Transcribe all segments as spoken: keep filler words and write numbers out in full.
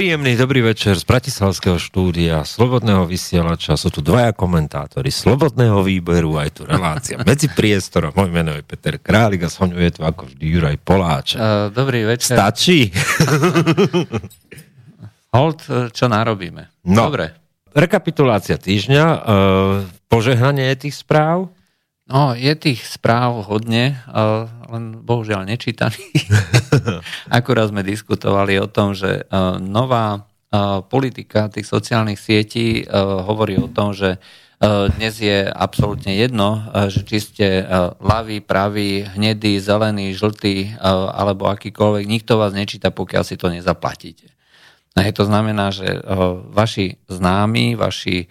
Príjemný dobrý večer z Bratislavského štúdia Slobodného vysielača. Sú tu dvaja komentátori Slobodného výberu, aj tu relácia medzi priestorom. Moje meno je Peter Králik a so mnou je tu ako vždy Juraj Poláček. Uh, dobrý večer. Stačí? Hold, čo narobíme. No. Dobre. Rekapitulácia týždňa, uh, požehnanie tých správ. No, je tých správ hodne, uh, len bohužiaľ nečítaných. Akurát sme diskutovali o tom, že uh, nová uh, politika tých sociálnych sietí uh, hovorí o tom, že uh, dnes je absolútne jedno, uh, že či ste uh, ľaví, praví, hnedí, zelení, žltí uh, alebo akýkoľvek, nikto vás nečíta, pokiaľ si to nezaplatíte. No, to znamená, že uh, vaši známi, vaši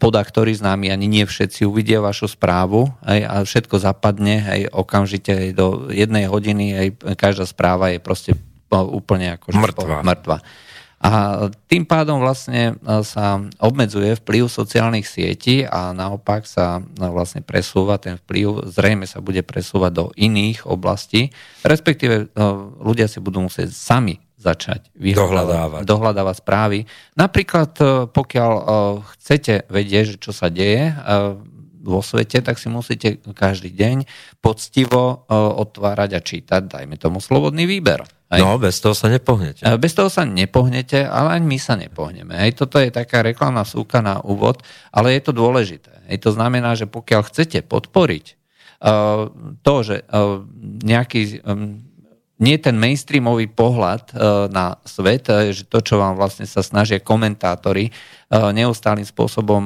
podaktori známi, ani nie všetci uvidia vašu správu, hej, a všetko zapadne, hej, okamžite, hej, do jednej hodiny, hej, každá správa je proste úplne ako mŕtva. mŕtva. A tým pádom vlastne sa obmedzuje vplyv sociálnych sietí a naopak sa vlastne presúva ten vplyv, zrejme sa bude presúvať do iných oblastí, respektíve ľudia si budú musieť sami začať dohľadávať. dohľadávať správy. Napríklad, pokiaľ chcete vedieť, čo sa deje vo svete, tak si musíte každý deň poctivo otvárať a čítať, dajme tomu, Slobodný výber. Hej. No, bez toho sa nepohnete. Bez toho sa nepohnete, ale ani my sa nepohneme. Hej. Toto je taká reklamná súka na úvod, ale je to dôležité. Hej. To znamená, že pokiaľ chcete podporiť to, že nejaký... nie ten mainstreamový pohľad na svet, že to, čo vám vlastne sa snažia komentátori neustálým spôsobom,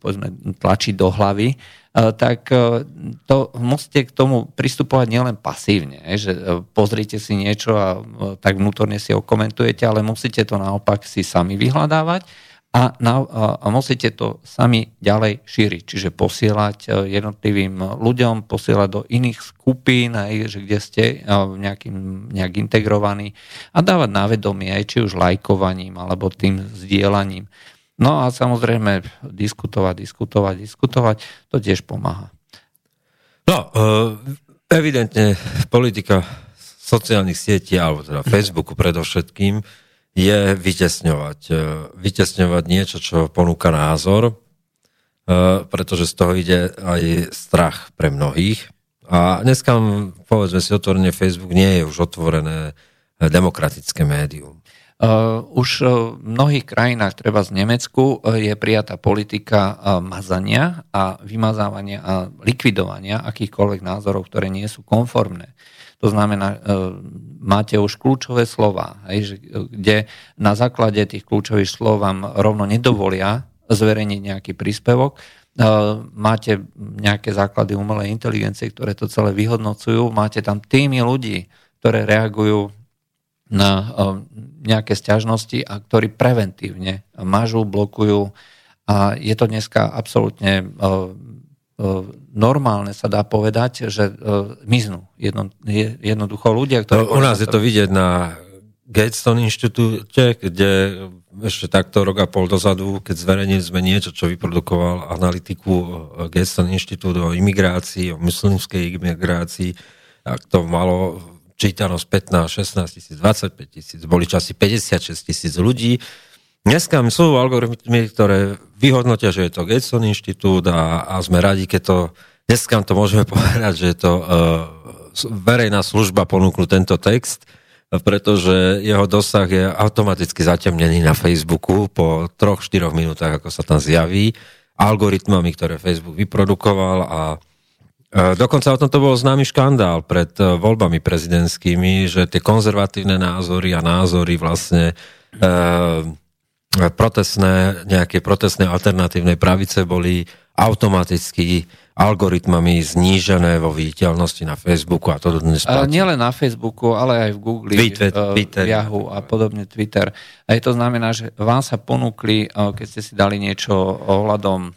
povedzme, tlačiť do hlavy, tak to musíte k tomu pristupovať nielen pasívne, že pozrite si niečo a tak vnútorne si ho komentujete, ale musíte to naopak si sami vyhľadávať a, na, a musíte to sami ďalej šíriť, čiže posielať jednotlivým ľuďom, posielať do iných skupín, aj, že kde ste nejakým, nejak integrovaní a dávať na vedomie, aj, či už lajkovaním alebo tým zdieľaním. No a samozrejme diskutovať, diskutovať, diskutovať, to tiež pomáha. No, evidentne politika sociálnych sietí, alebo teda Facebooku predovšetkým, je vytesňovať. Vytesňovať niečo, čo ponúka názor, pretože z toho ide aj strach pre mnohých. A dneska, povedzme si otvorene, Facebook nie je už otvorené demokratické médium. Už v mnohých krajinách, treba z Nemecku, je prijatá politika mazania a vymazávania a likvidovania akýchkoľvek názorov, ktoré nie sú konformné. To znamená, máte už kľúčové slova, kde na základe tých kľúčových slov vám rovno nedovolia zverejniť nejaký príspevok. Máte nejaké základy umelej inteligencie, ktoré to celé vyhodnocujú. Máte tam týmy ľudí, ktoré reagujú na nejaké sťažnosti a ktorí preventívne mažú, blokujú. A je to dneska absolútne normálne, sa dá povedať, že miznú jedno, jednoducho ľudia, ktorí... No, u nás je to vidieť na Gatestone inštitúte, kde ešte takto rok a pol dozadu, keď zverejnili sme niečo, čo vyprodukoval analytiku Gatestone inštitút o imigrácii, o muslimskej imigrácii, tak to malo čítanosť pätnásť, šestnásť tisíc, dvadsaťpäť tisíc, boli časy päťdesiatšesť tisíc ľudí. Dneska sú algoritmy, ktoré vyhodnotia, že je to Gatestone inštitút a, a sme radi, keď to... Dneska to môžeme povedať, že je to uh, verejná služba ponúkla tento text, pretože jeho dosah je automaticky zatemnený na Facebooku po tri až štyri minútach, ako sa tam zjaví, algoritmami, ktoré Facebook vyprodukoval a uh, dokonca o tomto bol známy škandál pred uh, voľbami prezidentskými, že tie konzervatívne názory a názory vlastne uh, protestné, nejaké protestné alternatívnej pravice boli automaticky algoritmami znížené vo viditeľnosti na Facebooku a to do dnes platí. Nielen na Facebooku, ale aj v Google, Twitter, v Yahoo a podobne Twitter. A to znamená, že vám sa ponúkli, keď ste si dali niečo ohľadom,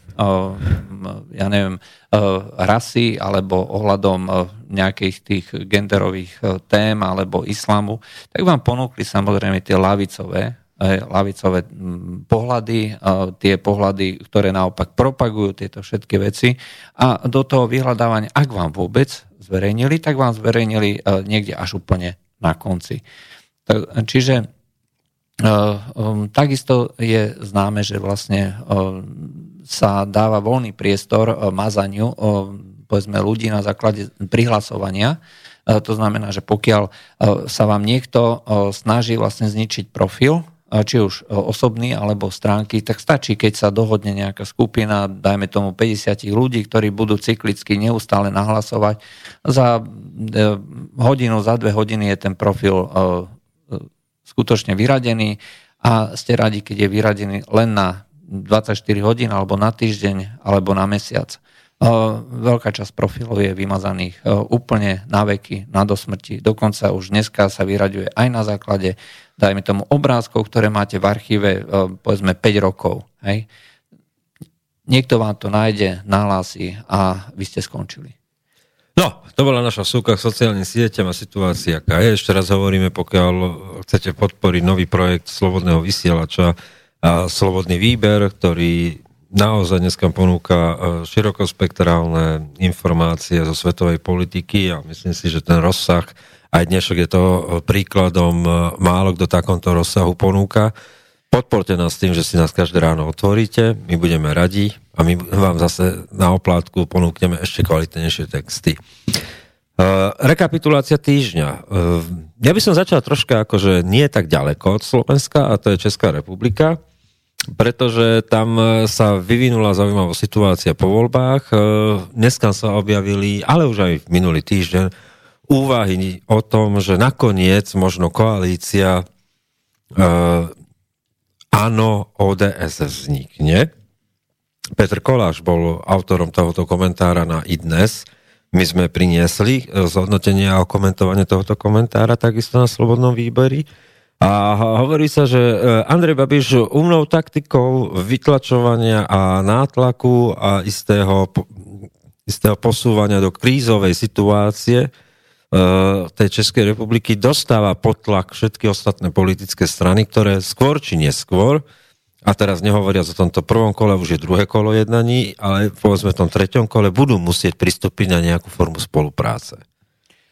ja neviem, rasy alebo ohľadom nejakých tých genderových tém alebo islamu, tak vám ponúkli samozrejme tie ľavicové ľavicové pohľady, tie pohľady, ktoré naopak propagujú tieto všetky veci. A do toho vyhľadávania, ak vám vôbec zverejnili, tak vám zverejnili niekde až úplne na konci. Čiže Takisto je známe, že vlastne sa dáva voľný priestor mazaniu, povedzme, ľudí na základe prihlasovania. To znamená, že pokiaľ sa vám niekto snaží vlastne zničiť profil, či už osobný alebo stránky, tak stačí, keď sa dohodne nejaká skupina, dajme tomu päťdesiat ľudí, ktorí budú cyklicky neustále nahlasovať. Za hodinu, za dve hodiny je ten profil skutočne vyradený a ste radi, keď je vyradený len na dvadsaťštyri hodín alebo na týždeň alebo na mesiac. Veľká časť profilov je vymazaných úplne na veky, na dosmrti. Dokonca už dneska sa vyraďuje aj na základe, dajme tomu, obrázkov, ktoré máte v archíve, povedzme, päť rokov. Hej. Niekto vám to nájde, nahlási a vy ste skončili. No, to bola naša súka k sociálnym sieťam a situácia aká je. Ešte raz hovoríme, pokiaľ chcete podporiť nový projekt Slobodného vysielača a Slobodný výber, ktorý naozaj dneska ponúka širokospektrálne informácie zo svetovej politiky a myslím si, že ten rozsah, aj dnešok je to príkladom, málo kto takomto rozsahu ponúka. Podporte nás tým, že si nás každé ráno otvoríte, my budeme radi a my vám zase na oplátku ponúkneme ešte kvalitnejšie texty. Uh, rekapitulácia týždňa. Uh, ja by som začal troška akože nie tak ďaleko od Slovenska, a to je Česká republika, pretože tam sa vyvinula zaujímavá situácia po voľbách. Dneska sa objavili, ale už aj minulý týždeň, úvahy o tom, že nakoniec možno koalícia áno, eh, ó dé es vznikne. Peter Koláš bol autorom tohoto komentára na iDnes. My sme priniesli zhodnotenie a komentovanie tohoto komentára takisto na Slobodnom výberi. A hovorí sa, že Andrej Babiš umnou taktikou vytlačovania a nátlaku a istého, istého posúvania do krízovej situácie tej Českej republiky dostáva pod tlak všetky ostatné politické strany, ktoré skôr či neskôr, a teraz nehovoriac o tomto prvom kole, už je druhé kolo jednaní, ale povedzme v tom treťom kole budú musieť pristúpiť na nejakú formu spolupráce.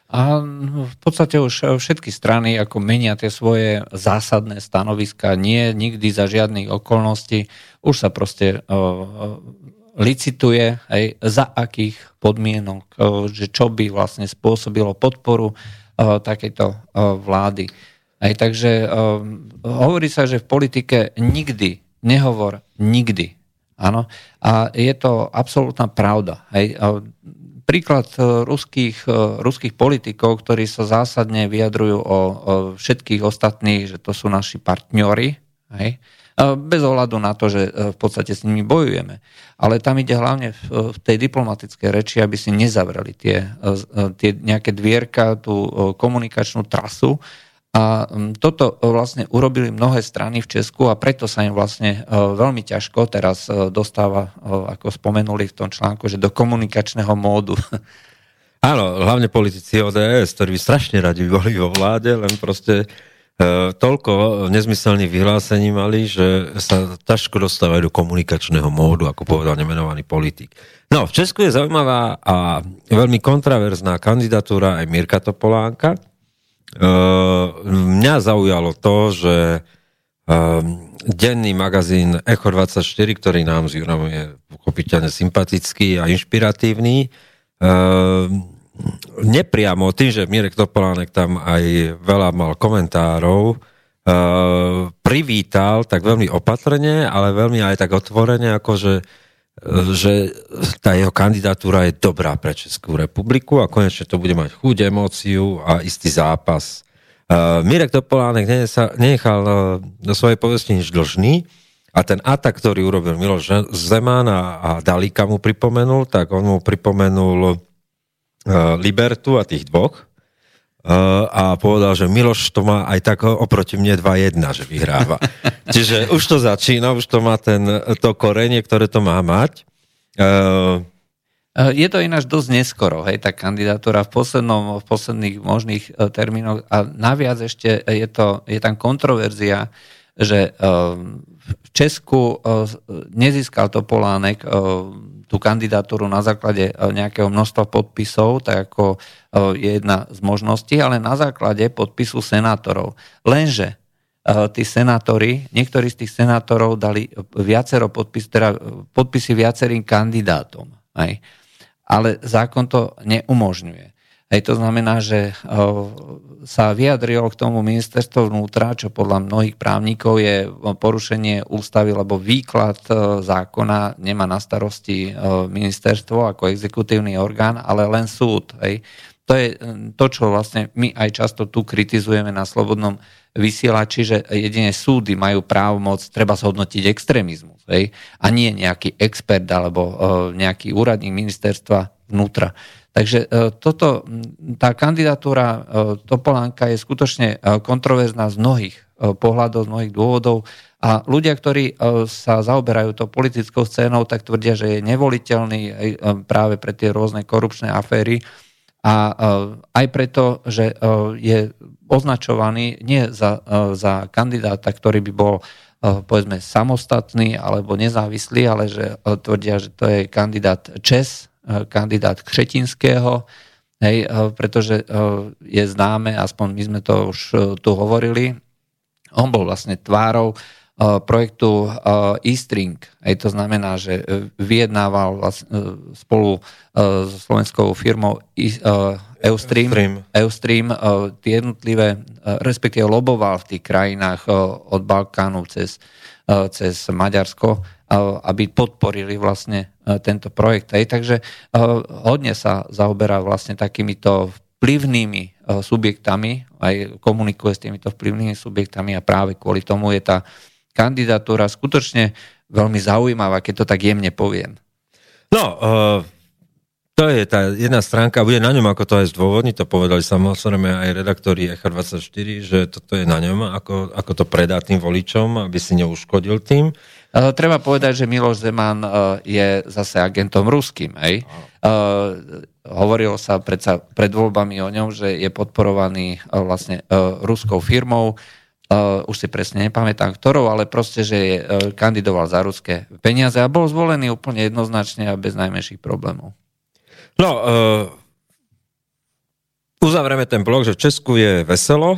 A v podstate už všetky strany ako menia tie svoje zásadné stanoviska, nie nikdy za žiadnych okolností, už sa proste uh, licituje aj za akých podmienok, uh, že čo by vlastne spôsobilo podporu uh, takejto uh, vlády. Aj, takže uh, hovorí sa, že v politike nikdy, nehovor nikdy. Áno? A je to absolútna pravda. Hej? Príklad ruských, ruských politikov, ktorí sa zásadne vyjadrujú o, o všetkých ostatných, že to sú naši partneri, hej? Bez ohľadu na to, že v podstate s nimi bojujeme. Ale tam ide hlavne v, v tej diplomatickej reči, aby si nezavreli tie, tie nejaké dvierka, tú komunikačnú trasu. A toto vlastne urobili mnohé strany v Česku a preto sa im vlastne veľmi ťažko teraz dostáva, ako spomenuli v tom článku, že do komunikačného módu. Áno, hlavne politici ó dé es, ktorí by strašne radi boli vo vláde, len proste e, toľko nezmyselných vyhlásení mali, že sa ťažko dostávajú do komunikačného módu, ako povedal nemenovaný politik. No, v Česku je zaujímavá a veľmi kontraverzná kandidatúra aj Mirka Topolánka. Uh, mňa zaujalo to, že uh, denný magazín Echo dvadsaťštyri, ktorý nám z Jurom je pochopiteľne sympatický a inšpiratívny, uh, nepriamo tým, že Mirek Topolánek tam aj veľa mal komentárov, uh, privítal tak veľmi opatrne, ale veľmi aj tak otvorene, akože že tá jeho kandidatúra je dobrá pre Českú republiku a konečne to bude mať chuť, emóciu a istý zápas. Uh, Mirek Topolánek nenechal do svojej povesti nič dlžný a ten atak, ktorý urobil Miloš Zeman a, a Dalíka mu pripomenul, tak on mu pripomenul uh, Libertu a tých dvoch a povedal, že Miloš to má aj tak oproti mne dva jedna, že vyhráva. Čiže už to začína, už to má ten, to korenie, ktoré to má mať. Uh... Je to ináč dosť neskoro, hej, tá kandidatúra v, poslednom, v posledných možných termínoch a naviac ešte je, to, je tam kontroverzia, že v Česku nezískal Topolánek tú kandidatúru na základe nejakého množstva podpisov, tak ako je jedna z možností, ale na základe podpisu senátorov. Lenže tí senátori, niektorí z tých senátorov dali viacero podpis, teda podpisy viacerým kandidátom. Hej. Ale zákon to neumožňuje. Hej, to znamená, že sa vyjadrilo k tomu ministerstvo vnútra, čo podľa mnohých právnikov je porušenie ústavy, lebo výklad zákona nemá na starosti ministerstvo ako exekutívny orgán, ale len súd. Hej. To je to, čo vlastne my aj často tu kritizujeme na Slobodnom vysielači, že jedine súdy majú právomoc, treba zhodnotiť extrémizmus. Hej, a nie nejaký expert alebo nejaký úradník ministerstva vnútra. Takže toto, tá kandidatúra Topolánka je skutočne kontroverzná z mnohých pohľadov, z mnohých dôvodov a ľudia, ktorí sa zaoberajú to politickou scénou, tak tvrdia, že je nevoliteľný práve pre tie rôzne korupčné aféry a aj preto, že je označovaný nie za, za kandidáta, ktorý by bol povedzme samostatný alebo nezávislý, ale že tvrdia, že to je kandidát ČES, kandidát Křetinského, hej, pretože je známe, aspoň my sme to už tu hovorili, on bol vlastne tvárou projektu E-String, hej, to znamená, že vyjednával vlastne spolu so slovenskou firmou Eustream, Eustream tie jednotlivé, respektíve loboval v tých krajinách od Balkánu cez, cez Maďarsko, aby podporili vlastne tento projekt. Hej. Takže hodne sa zaoberá vlastne takýmito vplyvnými subjektami, aj komunikuje s týmito vplyvnými subjektami a práve kvôli tomu je tá kandidatúra skutočne veľmi zaujímavá, keď to tak jemne poviem. No, to je tá jedna stránka, bude na ňom, ako to aj zdôvodní, to povedali samozrejme aj redaktori E C H dvadsaťštyri, že toto je na ňom, ako, ako to predá tým voličom, aby si neuškodil tým. Treba povedať, že Miloš Zeman je zase agentom ruským. Hej. Hovorilo sa predsa pred voľbami o ňom, že je podporovaný vlastne ruskou firmou. Už si presne nepamätám ktorou, ale proste, že je, kandidoval za ruské peniaze a bol zvolený úplne jednoznačne a bez najmenších problémov. No, uh, uzavrieme ten blok, že v Česku je veselo.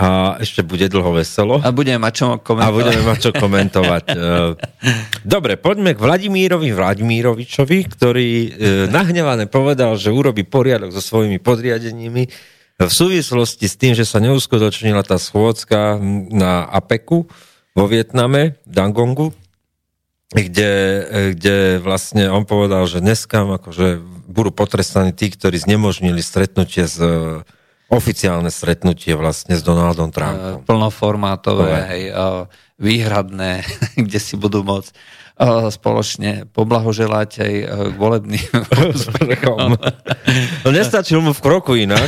A ešte bude dlho veselo. A budeme mať čo komentovať. A budeme mať čo komentovať. Dobre, poďme k Vladimírovi Vladimírovičovi, ktorý nahnevané povedal, že urobí poriadok so svojimi podriadenými v súvislosti s tým, že sa neuskutočnila tá schôdzka na APEKu vo Vietname, Dangongu, kde, kde vlastne on povedal, že dneska akože budú potrestaní tí, ktorí znemožnili stretnutie s oficiálne stretnutie vlastne s Donaldom Trumpom. Plnoformátové, okay. Hej, výhradné, kde si budú môcť spoločne poblahoželať aj k volebným úspechom. Nestačil mu v kroku inak.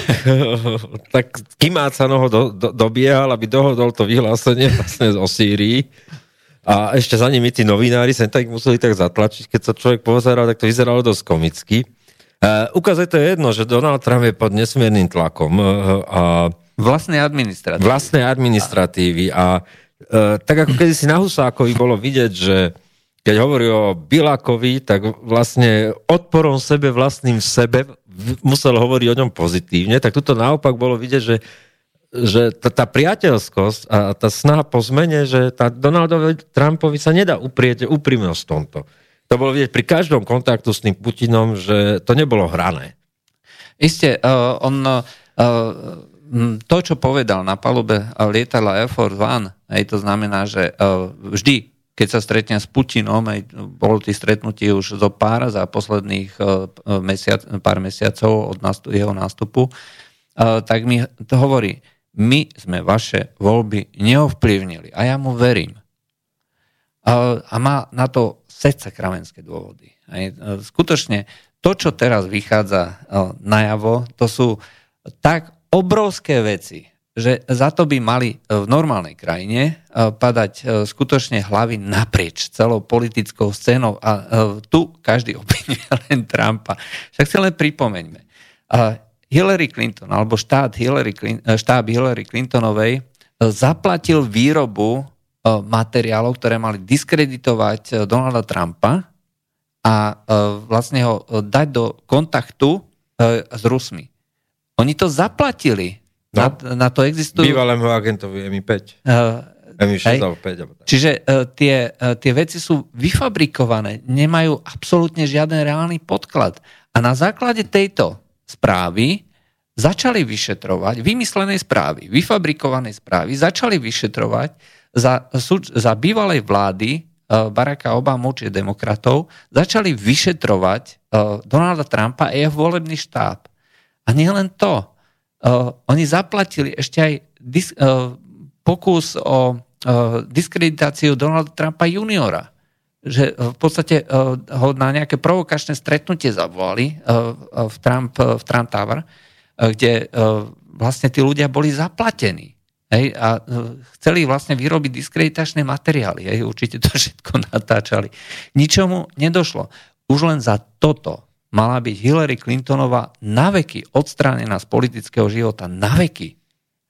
Tak Kimácano ho do, do, dobiehal, aby dohodol to vyhlásenie vlastne o Sýrii. A ešte za nimi tí novinári sa tak museli tak zatlačiť, keď sa človek pozeral, tak to vyzeralo dosť komicky. Uh, ukazuje to jedno, že Donald Trump je pod nesmierným tlakom uh, uh, vlastnej administratívy. Vlastnej administratívy a uh, tak ako kedysi na Husákovi bolo vidieť, že keď hovorí o Bilakovi, tak vlastne odporom sebe vlastným sebe musel hovoriť o ňom pozitívne, tak tuto naopak bolo vidieť, že, že tá, tá priateľskosť a tá snaha po zmene, že tá Donaldovi Trumpovi sa nedá uprieť úprimnosť v tomto. To bolo vidieť pri každom kontaktu s tým Putinom, že to nebolo hrané. Isté, uh, on uh, to, čo povedal na palube lietadla Air Force One, hej, to znamená, že uh, vždy, keď sa stretne s Putinom, hej, bolo tých stretnutí už zo pár za posledných uh, mesiac, pár mesiacov od nástup, jeho nástupu, uh, tak mi to hovorí, my sme vaše voľby neovplyvnili a ja mu verím. Uh, a má na to srdcakravenské dôvody. Skutočne to, čo teraz vychádza najavo, to sú tak obrovské veci, že za to by mali v normálnej krajine padať skutočne hlavy naprieč celou politickou scénou a tu každý obviňuje len Trumpa. Však si len pripomeňme. Hillary Clinton, alebo štát Hillary, štáb Hillary Clintonovej zaplatil výrobu materiálov, ktoré mali diskreditovať Donalda Trumpa a vlastne ho dať do kontaktu s Rusmi. Oni to zaplatili. No, na, na to existujú... Bývalému agentovi em í päť. Uh, em í šesť alebo päť. Alebo čiže uh, tie, uh, tie veci sú vyfabrikované, nemajú absolútne žiaden reálny podklad. A na základe tejto správy začali vyšetrovať, vymyslenej správy, vyfabrikovanej správy, začali vyšetrovať za, za bývalej vlády uh, Baracka Obamu, či demokratov, začali vyšetrovať uh, Donalda Trumpa a jeho volebný štáb. A nie len to. Uh, oni zaplatili ešte aj dis, uh, pokus o uh, diskreditáciu Donalda Trumpa juniora. Že v podstate uh, ho na nejaké provokačné stretnutie zavolali uh, uh, v, Trump, uh, v Trump Tower, kde uh, vlastne tí ľudia boli zaplatení. Hej, a uh, chceli vlastne vyrobiť diskreditačné materiály. Hej, určite to všetko natáčali. Ničomu nedošlo. Už len za toto mala byť Hillary Clintonová naveky odstránená z politického života. Naveky.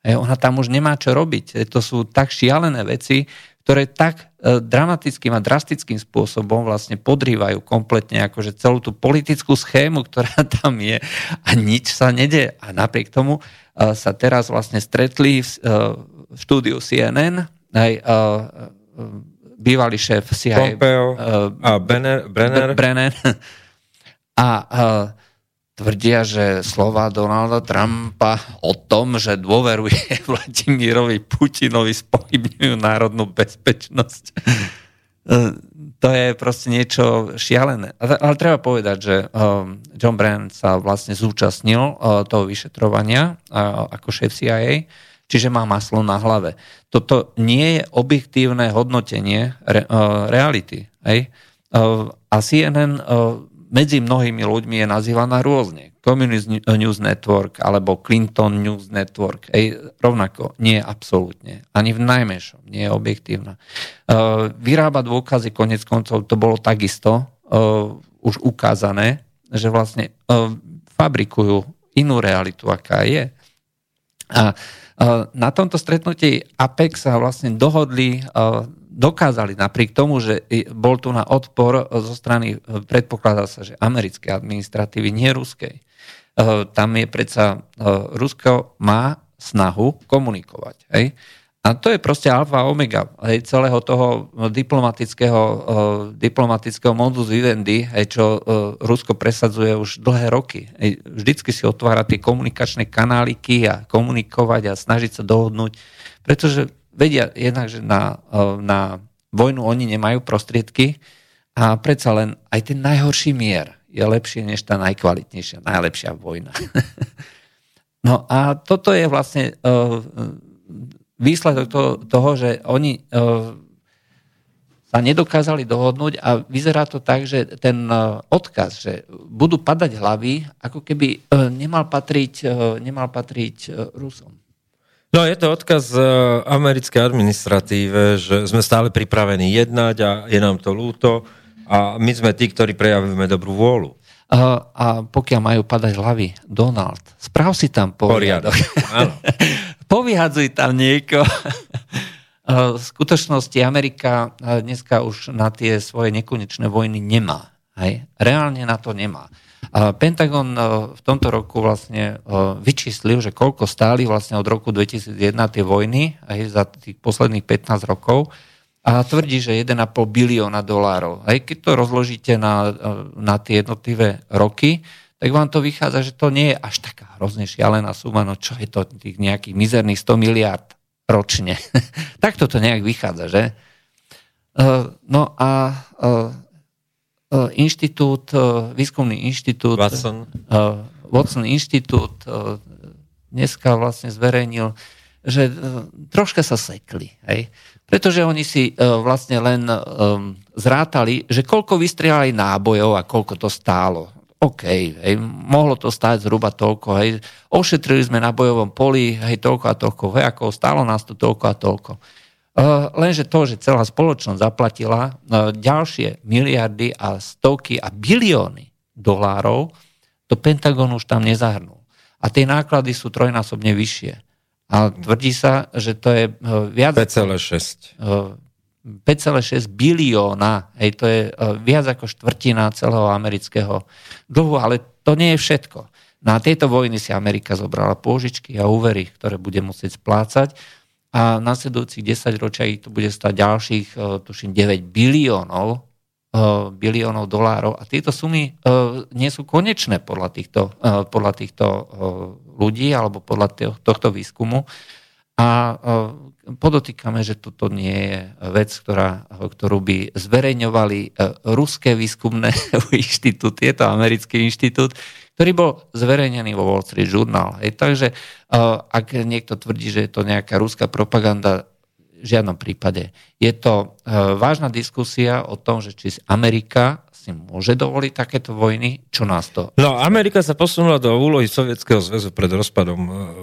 Hej, ona tam už nemá čo robiť. Hej, to sú tak šialené veci, ktoré tak uh, dramatickým a drastickým spôsobom vlastne podrývajú kompletne akože celú tú politickú schému, ktorá tam je a nič sa nedeje. A napriek tomu uh, sa teraz vlastne stretli v, uh, v štúdiu C N N aj uh, uh, bývalý šéf C I A Pompeo uh, a Brenner, Brenner. Brenner. a uh, tvrdia, že slova Donalda Trumpa o tom, že dôveruje Vladimirovi Putinovi, spochybňujú národnú bezpečnosť. To je proste niečo šialené. Ale treba povedať, že John Brennan sa vlastne zúčastnil toho vyšetrovania ako šéf C I A, čiže má maslo na hlave. Toto nie je objektívne hodnotenie reality. A C N N medzi mnohými ľuďmi je nazývaná rôzne. Communist News Network alebo Clinton News Network. Ej, rovnako, nie absolútne. Ani v najmenšom, nie je objektívna. Uh, vyrába dôkazy, konec koncov to bolo takisto uh, už ukázané, že vlastne uh, fabrikujú inú realitu, aká je. A uh, na tomto stretnutí APEC sa vlastne dohodli... Uh, dokázali napriek tomu, že bol tu na odpor zo strany, predpokladá sa, že americkej administratívy, nie ruskej. Tam je predsa, Rusko má snahu komunikovať. Hej? A to je proste alfa omega hej, celého toho diplomatického, diplomatického modus vivendi, hej, čo Rusko presadzuje už dlhé roky. Hej? Vždycky si otvára tie komunikačné kanáliky a komunikovať a snažiť sa dohodnúť, pretože vedia jednak, že na, na vojnu oni nemajú prostriedky a predsa len aj ten najhorší mier je lepšie než tá najkvalitnejšia, najlepšia vojna. No a toto je vlastne uh, výsledok toho, toho, že oni uh, sa nedokázali dohodnúť a vyzerá to tak, že ten uh, odkaz, že budú padať hlavy, ako keby uh, nemal patriť, uh, nemal patriť uh, Rusom. No je to odkaz uh, americkej administratíve, že sme stále pripravení jednať a je nám to ľúto a my sme tí, ktorí prejavíme dobrú vôľu. Uh, a pokiaľ majú padať hlavy, Donald, správ si tam poriadok. Povyhadzuj tam niekoho. uh, v skutočnosti Amerika uh, dneska už na tie svoje nekonečné vojny nemá. Hej? Reálne na to nemá. Pentagon v tomto roku vlastne vyčíslil, že koľko stáli vlastne od roku dvetisícjeden tie vojny aj za tých posledných pätnásť rokov a tvrdí, že jeden a pol bilióna dolárov. Aj keď to rozložíte na, na tie jednotlivé roky, tak vám to vychádza, že to nie je až taká hrozne šialená suma, no čo je to tých nejakých mizerných sto miliárd ročne. Tak toto nejak vychádza, že? No a... Inštitút, výskumný inštitút Watson. Watson inštitút dneska vlastne zverejnil, že troška sa sekli. Hej? Pretože oni si vlastne len zrátali, že koľko vystrieľali nábojov a koľko to stálo. OK, hej, mohlo to stáť zhruba toľko. Hej. Ošetrili sme na bojovom poli hej, toľko a toľko vojakov, stálo nás to toľko a toľko. Lenže to, že celá spoločnosť zaplatila ďalšie miliardy a stovky a bilióny dolárov, to Pentagon už tam nezahrnul. A tie náklady sú trojnásobne vyššie. A tvrdí sa, že to je viac... päť celá šesť. päť celá šesť bilióna. Hej, to je viac ako štvrtina celého amerického dlhu, ale to nie je všetko. No a tieto vojny si Amerika zobrala pôžičky a úvery, ktoré bude musieť splácať. A v nasledujúcich desaťročí to bude stať ďalších, tuším, deväť biliónov, biliónov dolárov. A tieto sumy nie sú konečné podľa týchto, podľa týchto ľudí alebo podľa tohto výskumu. A podotýkame, že toto nie je vec, ktorá, ktorú by zverejňovali ruské výskumné inštitúty, je to americký inštitút, ktorý bol zverejnený vo Wall Street Journal. Hej, takže ak niekto tvrdí, že je to nejaká ruská propaganda, v žiadnom prípade. Je to vážna diskusia o tom, že či Amerika si môže dovoliť takéto vojny, čo nás to... No, Amerika sa posunula do úlohy Sovietskeho zväzu pred rozpadom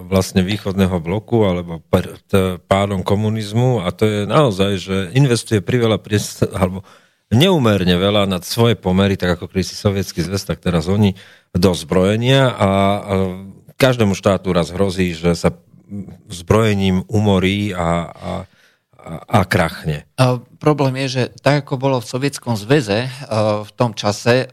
vlastne východného bloku alebo pred pádom komunizmu a to je naozaj, že investuje priveľa priest- alebo neúmerne veľa na svoje pomery, tak ako kedysi Sovietský zväz, tak teraz oni do zbrojenia a každému štátu raz hrozí, že sa zbrojením umorí a, a, a krachne. A problém je, že tak ako bolo v Sovietskom zväze v tom čase,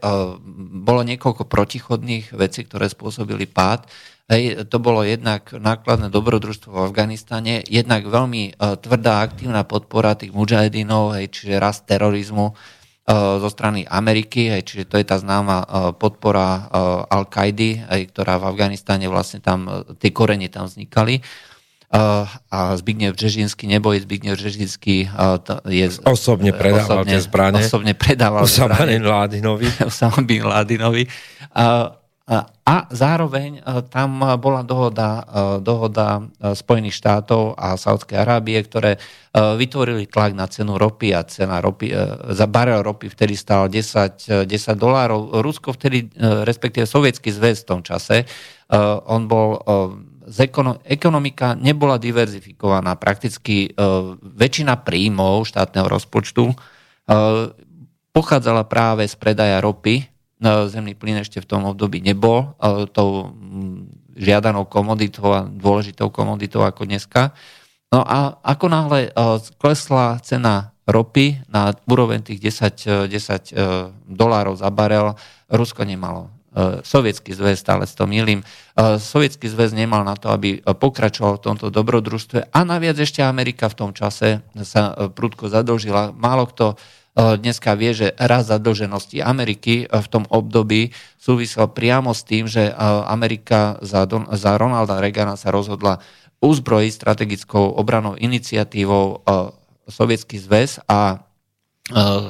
bolo niekoľko protichodných vecí, ktoré spôsobili pád. Hej, to bolo jednak nákladné dobrodružstvo v Afganistane, jednak veľmi tvrdá aktívna podpora tých mudžahedinov, hej, čiže rast terorizmu zo strany Ameriky, hej, čiže to je tá známa podpora Al-Kaidy, hej, ktorá v Afganistane vlastne tam, tie korene tam vznikali. A Zbigniew Brzeziński, neboj Zbigniew Brzeziński je... Osobne predával osobne, tie zbrane. Osobne predával zbrane. Usama bin Ládinovi. A zároveň tam bola dohoda, dohoda Spojených štátov a Saúdskej Arábie, ktoré vytvorili tlak na cenu ropy a cena ropy, za barel ropy vtedy stala desať dolárov. Rusko vtedy, respektíve Sovietský zväz v tom čase, on bol... Ekonomika nebola diverzifikovaná. Prakticky väčšina príjmov štátneho rozpočtu pochádzala práve z predaja ropy. Zemný plyn ešte v tom období nebol tou žiadanou komoditou a dôležitou komoditou ako dneska. No a ako náhle klesla cena ropy na úroveň tých desať dolárov za barel, Rusko nemalo. Sovietský zväz, stále s to milím, Sovietský zväz nemal na to, aby pokračoval v tomto dobrodružstve a naviac ešte Amerika v tom čase sa prudko zadlžila. Málo kto dneska vie, že rast zadlženosti Ameriky v tom období súvisel priamo s tým, že Amerika za, Don- za Ronalda Reagana sa rozhodla uzbrojiť strategickou obranou iniciatívou Sovietský zväz a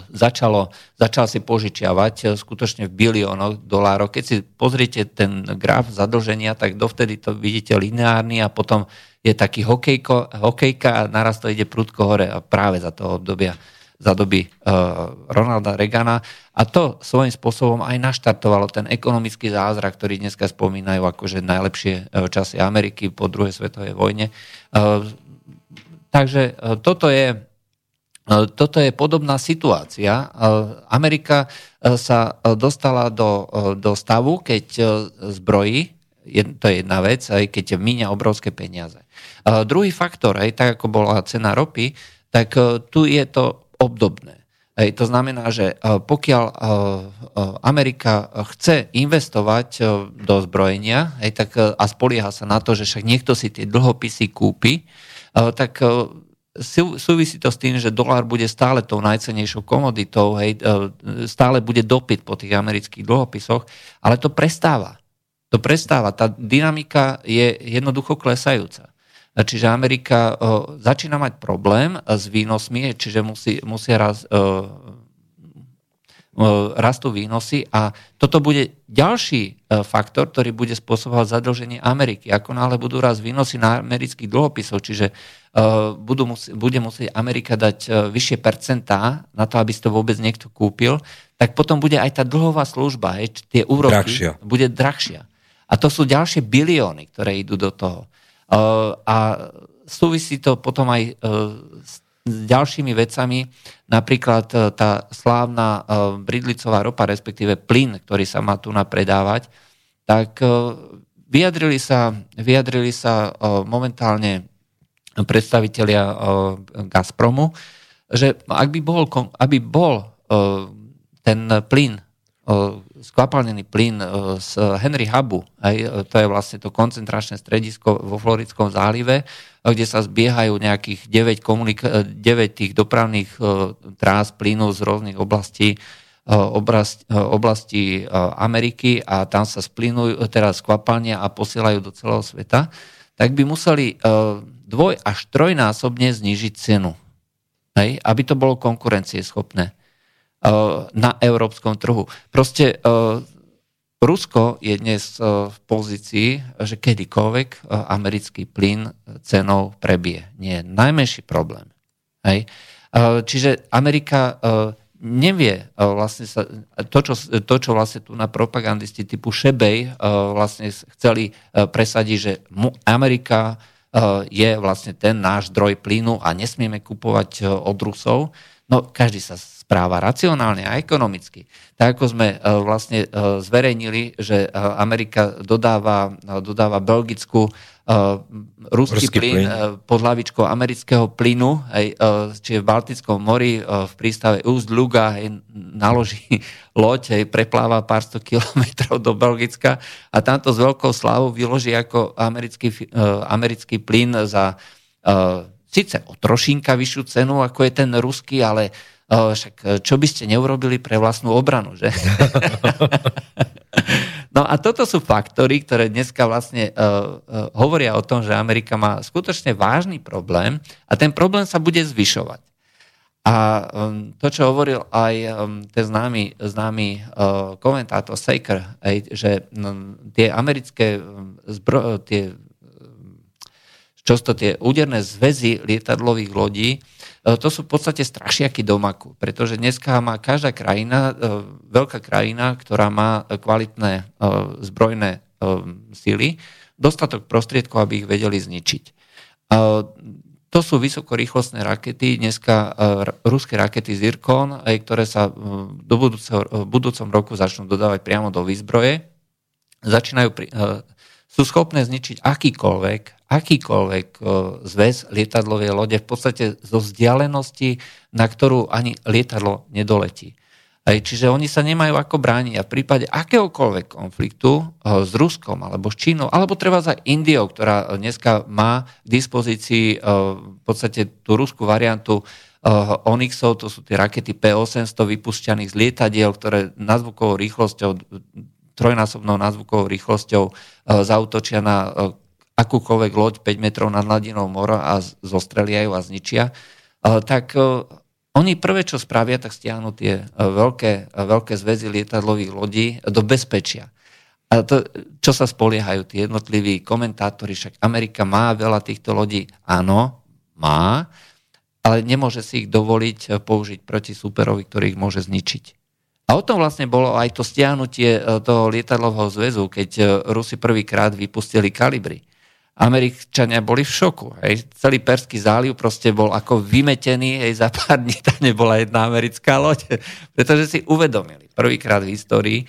začalo, začal si požičiavať skutočne v biliónoch dolárov. Keď si pozriete ten graf zadlženia, tak dovtedy to vidíte lineárny a potom je taký hokejko, hokejka a naraz to ide prudko hore a práve za toho obdobia za doby uh, Ronalda Reagana. A to svojím spôsobom aj naštartovalo ten ekonomický zázrak, ktorý dneska spomínajú akože najlepšie uh, časy Ameriky po druhej svetovej vojne. Uh, takže uh, toto je Toto je podobná situácia. Amerika sa dostala do, do stavu, keď zbrojí, to je jedna vec, aj keď míňa obrovské peniaze. Druhý faktor, aj tak ako bola cena ropy, tak tu je to obdobné. Hej, to znamená, že pokiaľ Amerika chce investovať do zbrojenia, hej, tak a spolieha sa na to, že však niekto si tie dlhopisy kúpi, tak súvisí to s tým, že dolár bude stále tou najcennejšou komoditou, hej, stále bude dopyt po tých amerických dlhopisoch, ale to prestáva. To prestáva. Tá dynamika je jednoducho klesajúca. Čiže Amerika začína mať problém s výnosmi, čiže musí, musia raz, rastú výnosy a toto bude ďalší faktor, ktorý bude spôsobovať zadlženie Ameriky. Ako náhle budú raz výnosy na amerických dlhopisov, čiže Budú musí, bude musieť Amerika dať vyššie percentá na to, aby si to vôbec niekto kúpil, tak potom bude aj tá dlhová služba, hej, tie úroky drahšia. Bude drahšia. A to sú ďalšie bilióny, ktoré idú do toho. A súvisí to potom aj s ďalšími vecami, napríklad tá slávna bridlicová ropa, respektíve plyn, ktorý sa má tu napredávať, tak vyjadrili sa, vyjadrili sa momentálne predstavitelia Gazpromu, že ak by bol, aby bol ten plyn skvapalnený plyn z Henry Hubu, hej, to je vlastne to koncentračné stredisko vo Floridskom zálive, kde sa zbiehajú nejakých deväť, komunik- deväť tých dopravných trás plynu z rôznych oblastí, oblast, oblastí Ameriky a tam sa splynujú, teraz skvapalnia a posielajú do celého sveta, tak by museli dvoj až trojnásobne znížiť cenu, hej, aby to bolo konkurencieschopné na európskom trhu. Proste uh, Rusko je dnes uh, v pozícii, že kedykoľvek uh, americký plyn cenou prebije. Nie je najmenší problém. Hej. Uh, čiže Amerika uh, nevie uh, vlastne sa, to, čo, to, čo vlastne tu na propagandisti typu Šebej uh, vlastne chceli uh, presadiť, že mu Amerika uh, je vlastne ten náš zdroj plynu a nesmieme kupovať uh, od Rusov. No, každý sa práva racionálne a ekonomicky. Tak ako sme vlastne zverejnili, že Amerika dodáva, dodáva Belgicku ruský plyn pod hlavičkou amerického plynu, čiže v Baltickom mori v prístave Ust-Luga naloží loď, prepláva pár sto kilometrov do Belgicka a tamto s veľkou slávou vyloží ako americký, americký plyn za síce o trošinka vyššiu cenu, ako je ten ruský, ale však čo by ste neurobili pre vlastnú obranu, že? No a toto sú faktory, ktoré dneska vlastne uh, uh, hovoria o tom, že Amerika má skutočne vážny problém a ten problém sa bude zvyšovať. A um, to, čo hovoril aj um, ten známy, známy uh, komentátor Saker, aj, že um, tie americké zbro, tie, často tie úderné zväzy lietadlových lodí, to sú v podstate strašiaky do maku, pretože dneska má každá krajina, veľká krajina, ktorá má kvalitné zbrojné sily, dostatok prostriedkov, aby ich vedeli zničiť. To sú vysokorýchlostné rakety, dneska ruské rakety Zircon, ktoré sa do budúceho, v budúcom roku začnú dodávať priamo do výzbroje. Začínajú pri, sú schopné zničiť akýkoľvek akýkoľvek zväz lietadlovej lode v podstate zo vzdialenosti, na ktorú ani lietadlo nedoletí. Čiže oni sa nemajú ako brániť a v prípade akéhokoľvek konfliktu s Ruskom alebo s Čínou, alebo treba za Indiou, ktorá dneska má k dispozícii v podstate tú ruskú variantu Onyxov, to sú tie rakety pé osemsto vypušťaných z lietadiel, ktoré nazvukovou rýchlosťou, trojnásobnou nazvukovou rýchlosťou zaútočia na akúkoľvek loď päť metrov nad hladinou mora a zostrelia ju a zničia, tak oni prvé, čo spravia, tak stiahnu tie veľké, veľké zväzy lietadlových lodí do bezpečia. A to, čo sa spoliehajú tí jednotliví komentátori, však Amerika má veľa týchto lodí, áno, má, ale nemôže si ich dovoliť použiť proti súperovi, ktorý ich môže zničiť. A o tom vlastne bolo aj to stiahnutie toho lietadlového zväzu, keď Rusi prvýkrát vypustili Kalibry. Američania boli v šoku. Hej. Celý Perský záliv proste bol ako vymetený, hej, za pár dní tam nebola jedna americká loď, pretože si uvedomili prvýkrát v histórii,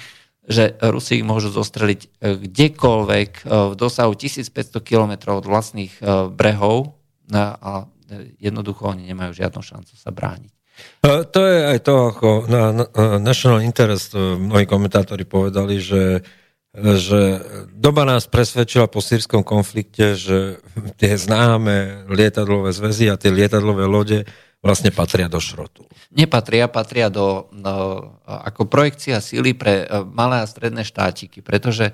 že Rusi ich môžu zostreliť kdekoľvek v dosahu tisícpäťsto kilometrov od vlastných brehov a jednoducho oni nemajú žiadnu šancu sa brániť. To je aj to, ako na National Interest mnohí komentátori povedali, že že doba nás presvedčila po sírskom konflikte, že tie známe lietadlové zväzy a tie lietadlové lode vlastne patria do šrotu. Nepatria, patria do, no, ako projekcia síly pre malé a stredné štátiky, pretože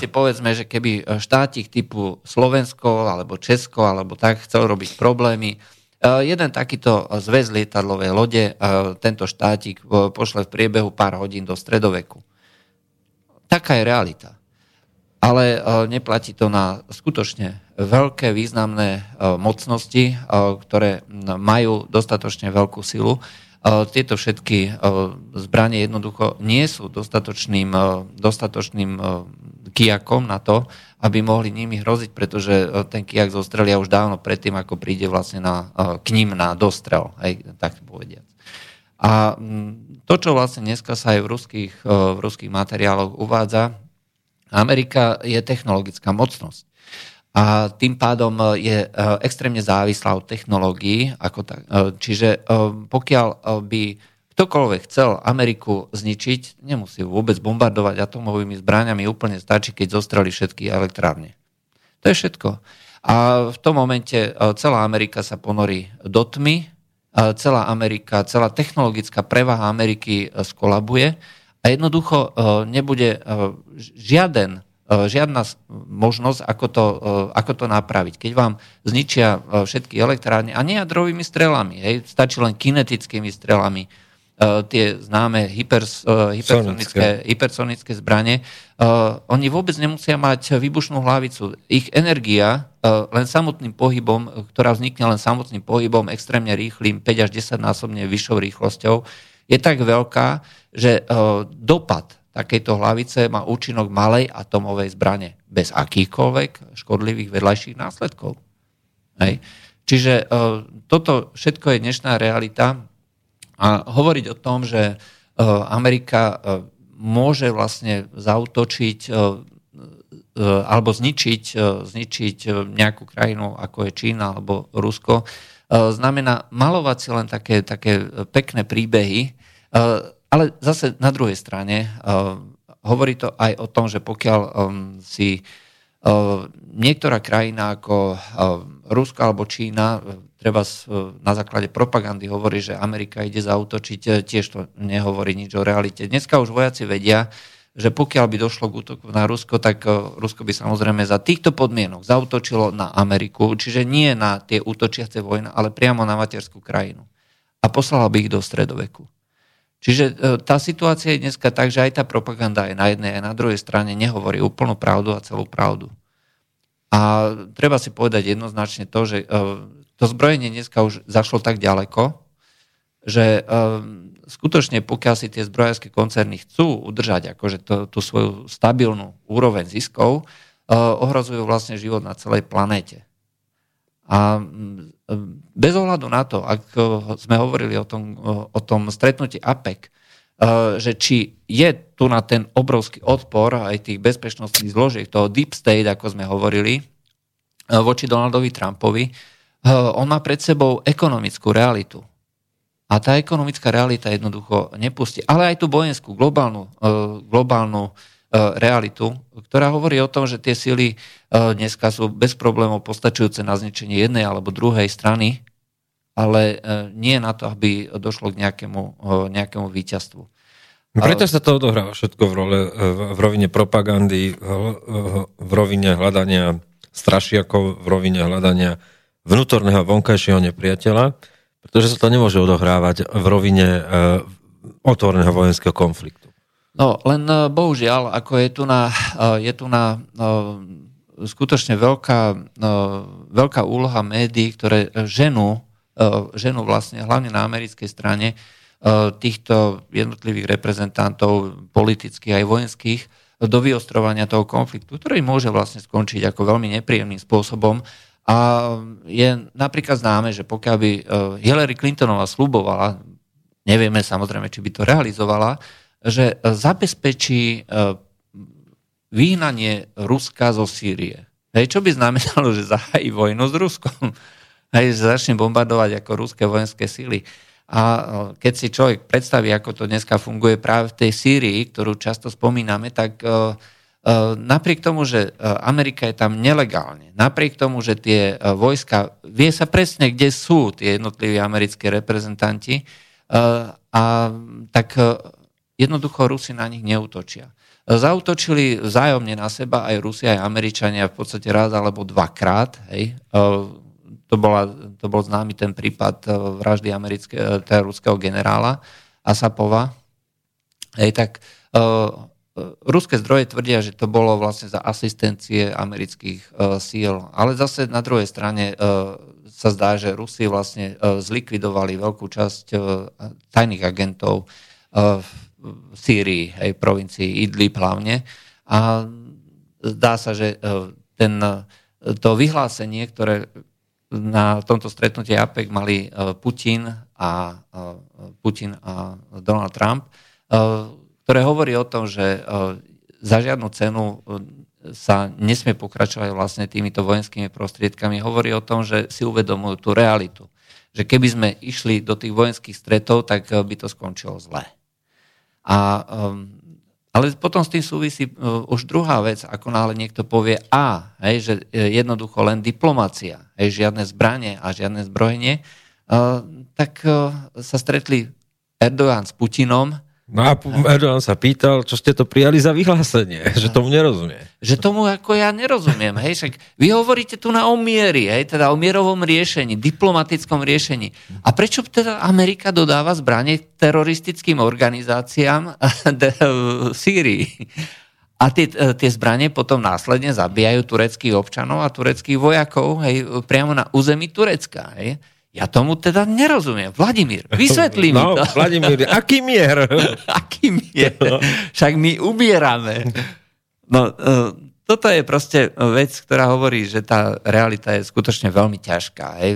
si povedzme, že keby štátik typu Slovensko alebo Česko alebo tak chcel robiť problémy, jeden takýto zväz lietadlovej lode tento štátik pošle v priebehu pár hodín do stredoveku. Taká je realita. Ale neplatí to na skutočne veľké, významné mocnosti, ktoré majú dostatočne veľkú silu. Tieto všetky zbranie jednoducho nie sú dostatočným, dostatočným kijakom na to, aby mohli nimi hroziť, pretože ten kijak zostrelia už dávno predtým, ako príde vlastne na, k ním na dostrel, aj tak povediac. A to, čo vlastne dneska sa aj v ruských, v ruských materiáloch uvádza, Amerika je technologická mocnosť. A tým pádom je extrémne závislá od technológií. Ako tak. Čiže pokiaľ by v ktokoľvek chcel Ameriku zničiť, nemusí vôbec bombardovať atomovými zbraňami, úplne stačí, keď zostreli všetky elektrárne. To je všetko. A v tom momente celá Amerika sa ponorí do tmy, celá Amerika, celá technologická prevaha Ameriky skolabuje a jednoducho nebude žiaden žiadna možnosť, ako to, ako to napraviť. Keď vám zničia všetky elektrárne, a nie jadrovými strelami, hej, stačí len kinetickými strelami, tie známe hypers, hypersonické, hypersonické zbranie, oni vôbec nemusia mať výbušnú hlavicu. Ich energia len samotným pohybom, ktorá vznikne len samotným pohybom, extrémne rýchlým, päť až desať násobne vyššou rýchlosťou, je tak veľká, že dopad takéto hlavice má účinok malej atomovej zbrane bez akýchkoľvek škodlivých vedľajších následkov. Hej. Čiže uh, toto všetko je dnešná realita a hovoriť o tom, že uh, Amerika uh, môže vlastne zautočiť uh, uh, alebo zničiť, uh, zničiť nejakú krajinu, ako je Čína alebo Rusko, uh, znamená malovať si len také, také pekné príbehy, uh, ale zase na druhej strane uh, hovorí to aj o tom, že pokiaľ um, si uh, niektorá krajina ako uh, Rusko alebo Čína, treba s, uh, na základe propagandy hovorí, že Amerika ide zaútočiť, tiež to nehovorí nič o realite. Dneska už vojaci vedia, že pokiaľ by došlo k útoku na Rusko, tak uh, Rusko by samozrejme za týchto podmienok zaútočilo na Ameriku, čiže nie na tie útočiace vojny, ale priamo na materskú krajinu. A poslala by ich do stredoveku. Čiže tá situácia je dneska tak, že aj tá propaganda je na jednej a na druhej strane nehovorí úplnú pravdu a celú pravdu. A treba si povedať jednoznačne to, že to zbrojenie dneska už zašlo tak ďaleko, že skutočne pokiaľ si tie zbrojárske koncerny chcú udržať akože to, tú svoju stabilnú úroveň ziskov, ohrozujú vlastne život na celej planéte. A bez ohľadu na to, ak sme hovorili o tom, o tom stretnutí APEC, že či je tu na ten obrovský odpor aj tých bezpečnostných zložiek, toho deep state, ako sme hovorili, voči Donaldovi Trumpovi, on má pred sebou ekonomickú realitu. A tá ekonomická realita jednoducho nepustí. Ale aj tú vojenskú, globálnu, globálnu realitu, ktorá hovorí o tom, že tie sily dneska sú bez problémov postačujúce na zničenie jednej alebo druhej strany, ale nie na to, aby došlo k nejakému, nejakému víťazstvu. Preto ale... sa to odohráva všetko v, role, v rovine propagandy, v rovine hľadania strašiakov, v rovine hľadania vnútorného a vonkajšieho nepriateľa, pretože sa to nemôže odohrávať v rovine otvoreného vojenského konfliktu. No, len bohužiaľ, ako je tu na, je tu na no, skutočne veľká, no, veľká úloha médií, ktoré ženú, ženú vlastne hlavne na americkej strane týchto jednotlivých reprezentantov politických aj vojenských do vyostrovania toho konfliktu, ktorý môže vlastne skončiť ako veľmi nepríjemným spôsobom. A je napríklad známe, že pokiaľ by Hillary Clintonová sľubovala, nevieme samozrejme, či by to realizovala, že zabezpečí vyhnanie Ruska zo Sýrie. Hej, čo by znamenalo, že zahájí vojnu s Ruskom. Hej, začne bombardovať ako ruské vojenské síly. A keď si človek predstaví, ako to dneska funguje práve v tej Sýrii, ktorú často spomíname, tak napriek tomu, že Amerika je tam nelegálne, napriek tomu, že tie vojska, vie sa presne, kde sú tie jednotliví americké reprezentanti, a tak... Jednoducho Rusi na nich neútočia. Zaútočili vzájomne na seba aj Rusi, aj Američania v podstate raz alebo dvakrát. Hej. To, bola, to bol známy ten prípad vraždy amerického, teda ruského generála Asapova. Hej, tak uh, ruské zdroje tvrdia, že to bolo vlastne za asistencie amerických uh, síl. Ale zase na druhej strane uh, sa zdá, že Rusi vlastne uh, zlikvidovali veľkú časť uh, tajných agentov uh, v Sýrii, aj provincii Idlib hlavne. A zdá sa, že ten, to vyhlásenie, ktoré na tomto stretnutí APEC mali Putin a, Putin a Donald Trump, ktoré hovorí o tom, že za žiadnu cenu sa nesmie pokračovať vlastne týmito vojenskými prostriedkami. Hovorí o tom, že si uvedomujú tú realitu. že keby sme išli do tých vojenských stretov, tak by to skončilo zle. A, ale potom s tým súvisí už druhá vec, ako náhle niekto povie a, hej, že jednoducho len diplomacia, hej, žiadne zbranie a žiadne zbrojenie, tak sa stretli Erdogan s Putinom. No a Erdogan sa pýtal, čo ste to prijali za vyhlásenie, že tomu nerozumie. Že tomu ako ja nerozumiem, hej, však vy hovoríte tu na o miery, hej, teda o mierovom riešení, diplomatickom riešení. A prečo teda Amerika dodáva zbranie teroristickým organizáciám v Sýrii? A tie, tie zbranie potom následne zabíjajú tureckých občanov a tureckých vojakov, hej, priamo na území Turecka, hej. Ja tomu teda nerozumiem. Vladimír, vysvetlí mi to. No, Vladimír, aký mier? Aký mier? Však my umierame. No, toto je proste vec, ktorá hovorí, že tá realita je skutočne veľmi ťažká. Hej?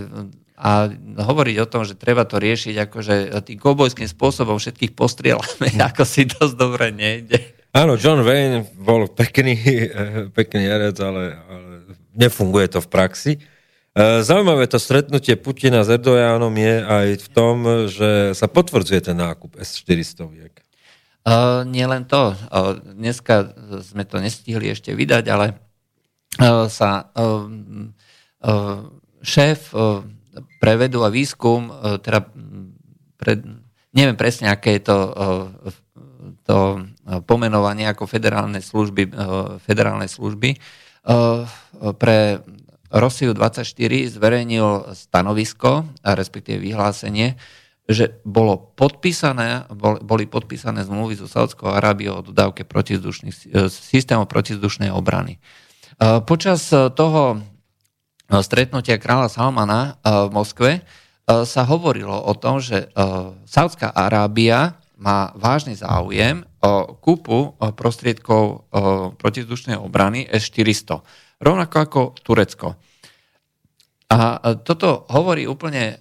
A hovoriť o tom, že treba to riešiť akože tým kobojským spôsobom, všetkých postrielame, ako si dosť dobre nejde. Áno, John Wayne bol pekný, pekný herec, ale, ale nefunguje to v praxi. Zaujímavé to stretnutie Putina s Erdoganom je aj v tom, že sa potvrdzuje ten nákup es štyristo. Uh, nie len to. Uh, dneska sme to nestihli ešte vydať, ale uh, sa uh, uh, šéf uh, pre vedu a výskum, uh, teda pre, neviem presne, aké je to, uh, to pomenovanie ako federálne služby, uh, federálne služby uh, pre Rosiu dvadsaťštyri zverejnil stanovisko, a respektíve vyhlásenie, že bolo podpísané, boli podpísané zmluvy so Saudskou Arábiou o dodávke systémov protizdušnej obrany. Počas toho stretnutia kráľa Salmana v Moskve sa hovorilo o tom, že Saudská Arábia má vážny záujem o kúpu prostriedkov protizdušnej obrany es štyristo. Rovnako ako Turecko. A toto hovorí úplne,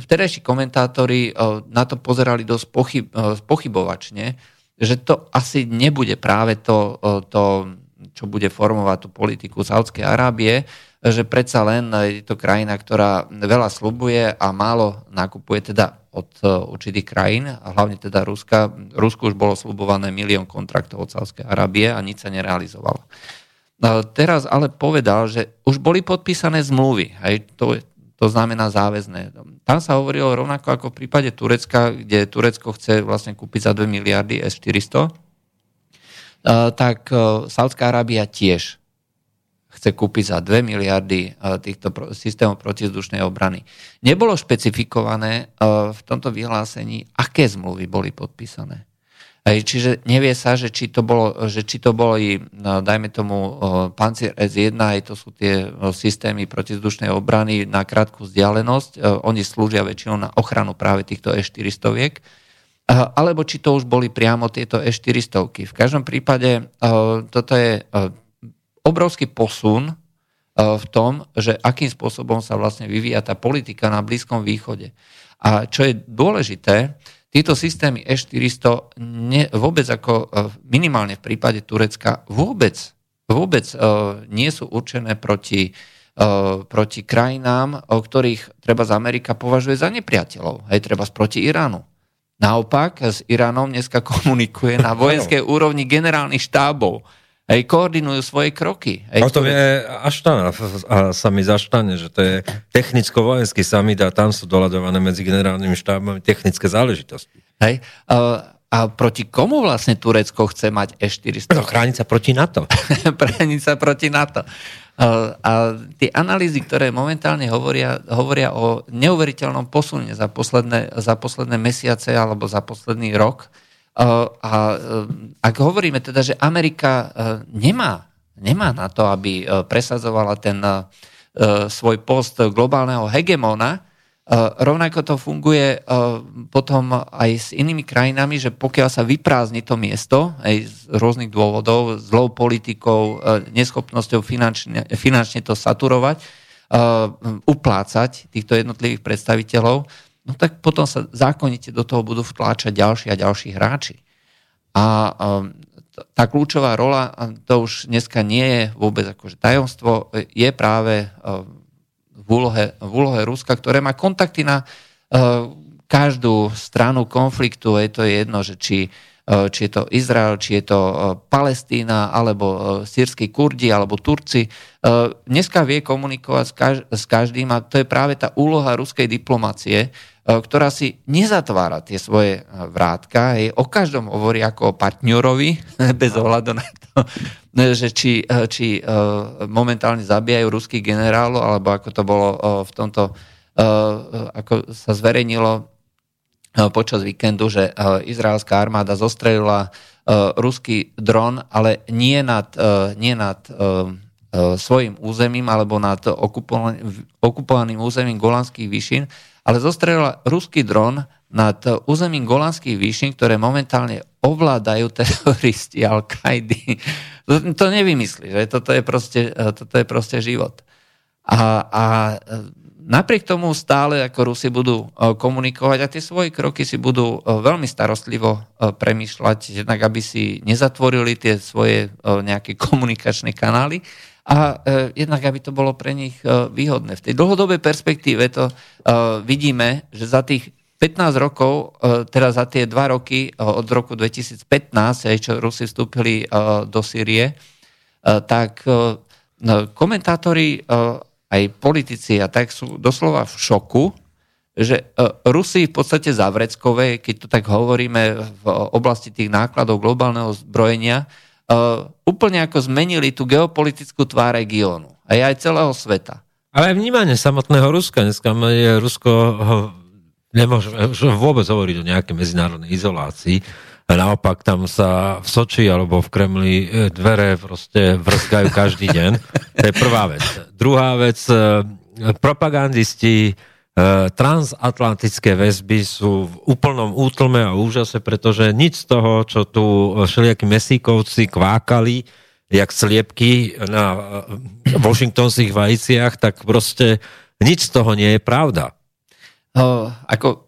vtedajší komentátori na to pozerali dosť pochyb, pochybovačne, že to asi nebude práve to, to, čo bude formovať tú politiku Saudskej Arábie, že predsa len je to krajina, ktorá veľa sľubuje a málo nakupuje teda od určitých krajín, a hlavne teda Ruska. Rusku už bolo sľubované milión kontraktov od Saudskej Arábie a nič sa nerealizovalo. Teraz ale povedal, že už boli podpísané zmluvy, aj to, to znamená záväzné. Tam sa hovorilo rovnako ako v prípade Turecka, kde Turecko chce vlastne kúpiť za dve miliardy es štyristo, tak Saudská Arábia tiež chce kúpiť za dve miliardy týchto systémov protizdušnej obrany. Nebolo špecifikované v tomto vyhlásení, aké zmluvy boli podpísané. Čiže nevie sa, že či to bolo, že či to bolo i, dajme tomu, Panzer es jedna, aj to sú tie systémy protizdušnej obrany na krátku vzdialenosť, oni slúžia väčšinou na ochranu práve týchto es štyristo, alebo či to už boli priamo tieto es štyristo. V každom prípade toto je obrovský posun v tom, že akým spôsobom sa vlastne vyvíja tá politika na Blízkom východe. A čo je dôležité, tieto systémy es štyristo ne, vôbec ako minimálne v prípade Turecka vôbec, vôbec uh, nie sú určené proti, uh, proti krajinám, o ktorých treba z Amerika považuje za nepriateľov. Hej, treba proti Iránu. Naopak s Iránom dneska komunikuje na vojenskej úrovni generálnych štábov. Hej, koordinujú svoje kroky. Hej, no to ktoré... je Aštana, sa mi zaštane, že to je technicko-vojenský summit a tam sú doľadované medzi generálnymi štábami technické záležitosti. Hej, uh... A proti komu vlastne Turecko chce mať es štyristo? No, chrániť sa proti NATO. Chrániť sa proti NATO. A, a tie analýzy, ktoré momentálne hovoria, hovoria o neuveriteľnom posune za posledné, za posledné mesiace alebo za posledný rok. A, a ak hovoríme teda, že Amerika nemá, nemá na to, aby presadzovala ten svoj post globálneho hegemóna, Uh, rovnako to funguje uh, potom aj s inými krajinami, že pokiaľ sa vyprázdni to miesto aj z rôznych dôvodov, zlou politikou, uh, neschopnosťou finančne, finančne to saturovať, uh, uplácať týchto jednotlivých predstaviteľov, no tak potom sa zákonite do toho budú vtláčať ďalší a ďalší hráči. A um, tá kľúčová rola, to už dneska nie je vôbec akože tajomstvo, je práve... Um, v úlohe, v úlohe Ruska, ktoré má kontakty na uh, každú stranu konfliktu. Je to jedno, že či, uh, či je to Izrael, či je to uh, Palestína, alebo uh, sýrski Kurdi, alebo Turci. Uh, dneska vie komunikovať s, kaž- s každým a to je práve tá úloha ruskej diplomácie, ktorá si nezatvára tie svoje vrátka, hej, o každom hovorí ako o partnerovi, bez ohľadu na to, že či, či momentálne zabíjajú ruských generálov, alebo ako to bolo v tomto, ako sa zverejnilo počas víkendu, že izraelská armáda zostrelila ruský dron, ale nie nad, nie nad svojim územím, alebo nad okupovaným územím Golanských výšin, ale zostrelila ruský dron nad územím Golanských výšin, ktoré momentálne ovládajú teroristi Al-Kaidy. To, to nevymyslí, že toto je proste, toto je proste život. A, a napriek tomu stále ako Rusi budú komunikovať a tie svoje kroky si budú veľmi starostlivo premýšľať, jednak aby si nezatvorili tie svoje nejaké komunikačné kanály, a jednak, aby to bolo pre nich výhodné. V tej dlhodobej perspektíve to vidíme, že za tých pätnásť rokov, teda za tie dva roky od roku dvetisícpätnásť, čo Rusi vstúpili do Sýrie, tak komentátori, aj politici a tak sú doslova v šoku, že Rusi v podstate za vreckové, keď to tak hovoríme v oblasti tých nákladov globálneho zbrojenia, Uh, úplne ako zmenili tú geopolitickú tvár regiónu a aj celého sveta. Ale aj vnímanie samotného Ruska. Dneska je Rusko, nemôžeme vôbec hovoriť o nejakej medzinárodnej izolácii. A naopak tam sa v Soči alebo v Kremli dvere proste vrskajú každý deň. To je prvá vec. Druhá vec, propagandisti transatlantické väzby sú v úplnom útlme a úžase, pretože nič z toho, čo tu všelijakí mesíkovci kvákali, jak sliepky na washingtonských vajiciach, tak proste nič z toho nie je pravda. No, ako,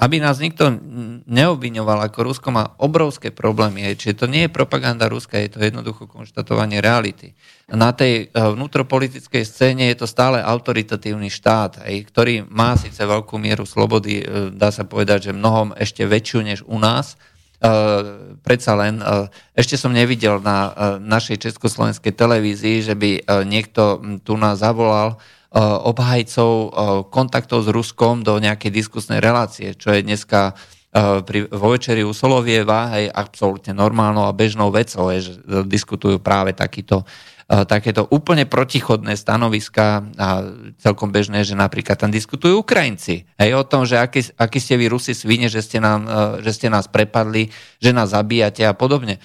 aby nás nikto neobviňoval, ako Rusko má obrovské problémy, čiže to nie je propaganda Ruska, je to jednoducho konštatovanie reality. Na tej vnútropolitickej scéne je to stále autoritatívny štát, ktorý má síce veľkú mieru slobody, dá sa povedať, že mnohom ešte väčšiu než u nás. Predsa len, ešte som nevidel na našej československej televízii, že by niekto tu nás zavolal obhajcov kontaktov s Ruskom do nejakej diskusnej relácie, čo je dneska pri, vo večeri u Solovieva, hej, absolútne normálnou a bežnou vecou, hej, že diskutujú práve takýto takéto úplne protichodné stanoviská a celkom bežné, že napríklad tam diskutujú Ukrajinci. Hej, o tom, že aký, aký ste vy Rusi svine, že ste, nám, že ste nás prepadli, že nás zabíjate a podobne.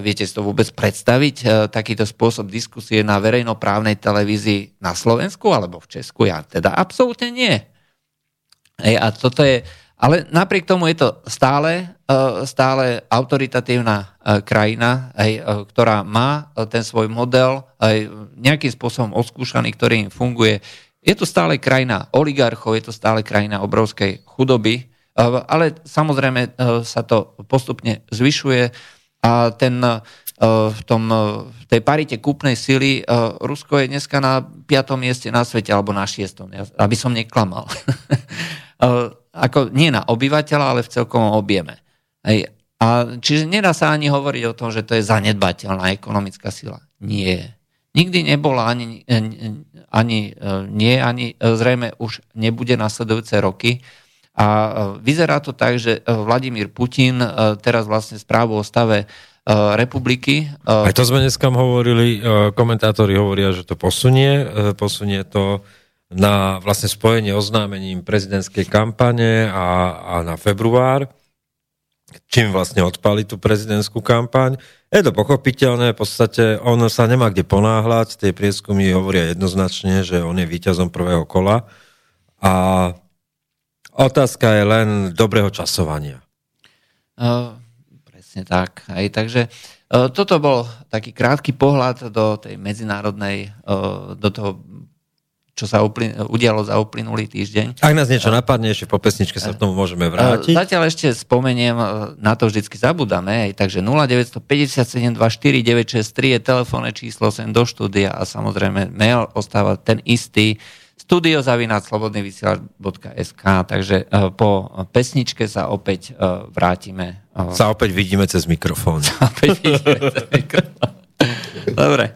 Viete si to vôbec predstaviť? Takýto spôsob diskusie na verejnoprávnej televízii na Slovensku alebo v Česku? Ja teda absolútne nie. Hej, a toto je... Ale napriek tomu je to stále, stále autoritatívna krajina, ktorá má ten svoj model, nejakým spôsobom odskúšaný, ktorý im funguje. Je to stále krajina oligarchov, je to stále krajina obrovskej chudoby, ale samozrejme sa to postupne zvyšuje a ten, v, tom, v tej parite kúpnej sily Rusko je dneska na piatom mieste na svete, alebo na šiestom, aby som neklamal. Ako nie na obyvateľa, ale v celkovom objeme. Hej. A čiže nedá sa ani hovoriť o tom, že to je zanedbateľná ekonomická sila. Nie. Nikdy nebola, ani, ani nie, ani zrejme už nebude nasledujúce roky. A vyzerá to tak, že Vladimír Putin teraz vlastne správu o stave republiky. Aj to sme dneska hovorili, komentátori hovoria, že to posunie, posunie to na vlastne spojenie oznámením prezidentskej kampane a, a na február, čím vlastne odpali tú prezidentskú kampaň. Je to pochopiteľné, v podstate on sa nemá kde ponáhľať, tie prieskumy hovoria jednoznačne, že on je víťazom prvého kola a otázka je len dobrého časovania. Uh, presne tak. Aj, takže uh, toto bol taký krátky pohľad do tej medzinárodnej, uh, do toho čo sa udialo za uplynulý týždeň. Ak nás niečo napadne, ešte po pesničke sa k tomu môžeme vrátiť. Zatiaľ ešte spomeniem, na to vždycky zabúdame, takže nula deväť päť sedem dva štyri deväť šesť tri je telefónne číslo sem do štúdia a samozrejme mail ostáva ten istý studio zavináč slobodný vysielač bodka es ká, takže po pesničke sa opäť vrátime. Sa opäť vidíme cez mikrofón. Sa opäť vidíme cez mikrofón. Dobre.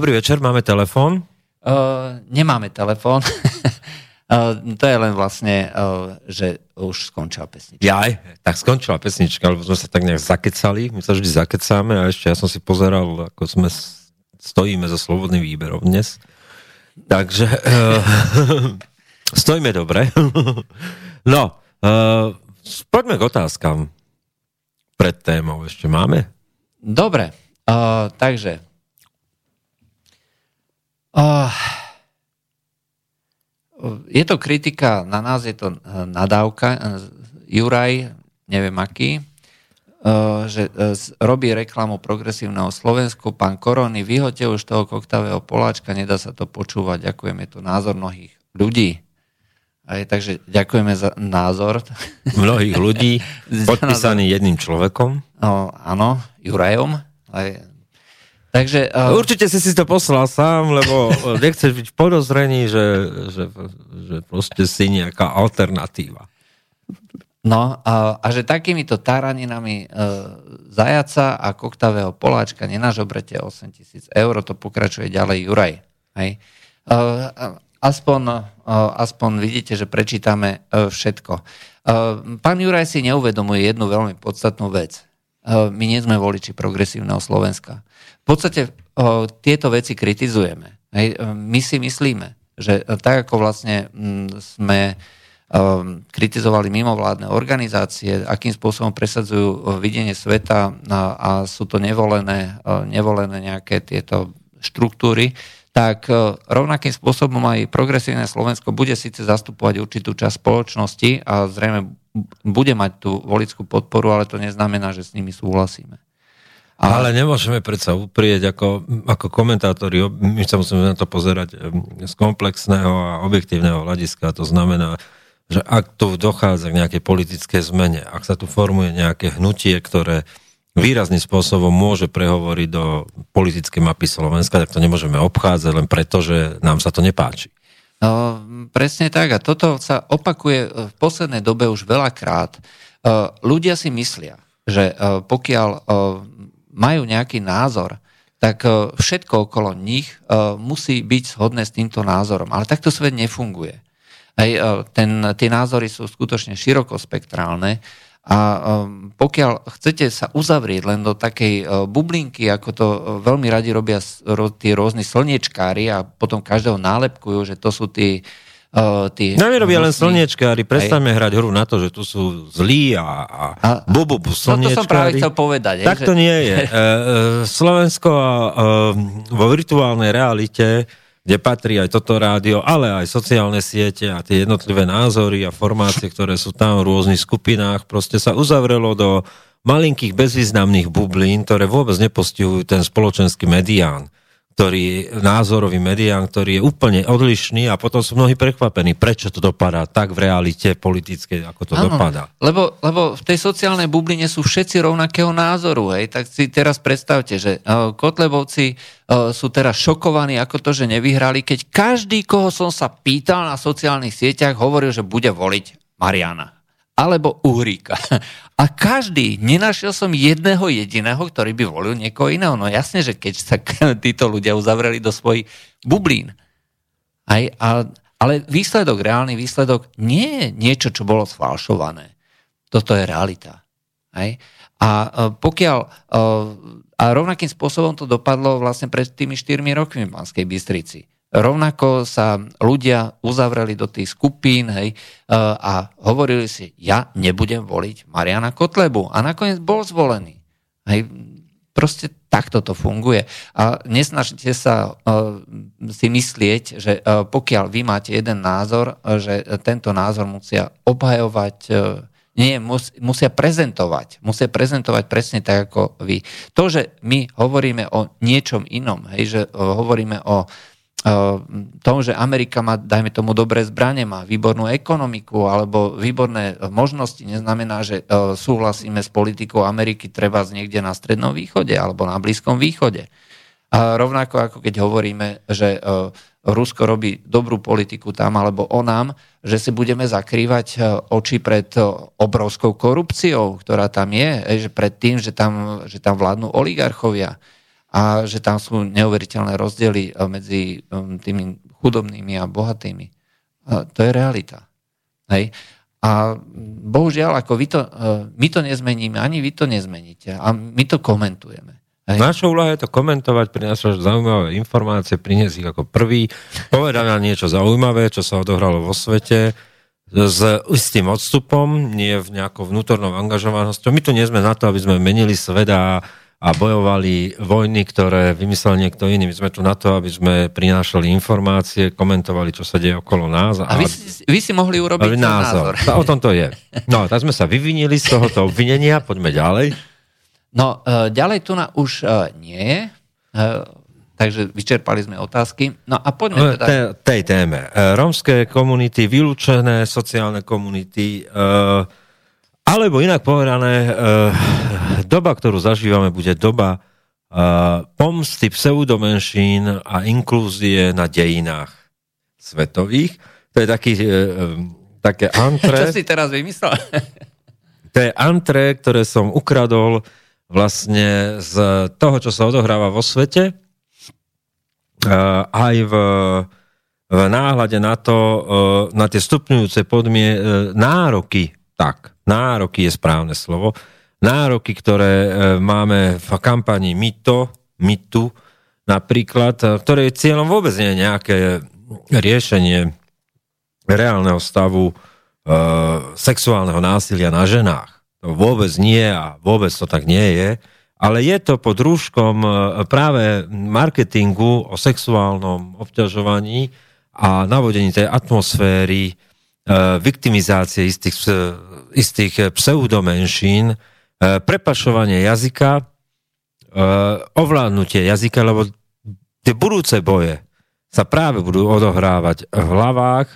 Dobrý večer, máme telefón? Uh, nemáme telefón. uh, to je len vlastne, uh, že už skončila pesnička. Jaj, tak skončila pesnička, lebo sme sa tak nejak zakecali, my sa vždy zakecáme a ešte ja som si pozeral, ako sme stojíme za slobodným výberom dnes. Takže uh, stojíme dobre. No, uh, poďme k otázkam. Pred témou ešte máme? Dobre, uh, takže... Uh, je to kritika, na nás je to nadávka, Juraj, neviem aký, uh, že uh, robí reklamu progresívneho Slovensku, pán Korony, vyhoďte už toho koktavého Poláčka, nedá sa to počúvať, ďakujem, je to názor mnohých ľudí. Aj, takže ďakujeme za názor. Mnohých ľudí, podpísaný jedným človekom. Uh, áno, Jurajom, aj takže, uh... určite si si to poslal sám, lebo nechceš byť v podozrení, že, že, že proste si nejaká alternatíva. No uh, a že takýmito taraninami uh, zajaca a koktavého Poláčka nenažobrete osemtisíc eur, to pokračuje ďalej Juraj. Hej. Uh, aspoň, aspoň vidíte, že prečítame všetko. Pán Juraj si neuvedomuje jednu veľmi podstatnú vec. My nie sme voliči progresívneho Slovenska. V podstate tieto veci kritizujeme. My si myslíme, že tak ako vlastne sme kritizovali mimovládne organizácie, akým spôsobom presadzujú videnie sveta a sú to nevolené, nevolené nejaké tieto štruktúry, tak rovnakým spôsobom aj progresívne Slovensko bude síce zastupovať určitú časť spoločnosti a zrejme bude mať tú voličskú podporu, ale to neznamená, že s nimi súhlasíme. A... Ale nemôžeme predsa uprieť ako, ako komentátori, my sa musíme na to pozerať z komplexného a objektívneho hľadiska. To znamená, že ak tu dochádza k nejakej politickej zmene, ak sa tu formuje nejaké hnutie, ktoré výrazným spôsobom môže prehovoriť do politickej mapy Slovenska, tak to nemôžeme obchádzať len preto, že nám sa to nepáči. No, presne tak. A toto sa opakuje v poslednej dobe už veľakrát. Ľudia si myslia, že pokiaľ majú nejaký názor, tak všetko okolo nich musí byť shodné s týmto názorom. Ale takto svet nefunguje. Aj ten, tie názory sú skutočne širokospektrálne a pokiaľ chcete sa uzavrieť len do takej bublinky, ako to veľmi radi robia tí rôzni slniečkári a potom každého nálepkujú, že to sú tí... Tí no nerobia len slniečkári, prestaňme hej. hrať hru na to, že tu sú zlí a, a, a bobobu slniečkári. To som práve chcel povedať. Tak to že... nie je. Slovensko vo virtuálnej realite, kde patrí aj toto rádio, ale aj sociálne siete a tie jednotlivé názory a formácie, ktoré sú tam v rôznych skupinách, proste sa uzavrelo do malinkých bezvýznamných bublín, ktoré vôbec nepostihujú ten spoločenský medián, ktorý názorový medián, ktorý je úplne odlišný a potom sú mnohí prekvapení, prečo to dopadá tak v realite politickej, ako to ano, dopadá. Lebo, lebo v tej sociálnej bubline sú všetci rovnakého názoru, hej, tak si teraz predstavte, že Kotlebovci sú teraz šokovaní, ako to, že nevyhrali, keď každý, koho som sa pýtal na sociálnych sieťach, hovoril, že bude voliť Mariana alebo Uhríka. A každý, nenašiel som jedného jediného, ktorý by volil niekoho iného. No jasne, že keď sa títo ľudia uzavreli do svojich bublín. Aj, a, ale výsledok, reálny výsledok nie je niečo, čo bolo sfalšované. Toto je realita. Aj? A pokiaľ... A rovnakým spôsobom to dopadlo vlastne pred tými štyrmi rokmi v Banskej Bystrici. Rovnako sa ľudia uzavreli do tých skupín, hej, a hovorili si, ja nebudem voliť Mariana Kotlebu. A nakoniec bol zvolený. Hej, proste takto to funguje. A nesnažite sa uh, si myslieť, že uh, pokiaľ vy máte jeden názor, uh, že tento názor musia obhajovať, uh, nie, mus, musia prezentovať. Musia prezentovať presne tak, ako vy. To, že my hovoríme o niečom inom, hej, že uh, hovoríme o tom, že Amerika má, dajme tomu, dobré zbrane, má výbornú ekonomiku alebo výborné možnosti, neznamená, že súhlasíme s politikou Ameriky treba niekde na Strednom východe alebo na Blízkom východe. A rovnako ako keď hovoríme, že Rusko robí dobrú politiku tam alebo o nám, že si budeme zakrývať oči pred obrovskou korupciou, ktorá tam je, že pred tým, že tam, že tam vládnu oligarchovia a že tam sú neuveriteľné rozdiely medzi tými chudobnými a bohatými. To je realita. Hej. A bohužiaľ, ako vy to, my to nezmeníme, ani vy to nezmeníte. A my to komentujeme. Našou úlohou je to komentovať, prinášať zaujímavé informácie, priniesť ich ako prvý, povedať nám niečo zaujímavé, čo sa odohralo vo svete, s istým odstupom, nie v nejakou vnútornou angažovanosťou. My tu nie sme na to, aby sme menili svet a a bojovali vojny, ktoré vymyslel niekto iný. My sme tu na to, aby sme prinášali informácie, komentovali, čo sa deje okolo nás. A, a vy, si, vy si mohli urobiť názor. názor. O tom to je. No, tak sme sa vyvinili z tohoto obvinenia. Poďme ďalej. No, ďalej tu na už nie. Takže vyčerpali sme otázky. No a poďme teda... Te, tej téme. Rómske komunity, vylúčené sociálne komunity... Alebo inak povedané, doba, ktorú zažívame, bude doba pomsty pseudomenšín a inklúzie na dejinách svetových. To je taký, také antré... Čo si teraz vymyslel? To je antré, ktoré som ukradol vlastne z toho, čo sa odohráva vo svete. Aj v... v v náhľade na to, na tie stupňujúce podmie, nároky, tak, nároky je správne slovo, nároky, ktoré máme v kampanii MITO, MITU, napríklad, ktoré cieľom vôbec nie je nejaké riešenie reálneho stavu e, sexuálneho násilia na ženách. To vôbec nie a vôbec to tak nie je, ale je to pod rúškom práve marketingu o sexuálnom obťažovaní a navodení tej atmosféry e, viktimizácie istých, istých pseudomenšín, e, prepašovanie jazyka, e, ovládnutie jazyka, lebo tie budúce boje sa práve budú odohrávať v hlavách,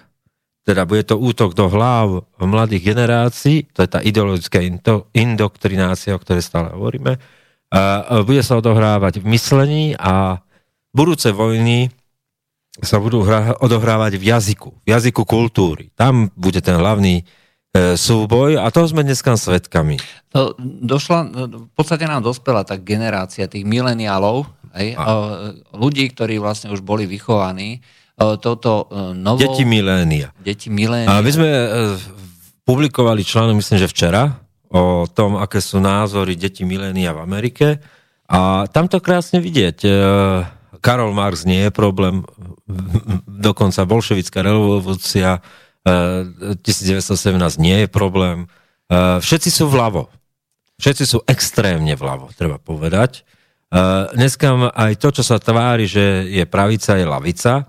teda bude to útok do hlav mladých generácií, to je tá ideologická indo- indoktrinácia, o ktorej stále hovoríme, a bude sa odohrávať v myslení a budúce vojny sa budú hra- odohrávať v jazyku, v jazyku kultúry. Tam bude ten hlavný súboj a toho sme dneska svedkami. To došla, v podstate nám dospela tá generácia tých mileniálov, hej, ľudí, ktorí vlastne už boli vychovaní toto novo... Deti milénia. Deti milénia. A my sme publikovali článok, myslím, že včera, o tom, aké sú názory detí milénia v Amerike a tam to krásne vidieť. Karol Marx nie je problém, dokonca bolševická revolúcia devätnásť sedemnásť nie je problém. Všetci sú vľavo. Všetci sú extrémne vľavo, treba povedať. Dneska aj to, čo sa tvári, že je pravica, je lavica.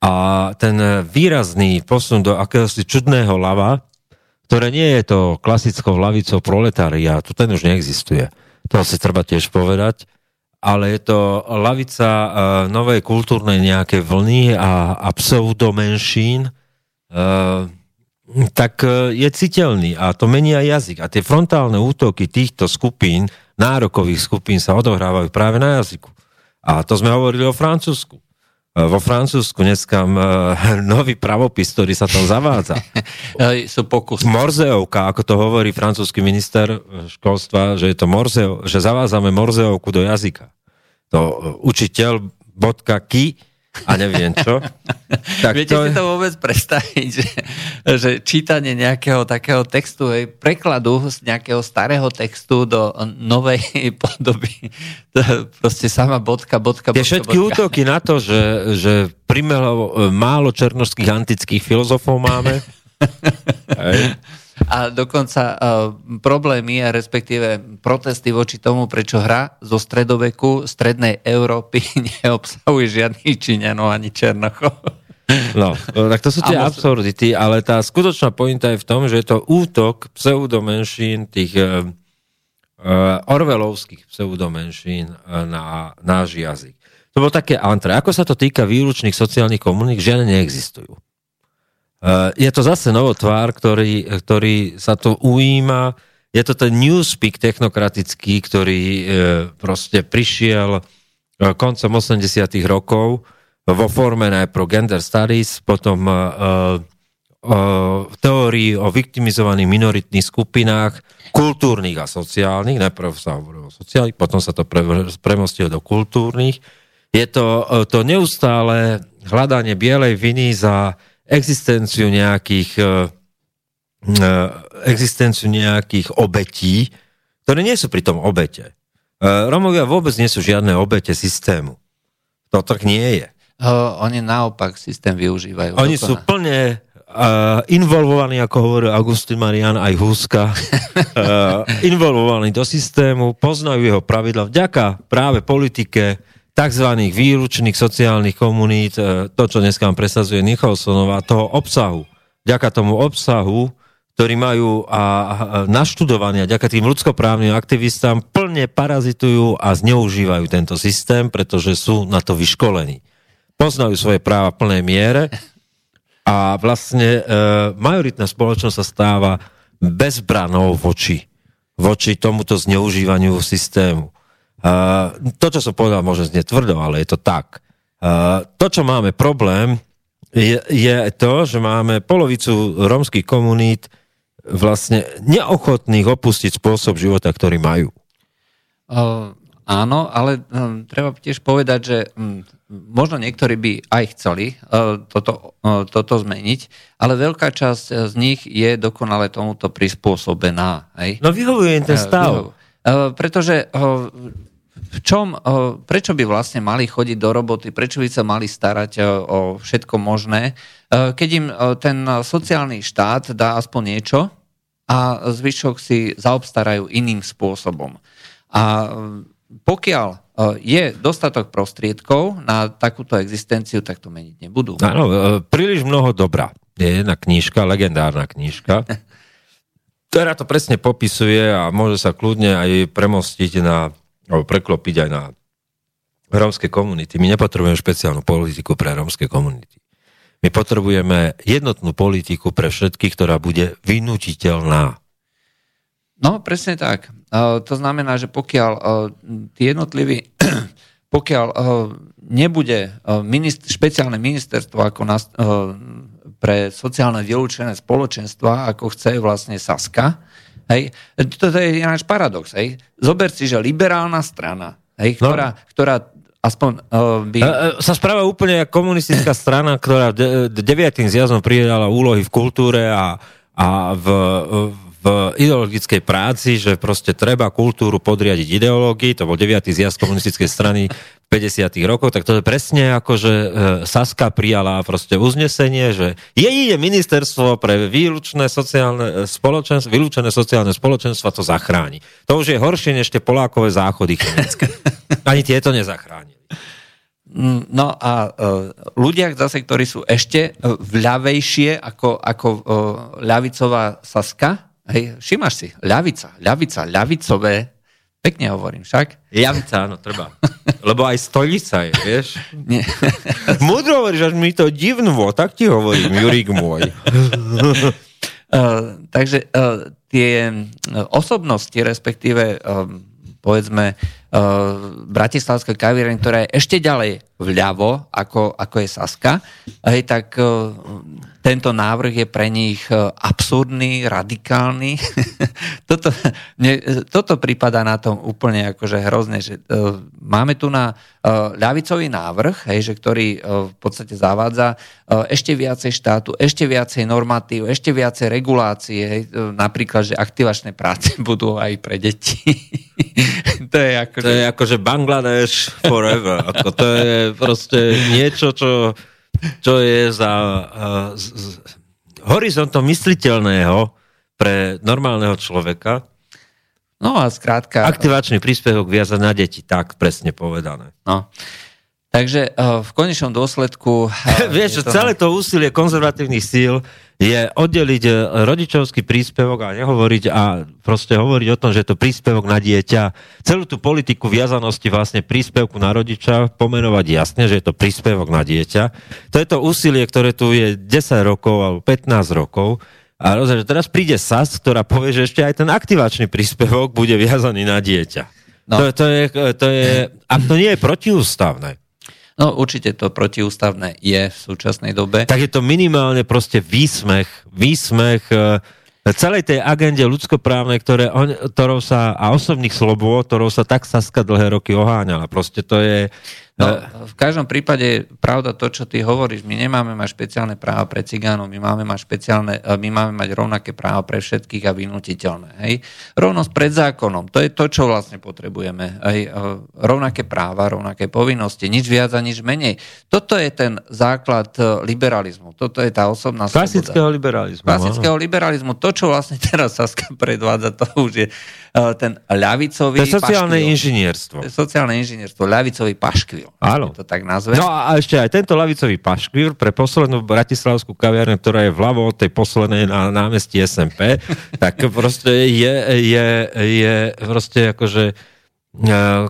A ten výrazný posun do akéhosi čudného lava, ktoré nie je to klasickou lavicou proletariátu, ten už neexistuje. To si treba tiež povedať. Ale je to lavica novej kultúrnej nejakej vlny a, a pseudomenšín, Uh, tak je citeľný a to mení aj jazyk. A tie frontálne útoky týchto skupín, nárokových skupín sa odohrávajú práve na jazyku. A to sme hovorili o Francúzsku. Uh, vo Francúzsku dneska uh, nový pravopis, ktorý sa tam zavádza. Sú pokusy. Morzeovka, ako to hovorí francúzsky minister školstva, že je to morzeo, že zavádzame morzeovku do jazyka. To uh, učiteľ bodka ki a neviem čo. Tak viete to... si to vôbec predstaviť, že, že čítanie nejakého takého textu, hej, prekladu z nejakého starého textu do novej podoby, to proste sama bodka, bodka, tie bodka. Všetky bodka. Útoky na to, že, že primelo, málo černošských antických filozofov máme. Hej. A dokonca uh, problémy a respektíve protesty voči tomu, prečo hra zo stredoveku strednej Európy neobsahuje žiadnych Číňanov ani Černochov. No, tak to sú tie a absurdity, ale tá skutočná pointa je v tom, že je to útok pseudomenšín, tých uh, orwellovských pseudomenšín na náš jazyk. To bolo také antre. Ako sa to týka výručných sociálnych komuník, žiadne neexistujú. Je to zase novotvár, ktorý, ktorý sa to ujíma. Je to ten newspeak technokratický, ktorý proste prišiel koncom osemdesiatych rokov vo forme najprv gender studies, potom teórií o viktimizovaných minoritných skupinách, kultúrnych a sociálnych. Najprv sa hovorilo o sociálnych, potom sa to premostilo do kultúrnych. Je to, to neustále hľadanie bielej viny za existenciu nejakých existenciu nejakých obetí, ktoré nie sú pritom obete. Romovia vôbec nie sú žiadne obete systému. To tak nie je. O, oni naopak systém využívajú. Oni dokoná. Sú plne uh, involvovaní, ako hovoril Augustín Marian, aj Huska, uh, involvovaní do systému, poznajú jeho pravidla vďaka práve politike takzvaných výručných sociálnych komunít, to, čo dneska vám presadzuje Nicholsonová, toho obsahu. Vďaka tomu obsahu, ktorý majú a naštudovania, vďaka tým ľudskoprávnym aktivistám plne parazitujú a zneužívajú tento systém, pretože sú na to vyškolení. Poznajú svoje práva v plnej miere a vlastne e, majoritná spoločnosť sa stáva bezbranou voči, voči tomuto zneužívaniu systému. Uh, to, čo som povedal, možno znie tvrdo, ale je to tak. Uh, to, čo máme problém, je, je to, že máme polovicu rómskych komunít vlastne neochotných opustiť spôsob života, ktorý majú. Uh, Áno, ale hm, treba tiež povedať, že hm, možno niektorí by aj chceli uh, toto, uh, toto zmeniť, ale veľká časť z nich je dokonale tomuto prispôsobená. Hej? No vyhovuje ten stav. Uh, uh, pretože uh, v čom, uh, prečo by vlastne mali chodiť do roboty, prečo by sa mali starať uh, o všetko možné, uh, keď im uh, ten sociálny štát dá aspoň niečo a zvyšok si zaobstarajú iným spôsobom. A uh, pokiaľ je dostatok prostriedkov na takúto existenciu, tak to meniť nebudú. Áno, príliš mnoho dobrá. Je jedna knižka, legendárna knižka, ktorá to presne popisuje a môže sa kľudne aj premostiť na, alebo preklopiť aj na rómske komunity. My nepotrebujeme špeciálnu politiku pre rómske komunity. My potrebujeme jednotnú politiku pre všetkých, ktorá bude vynútiteľná. No, presne tak. Uh, to znamená, že pokiaľ uh, tí jednotliví, pokiaľ uh, nebude uh, minist- špeciálne ministerstvo ako na, uh, pre sociálne vylúčené spoločenstva, ako chce vlastne Saska, hej, toto je náš paradox. Hej. Zober si, že liberálna strana, hej, ktorá, no. ktorá aspoň uh, by... Uh, uh, sa správa úplne ako komunistická strana, ktorá de- deviatým zjazdom pridala úlohy v kultúre a, a v... v v ideologickej práci, že proste treba kultúru podriadiť ideológii, to bol deviaty zjazd komunistickej strany v päťdesiatych rokoch, tak to je presne ako, že Saska prijala proste uznesenie, že jej je ministerstvo pre výlučné sociálne spoločenstvo, vylúčené sociálne spoločenstva to zachráni. To už je horšie než tie Polákové záchody chemické. Ani tieto nezachránili. No a ľudia zase, ktorí sú ešte ľavejšie ako, ako ľavicová Saska, hej, všimáš si, ľavica, ľavica, ľavicové, pekne hovorím však. Ľavica, áno, treba. Lebo aj stolica je, vieš. Múdro hovoríš, až mi to divnú, tak ti hovorím, Jurík môj. uh, takže uh, tie osobnosti, respektíve, um, povedzme, uh, bratislavská kaviareň, ktorá je ešte ďalej vľavo, ako, ako je Saska, hej, tak... Uh, Tento návrh je pre nich absurdný, radikálny. toto, mne, toto prípada na tom úplne akože hrozne, že uh, máme tu na uh, ľavicový návrh, hej, že ktorý uh, v podstate zavádza uh, ešte viacej štátu, ešte viacej normatív, ešte viacej regulácie, hej, uh, napríklad, že aktivačné práce budú aj pre deti. To je akože... To je akože Bangladesh forever. Ako to je proste niečo, čo... čo je za uh, z, z, horizontom mysliteľného pre normálneho človeka. No a skrátka... Aktivačný príspevok viazať na deti, tak presne povedané. No. Takže uh, v konečnom dôsledku... Uh, Vieš, to... celé to úsilie konzervatívnych síl je oddeliť rodičovský príspevok a nehovoriť a proste hovoriť o tom, že je to príspevok na dieťa. Celú tú politiku viazanosti vlastne príspevku na rodiča pomenovať jasne, že je to príspevok na dieťa. To je to úsilie, ktoré tu je desať rokov alebo pätnásť rokov. A rozumiem, že teraz príde es a es, ktorá povie, že ešte aj ten aktivačný príspevok bude viazaný na dieťa. No. To, to je, to je, a to nie je protiústavné. No určite to protiústavné je v súčasnej dobe. Tak je to minimálne proste výsmech, výsmech celej tej agende ľudskoprávnej, ktoré on, ktorou sa, a osobných slobôd, ktorou sa tak Saska dlhé roky oháňala. Proste to je... No, v každom prípade pravda to, čo ty hovoríš, my nemáme mať špeciálne práva pre cigánov, my máme mať špeciálne, my máme mať rovnaké práva pre všetkých a vynutiteľné. Hej? Rovnosť pred zákonom, to je to, čo vlastne potrebujeme. Hej? Rovnaké práva, rovnaké povinnosti, nič viac a nič menej. Toto je ten základ liberalizmu, toto je tá osobná sloboda. Klasického liberalizmu. Klasického liberalizmu, to, čo vlastne teraz Saska predvádza, to už je ten ľavicový paškvil. To je sociálne paškvil. inžinierstvo. Sociálne inžinierstvo, ľavicový paškvil. Áno. To tak nazve. No a ešte aj tento ľavicový paškvír pre poslednú bratislavskú kaviarnu, ktorá je vľavo od tej poslednej na námestí es en pé, tak proste je, je, je proste akože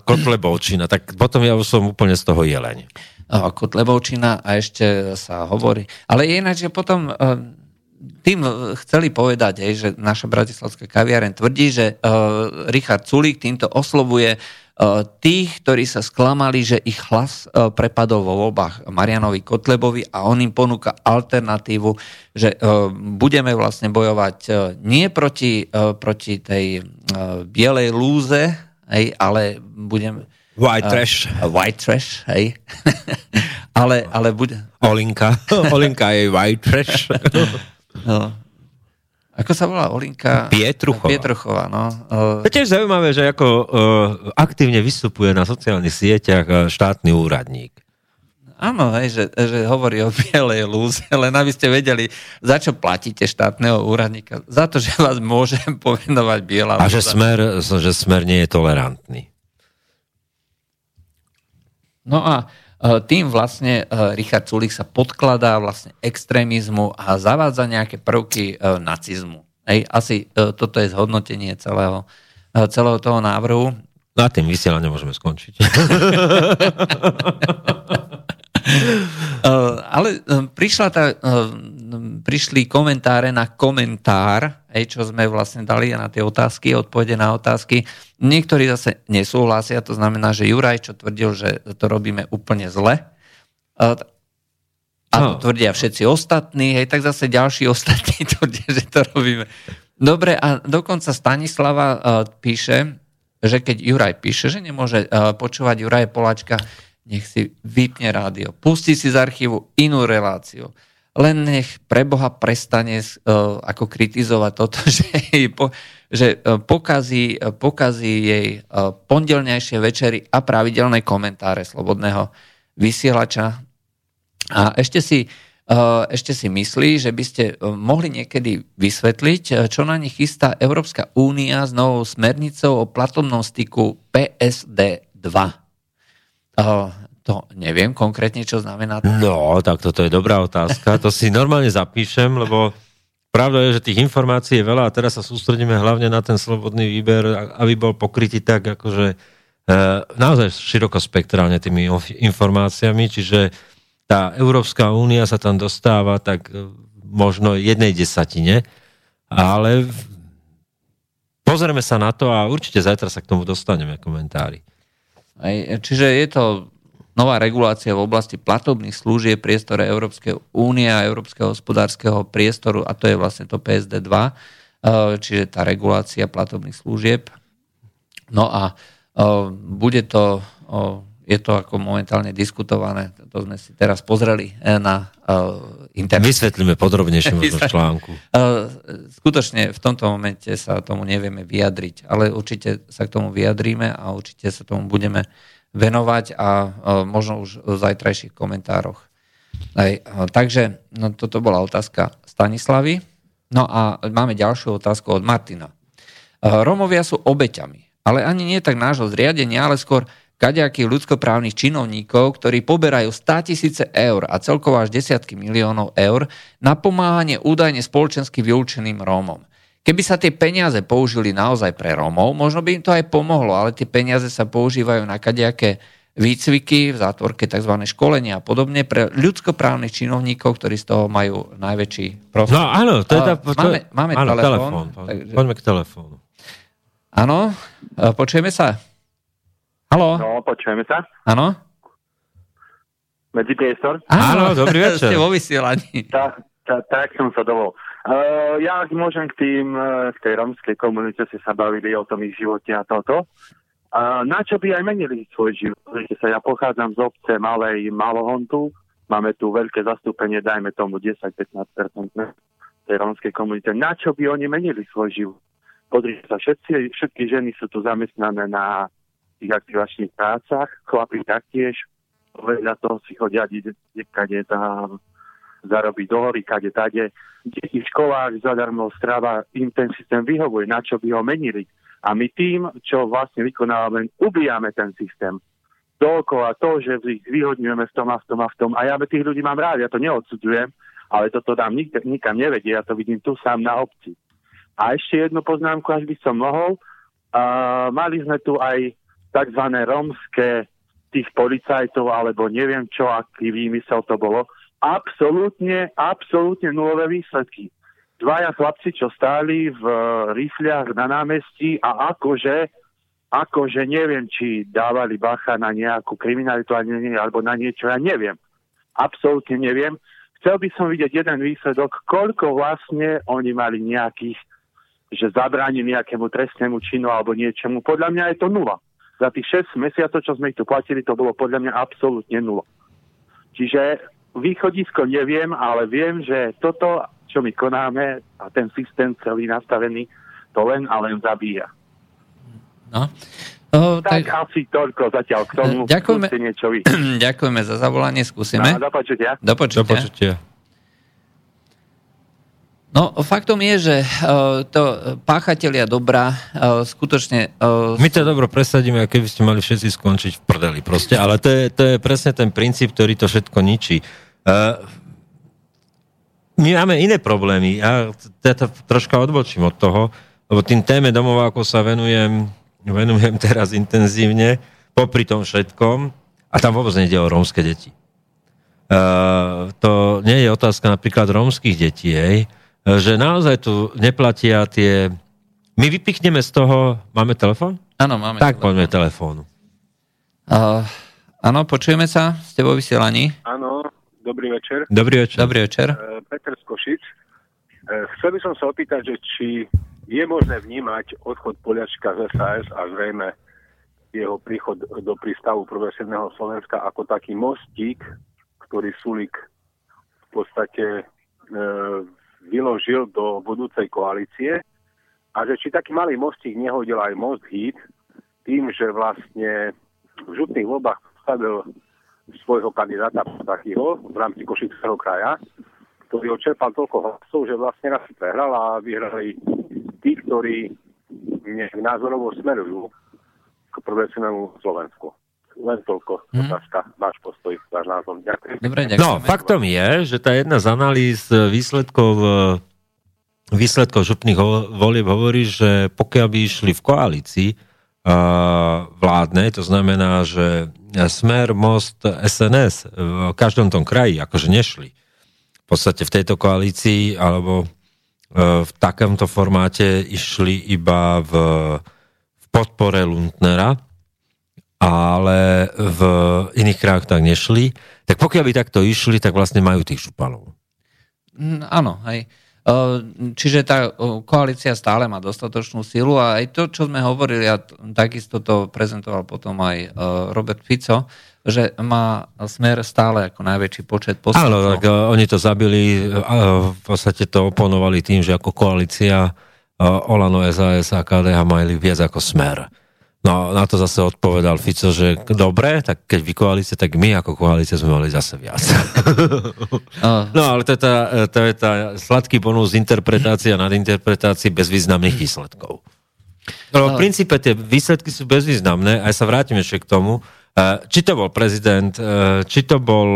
kotlebovčina. Tak potom ja už som úplne z toho jeleň. Kotlebovčina a ešte sa hovorí. Ale ináč je potom... Tým chceli povedať, hej, že naša bratislavská kaviareň tvrdí, že uh, Richard Sulík týmto oslovuje uh, tých, ktorí sa sklamali, že ich hlas uh, prepadol vo voľbách Marianovi Kotlebovi a on im ponúka alternatívu, že uh, budeme vlastne bojovať uh, nie proti, uh, proti tej uh, bielej lúze, hej, ale budem... White trash. Uh, white trash, hej. ale, ale bude... Olinka. Olinka je white trash. No. Ako sa volá Olinka? Pietruchová. Pietruchová, no. To je tiež zaujímavé, že ako uh, aktívne vystupuje na sociálnych sieťach štátny úradník. Áno, hej, že, že hovorí o bielej lúze, len aby ste vedeli, za čo platíte štátneho úradníka. Za to, že vás môžem pomenovať biela lúza. A že smer, že smer nie je tolerantný. No a tým vlastne Richard Sulík sa podkladá vlastne extrémizmu a zavádza nejaké prvky nacizmu. Hej, asi toto je zhodnotenie celého, celého toho návrhu. Na tým vysielaním môžeme skončiť. Ale prišla tá, prišli komentáre na komentár, hej, čo sme vlastne dali na tie otázky, odpovede na otázky. Niektorí zase nesúhlasia, to znamená, že Juraj, čo tvrdil, že to robíme úplne zle, a to tvrdia všetci ostatní, hej, tak zase ďalší ostatní tvrdia, že to robíme. Dobre, a dokonca Stanislava píše, že keď Juraj píše, že nemôže počúvať Juraja Poláčka, nech si vypne rádio, pustí si z archívu inú reláciu. Len nech pre Boha prestane uh, ako kritizovať toto, že, po, že uh, pokazí, uh, pokazí jej uh, pondelnejšie večery a pravidelné komentáre Slobodného vysielača. A ešte si, uh, ešte si myslí, že by ste uh, mohli niekedy vysvetliť, uh, čo na nich chystá Európska únia s novou smernicou o platobnom styku P S D dva. Uh, To neviem konkrétne, čo znamená to. No, tak toto je dobrá otázka. To si normálne zapíšem, lebo pravda je, že tých informácií je veľa a teraz sa sústredíme hlavne na ten slobodný výber, aby bol pokrytý tak, akože naozaj širokospektrálne tými informáciami, čiže tá Európska únia sa tam dostáva tak možno jednej desatine, ale pozrieme sa na to a určite zajtra sa k tomu dostaneme komentári. Aj, čiže je to nová regulácia v oblasti platobných služieb priestore Európskej únie a Európskeho hospodárskeho priestoru, a to je vlastne to P S D dva, čiže tá regulácia platobných služieb. No a bude to, je to ako momentálne diskutované, to sme si teraz pozreli na internet. Vysvetlíme podrobnejšie možno v článku. Skutočne v tomto momente sa tomu nevieme vyjadriť, ale určite sa k tomu vyjadríme a určite sa tomu budeme venovať a možno už v zajtrajších komentároch. Aj, takže no, toto bola otázka Stanislavy. No a máme ďalšiu otázku od Martina. Rómovia sú obeťami, ale ani nie tak nášho zriadenia, ale skôr kadejakých ľudskoprávnych činovníkov, ktorí poberajú sto tisíc eur a celkovo až desiatky miliónov eur na pomáhanie údajne spoločensky vylúčeným Rómom. Keby sa tie peniaze použili naozaj pre Rómov, možno by im to aj pomohlo, ale tie peniaze sa používajú na kadejaké výcviky, v zátvorke tzv. Školenia a podobne pre ľudskoprávnych činovníkov, ktorí z toho majú najväčší profit. No áno, to je tá... Máme, máme áno, telefón. telefón takže... Poďme k telefónu. Áno, počujeme sa. Haló? No, počujeme sa. Áno? Medzipriestor. Áno, dobrý večer. Ste vo vysielaní. Tak, tak som sa dovolil. Uh, ja môžem k tým, uh, k tej romskej komunite, ste sa bavili o tom ich živote a toto. Uh, na čo by aj menili svoj život? Ja pochádzam z obce Malej Malohontu, máme tu veľké zastúpenie, dajme tomu desať až pätnásť percent tej romskej komunite. Na čo by oni menili svoj život? Podrite sa, všetci, všetky ženy sú tu zamestnané na tých aktivačných prácach, chlapi taktiež, veľa toho si chodia, kde tá... zarobiť do hory, kade, tade. Deti v školách zadarmo strava, im ten systém vyhovuje, na čo by ho menili. A my tým, čo vlastne vykonávame, ubíjame ten systém. Dookola to, že ich vyhodňujeme v tom a v tom a v tom. A ja by tých ľudí mám rád, ja to neodsudzujem, ale toto tam nik- nikam nevedie, ja to vidím tu sám na obci. A ešte jednu poznámku, až by som mohol. Uh, mali sme tu aj takzvané romské tých policajtov, alebo neviem čo, aký výmysel to bolo, absolútne, absolútne nulové výsledky. Dvaja chlapci, čo stáli v rifliach na námestí a akože, akože neviem, či dávali bacha na nejakú kriminalitu alebo na niečo, ja neviem. Absolútne neviem. Chcel by som vidieť jeden výsledok, koľko vlastne oni mali nejakých, že zabránili nejakému trestnému činu alebo niečomu. Podľa mňa je to nula. za tých šesť mesiacov, čo sme ich tu platili, to bolo podľa mňa absolútne nula. Čiže východisko neviem, ale viem, že toto, čo my konáme a ten systém celý nastavený, to len a len zabíja. No. Oh, tak, tak asi toľko zatiaľ k tomu. Ďakujeme, niečo vy. Ďakujeme za zavolanie, skúsime. No, do počutia. Do počutia. Do počutia. No, faktom je, že uh, to páchatelia dobra uh, skutočne... Uh, My to dobro presadíme, keby ste mali všetci skončiť v prdeli proste, ale to je, to je presne ten princíp, ktorý to všetko ničí. Uh, My máme iné problémy. Ja to troška odbočím od toho, lebo tým téme domovákov sa venujem, venujem teraz intenzívne, popri tom všetkom, a tam vôbec nejde o rómske deti. Uh, to nie je otázka napríklad rómskych detí, hej, že naozaj tu neplatia tie... My vypichneme z toho... Máme telefon? Áno, máme. Tak telefon. Poďme telefónu. Áno, uh, počujeme sa s tebou vysielaní. Áno. Dobrý večer. Dobrý večer. Dobrý večer. Peter z Košic. Chcel by som sa opýtať, že či je možné vnímať odchod Poliačka z es a es a zrejme jeho príchod do prístavu Progresívneho Slovenska ako taký mostík, ktorý Sulík v podstate e, vyložil do budúcej koalície, a že či taký malý mostík nehodil aj Most Híd tým, že vlastne v župných voľbách postavil svojho kandidáta Patakyho v rámci Košického kraja, ktorý odčerpal toľko hlasov, že vlastne raz prehral a vyhrali tí, ktorí názorovo smerujú k progresívnemu Slovensku. Len toľko. Hmm. Otázka, váš postoj, váš názor. Ďakujem. Dobre, ďakujem. No, faktom je, že tá jedna z analýz výsledkov výsledkov župných volieb hovorí, že pokiaľ by išli v koalícii vládnej, to znamená, že Smer, Most, es en es v každom tom kraji akože nešli. V podstate v tejto koalícii alebo v takomto formáte išli iba v, v podpore Lundnera, ale v iných krajach tak nešli. Tak pokiaľ by takto išli, tak vlastne majú tých županov. Mm, áno, hej. Čiže tá koalícia stále má dostatočnú silu a aj to, čo sme hovorili, a takisto to prezentoval potom aj Robert Fico, že má Smer stále ako najväčší počet poslancov. Áno, tak oni to zabili, v podstate to oponovali tým, že ako koalícia Olano, es a es a ká dé há mali viac ako Smer. No, na to zase odpovedal Fico, že dobre, tak keď vy koalície, tak my ako koalície sme mali zase viac. No, ale to je tá, to je tá sladký bonus interpretácia nad interpretácií bezvýznamných výsledkov. No, v princípe tie výsledky sú bezvýznamné, aj sa vrátime ešte k tomu, či to bol prezident, či to bol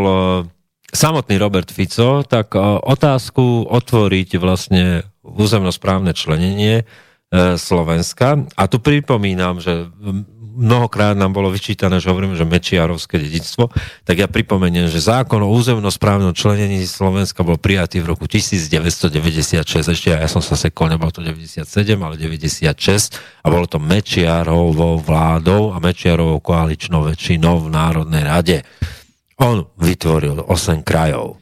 samotný Robert Fico, tak otázku otvoriť vlastne územnosprávne členenie Slovenska. A tu pripomínam, že mnohokrát nám bolo vyčítané, že hovoríme, že mečiarovské dedičstvo, tak ja pripomeniem, že zákon o územnosprávnom členení Slovenska bol prijatý v roku devätnásťstodeväťdesiatšesť, ešte ja som sa sekol, nebol to deväťdesiatsedem, ale deväťdesiatšesť, a bolo to Mečiarovou vládou a Mečiarovou koaličnou väčšinou v Národnej rade. On vytvoril osem krajov.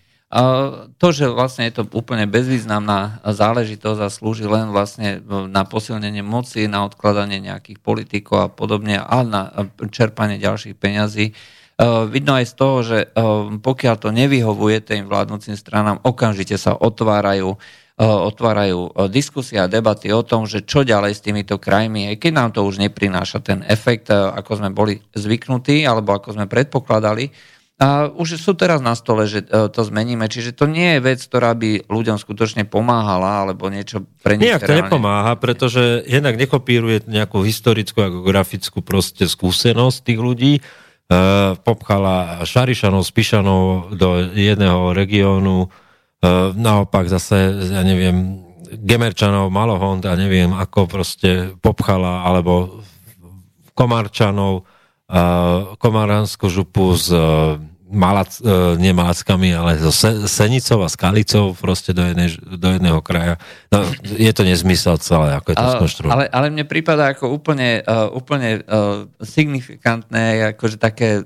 To, že vlastne je to úplne bezvýznamná záležitosť a slúži len vlastne na posilnenie moci, na odkladanie nejakých politikov a podobne a na čerpanie ďalších peňazí. Vidno aj z toho, že pokiaľ to nevyhovuje tým vládnúcim stranám, okamžite sa otvárajú otvárajú diskusie a debaty o tom, že čo ďalej s týmito krajmi, aj keď nám to už neprináša ten efekt, ako sme boli zvyknutí alebo ako sme predpokladali. A už sú teraz na stole, že to zmeníme. Čiže to nie je vec, ktorá by ľuďom skutočne pomáhala, alebo niečo pre nich. Nijak to nepomáha, pretože jednak nekopíruje nejakú historickú a geografickú proste skúsenosť tých ľudí. E, popchala Šarišanov, Spišanov do jedného regiónu. E, naopak zase, ja neviem, Gemerčanov, Malohond a neviem, ako proste popchala, alebo Komarčanov, Komaránsku župu s Malac, nie Malackami, ale so Senicou a Skalicou proste do, jednej, do jedného kraja. No, je to nezmysel celé, ako je to skonštruované. Ale, ale mne prípada ako úplne, úplne signifikantné, akože také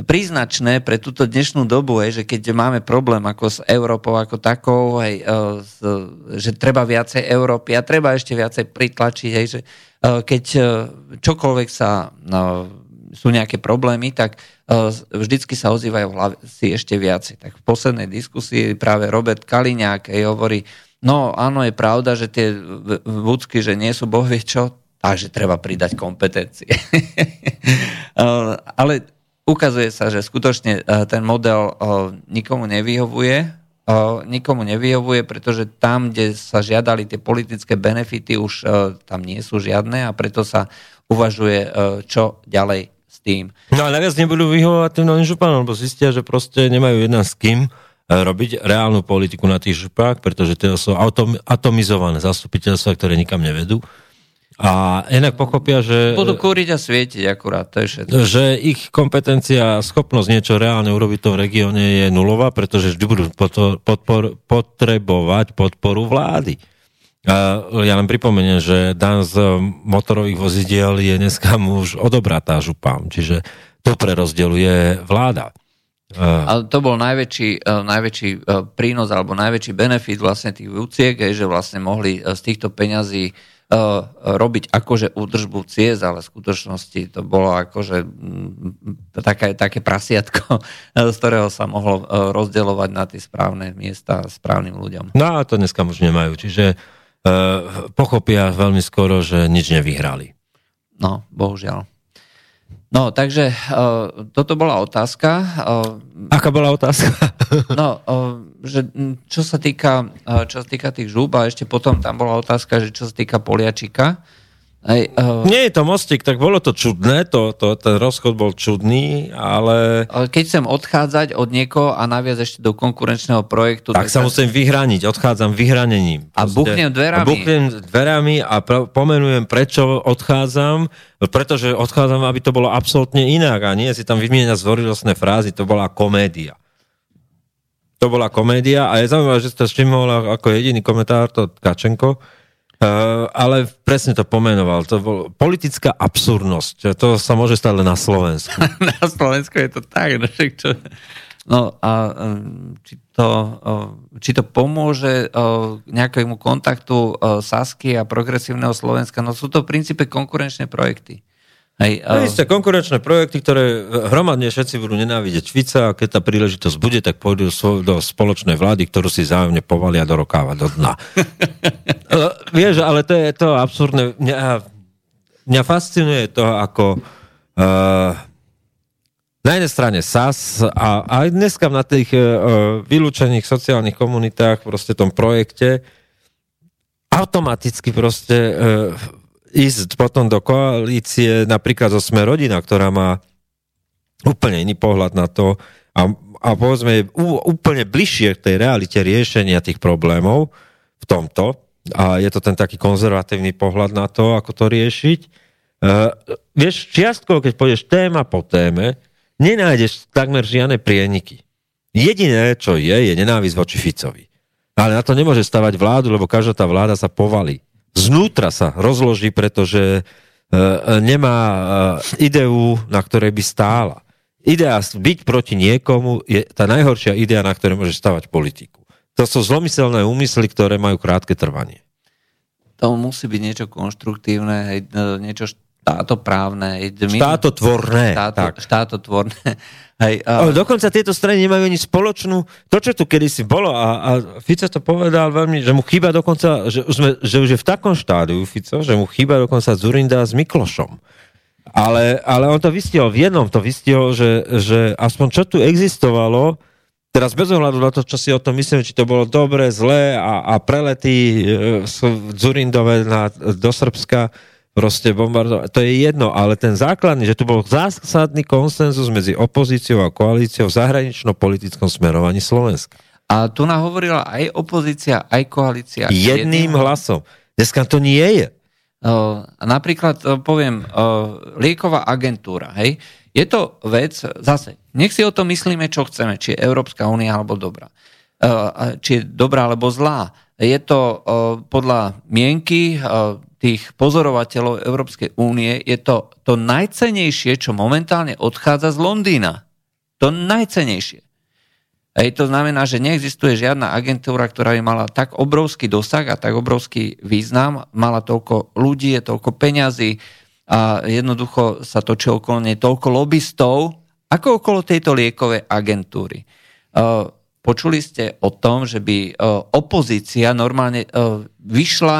príznačné pre túto dnešnú dobu, hej, že keď máme problém ako s Európou ako takou, hej, že treba viacej Európy a treba ešte viacej pritlačiť, hej, že keď čokoľvek sa, no, sú nejaké problémy, tak vždycky sa ozývajú hlasy ešte viac. Tak v poslednej diskusii práve Robert Kaliňák hovorí, no áno, je pravda, že tie vúcky, že nie sú bohvie čo, takže treba pridať kompetencie. Ale ukazuje sa, že skutočne ten model nikomu nevyhovuje, nikomu nevyhovuje, pretože tam, kde sa žiadali tie politické benefity, už tam nie sú žiadne a preto sa uvažuje, čo ďalej s tým. No a naviac nebudú vyhovovať tým novým županom, lebo zistia, že proste nemajú jedna s kým robiť reálnu politiku na tých župách, pretože tie sú atomizované zastupiteľstva, ktoré nikam nevedú. A inak pochopia, že... Budú kúriť a svietiť akurát, to je všetko. Že ich kompetencia a schopnosť niečo reálne urobiť v tom regióne je nulová, pretože vždy budú podpor, podpor, potrebovať podporu vlády. Ja len pripomeniem, že dan z motorových vozidiel je dneska už odobratá župám, čiže to prerozdeľuje vláda. Ale to bol najväčší, najväčší prínos alebo najväčší benefit vlastne tých vúciek, že vlastne mohli z týchto peňazí robiť akože údržbu ciest, ale v skutočnosti to bolo akože také, také prasiatko, z ktorého sa mohlo rozdeľovať na tie správne miesta správnym ľuďom. No a to dneska už nemajú, čiže eh, pochopia veľmi skoro, že nič nevyhrali. No, bohužiaľ. No, takže eh, toto bola otázka. Eh, Aká bola otázka? No, eh, že čo sa týka, čo sa týka tých žúb, a ešte potom tam bola otázka, že čo sa týka Poliačika. Aj, uh... Nie je to mostík, tak bolo to čudné, to, to, ten rozchod bol čudný, ale... Keď chcem odchádzať od niekoho a naviac ešte do konkurenčného projektu... Tak, tak sa musím vyhraniť, odchádzam vyhranením. A buchnem dverami. A buchnem dverami a pra- pomenujem, prečo odchádzam, pretože odchádzam, aby to bolo absolútne inak a nie si tam vymieňať zvorilostné frázy, to bola komédia. To bola komédia a je zaujímavé, že ste všimol ako jediný komentár to Kačenko, ale presne to pomenoval. To bol politická absurdnosť. To sa môže stať len na Slovensku. Na Slovensku je to tak. No, čo... no a či to, či to pomôže nejakému kontaktu Sasky a progresívneho Slovenska? No sú to v princípe konkurenčné projekty. Hej, uh... Isté konkurenčné projekty, ktoré hromadne všetci budú nenávidieť Fica a keď tá príležitosť bude, tak pôjdu do spoločnej vlády, ktorú si zájomne povalia do rokáva, do dna. uh, vieš, ale to je to absurdné. Mňa, mňa fascinuje to, ako uh, na jednej strane es a es a aj dneska na tých uh, vylúčených sociálnych komunitách, proste tom projekte, automaticky proste... Uh, ísť potom do koalície napríklad zo Sme rodina, ktorá má úplne iný pohľad na to a, a povedzme úplne bližšie k tej realite riešenia tých problémov v tomto a je to ten taký konzervatívny pohľad na to, ako to riešiť. Uh, vieš, čiastko, keď pôjdeš téma po téme, nenájdeš takmer žiadne prieniky. Jediné, čo je, je nenávisť voči Ficovi. Ale na to nemôže stavať vládu, lebo každá tá vláda sa povalí. Znútra sa rozloží, pretože e, nemá e, ideu, na ktorej by stála. Idea byť proti niekomu je tá najhoršia idea, na ktorej môže stavať politiku. To sú zlomyselné úmysly, ktoré majú krátke trvanie. To musí byť niečo konštruktívne, niečo štátoprávne. Štátotvorné. Štáto, tak. Štátotvorné. Hej, ale... Dokonca tieto strany nemajú ani spoločnú, to, čo tu kedysi bolo a, a Fico to povedal veľmi, že mu chýba dokonca, že už, sme, že už je v takom štádiu Fico, že mu chýba dokonca Dzurinda s Miklošom. Ale, ale on to vystihol, v jednom to vystihol, že, že aspoň čo tu existovalo, teraz bez ohľadu na to, čo si o tom myslím, či to bolo dobre, zlé a, a prelety e, Dzurindové na, do Srbska, proste bombardovať. To je jedno, ale ten základný, že tu bol zásadný konsenzus medzi opozíciou a koalíciou v zahranično-politickom smerovaní Slovenska. A tu nahovorila aj opozícia, aj koalícia. Jedným, jedným hlasom. Dneska to nie je. Uh, napríklad uh, poviem, uh, lieková agentúra, hej? Je to vec, zase, nech si o tom myslíme, čo chceme, či je Európska únia alebo dobrá. Uh, či je dobrá alebo zlá. Je to uh, podľa mienky uh, tých pozorovateľov Európskej únie, je to to najcennejšie, čo momentálne odchádza z Londýna. To najcennejšie. Ej, to znamená, že neexistuje žiadna agentúra, ktorá by mala tak obrovský dosah a tak obrovský význam, mala toľko ľudí, toľko peňazí a jednoducho sa točí okolo nej toľko lobistov, ako okolo tejto liekovej agentúry. Počuli ste o tom, že by opozícia normálne vyšla,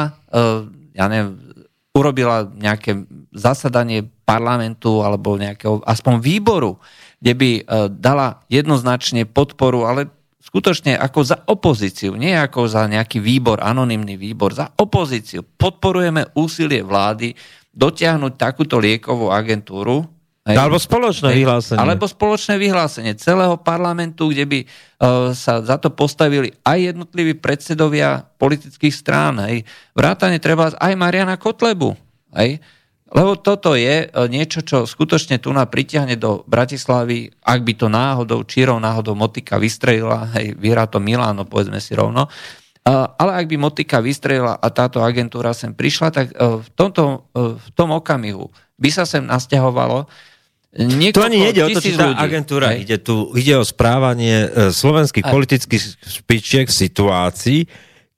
ja neviem, urobila nejaké zasadanie parlamentu alebo nejakého aspoň výboru, kde by dala jednoznačne podporu, ale skutočne ako za opozíciu, nie ako za nejaký výbor, anonymný výbor, za opozíciu. Podporujeme úsilie vlády dotiahnuť takúto liekovú agentúru. Alebo spoločné vyhlásenie. Alebo spoločné vyhlásenie celého parlamentu, kde by sa za to postavili aj jednotliví predsedovia politických strán. Hej. Vrátane treba aj Mariana Kotlebu. Hej. Lebo toto je niečo, čo skutočne tu na pritiahne do Bratislavy, ak by to náhodou, čírou náhodou Motika vystrelila, hej, vyhrá to Miláno, povedzme si rovno, ale ak by Motika vystrelila a táto agentúra sem prišla, tak v, tomto, v tom okamihu by sa sem nasťahovalo niekoľko to ani nejde o to, či tá ľudí. Agentúra hej. ide tu, ide o správanie slovenských aj. Politických špičiek v situácii,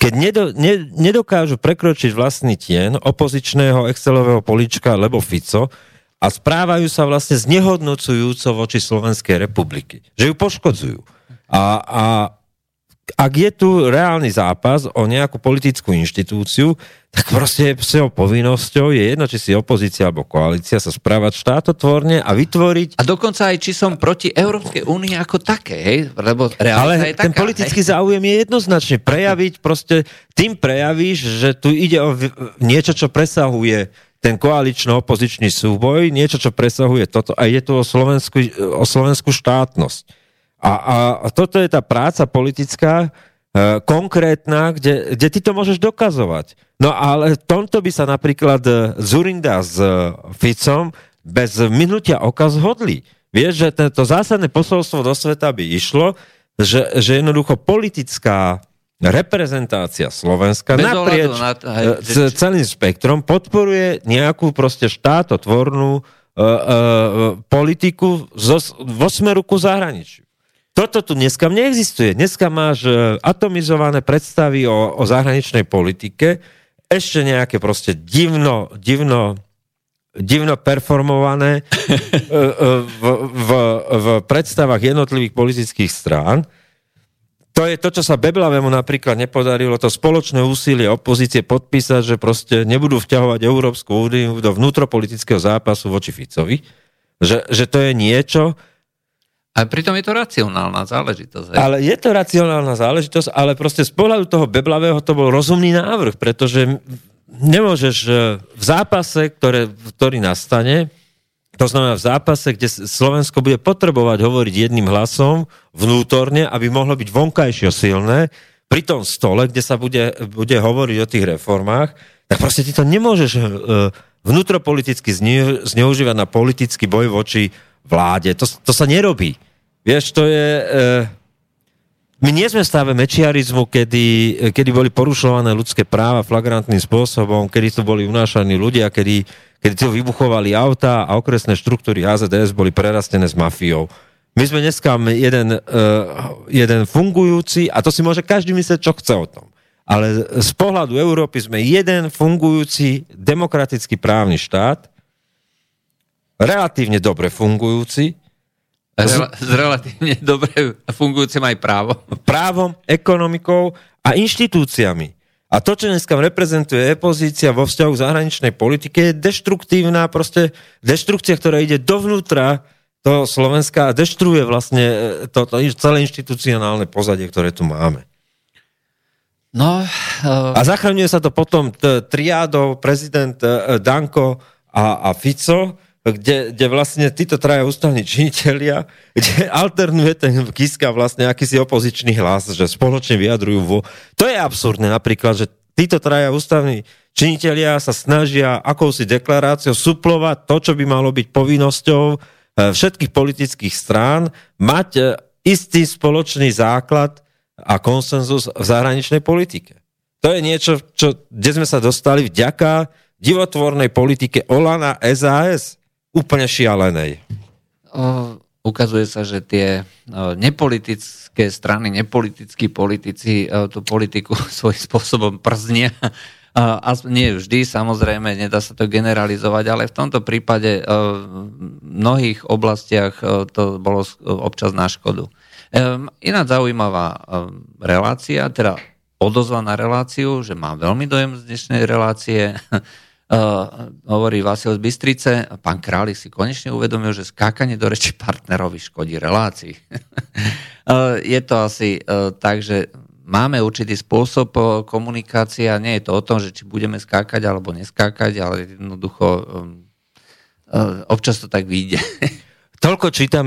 keď nedo, ne, nedokážu prekročiť vlastný tieň opozičného excelového políčka lebo Fico a správajú sa vlastne znehodnocujúco voči Slovenskej republiky. Že ju poškodzujú. A, a ak je tu reálny zápas o nejakú politickú inštitúciu, tak proste jeho povinnosťou je jedno, či si opozícia alebo koalícia, sa správať štátotvorne a vytvoriť... A dokonca aj, či som proti Európskej únii ako také, hej? Lebo realita je taká, ten politický hej? záujem je jednoznačne prejaviť, proste tým prejavíš, že tu ide o niečo, čo presahuje ten koalično-opozičný súboj, niečo, čo presahuje toto a ide tu o slovenskú, o slovenskú štátnosť. A, a, a toto je tá práca politická, e, konkrétna, kde, kde ty to môžeš dokazovať. No ale tomto by sa napríklad Zurinda s Ficom bez minutia oka zhodli. Vieš, že to zásadné posolstvo do sveta by išlo, že, že jednoducho politická reprezentácia Slovenska bez naprieč na to, hej, c- celým spektrom podporuje nejakú proste štátotvornú e, e, politiku zo, vo smeru ku zahraničiu. Toto tu dneska neexistuje. Dneska máš atomizované predstavy o, o zahraničnej politike, ešte nejaké proste divno, divno, divno performované v, v, v predstavách jednotlivých politických strán. To je to, čo sa Beblavému napríklad nepodarilo, to spoločné úsilie opozície podpísať, že proste nebudú vťahovať Európsku úniu do vnútropolitického zápasu voči Ficovi. Že, že to je niečo, a pritom je to racionálna záležitosť. Hej? Ale je to racionálna záležitosť, ale proste z pohľadu toho Beblavého to bol rozumný návrh, pretože nemôžeš v zápase, ktoré, ktorý nastane, to znamená v zápase, kde Slovensko bude potrebovať hovoriť jedným hlasom vnútorne, aby mohlo byť vonkajšie silné, pri tom stole, kde sa bude, bude hovoriť o tých reformách, tak proste ty to nemôžeš vnútropoliticky zneužívať na politický boj voči vláde. To, to sa nerobí. Vieš, to je... E, my nie sme v stave mečiarizmu, kedy, kedy boli porušované ľudské práva flagrantným spôsobom, kedy tu boli unášaní ľudia, kedy, kedy tu vybuchovali autá a okresné štruktúry há zet dé es boli prerastené s mafiou. My sme dneska jeden, e, jeden fungujúci, a to si môže každý myslieť, čo chce o tom. Ale z pohľadu Európy sme jeden fungujúci demokratický právny štát, relatívne dobre fungujúci. S relatívne dobre fungujúcim aj právom. Právom, ekonomikou a inštitúciami. A to, čo dneska reprezentuje opozícia vo vzťahu k zahraničnej politike, je deštruktívna, proste deštrukcia, ktorá ide dovnútra toho Slovenska a deštruuje vlastne to, to celé inštitucionálne pozadie, ktoré tu máme. No, uh... A zachraňuje sa to potom t- triádou prezident Danko a, a Fico, Kde, kde vlastne títo traja ústavní činitelia, kde alternuje ten Kiska vlastne akýsi opozičný hlas, že spoločne vyjadrujú vo... To je absurdné napríklad, že títo traja ústavní činitelia sa snažia akousi deklaráciou suplovať to, čo by malo byť povinnosťou všetkých politických strán, mať istý spoločný základ a konsenzus v zahraničnej politike. To je niečo, čo, kde sme sa dostali vďaka divotvornej politike Olana es a es. Úplne šialenej. Uh, ukazuje sa, že tie nepolitické strany, nepolitickí politici tú politiku svojím spôsobom prznia. A nie vždy, samozrejme, nedá sa to generalizovať, ale v tomto prípade v mnohých oblastiach to bolo občas na škodu. Iná zaujímavá relácia, teda odozva na reláciu, že mám veľmi dojem z dnešnej relácie, hovorí Vasil z Bystrice, pán Králik si konečne uvedomil, že skákanie do reči partnerovi škodí relácii. Je to asi tak, že máme určitý spôsob komunikácie a nie je to o tom, že či budeme skákať alebo neskákať, ale jednoducho občas to tak vyjde. Toľko čítam,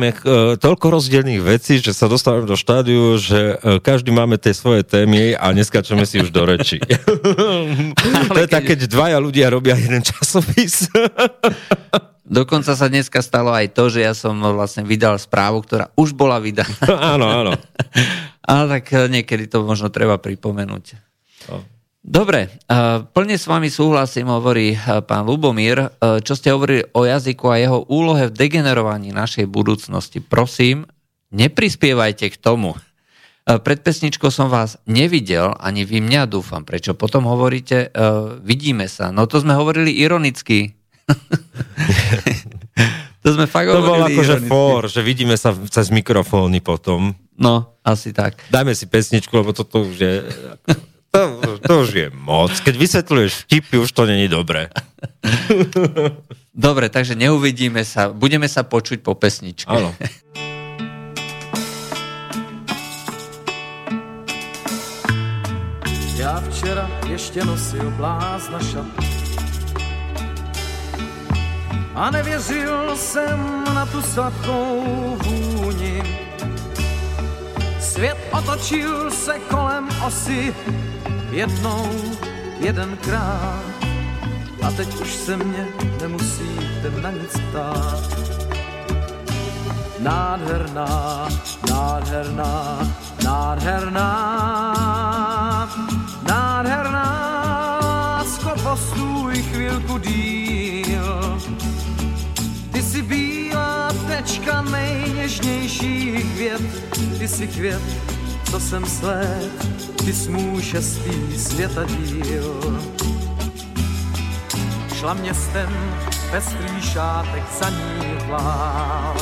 toľko rozdielných vecí, že sa dostávam do štádiu, že každý máme tie svoje témy a neskáčeme si už do reči. To je keď... tak, keď dvaja ľudia robia jeden časopis. Dokonca sa dneska stalo aj to, že ja som vlastne vydal správu, ktorá už bola vydaná. Áno, áno. Ale tak niekedy to možno treba pripomenúť. To. Dobre, plne s vami súhlasím, hovorí pán Lubomír, čo ste hovorili o jazyku a jeho úlohe v degenerovaní našej budúcnosti. Prosím, neprispievajte k tomu. Pred pesničkou som vás nevidel, ani vy mňa, dúfam. Prečo potom hovoríte, vidíme sa. No to sme hovorili ironicky. To sme fakt to hovorili ironicky. To bol akože fór, že vidíme sa cez mikrofóny potom. No, asi tak. Dajme si pesničku, lebo toto už je... To, to už je moc. Keď vysvetľuješ vtipy, už to není dobré. Dobre, takže neuvidíme sa. Budeme sa počuť po pesničke. Áno. Ja včera ešte nosil blázna šatu a nevěřil jsem na tu sladkou vůni. Svět otočil se kolem osy jednou, jedenkrát, a teď už se mě nemusíte na nic ptát. Nádherná, nádherná, nádherná, nádherná, lásko, postůj chvilku díl. Ty jsi bílá tečka nejněžnějších květ, ty jsi květ, co jsem sled. Ty jsi můj šestý světadíl. Šla městem pestrý šátek za ní plál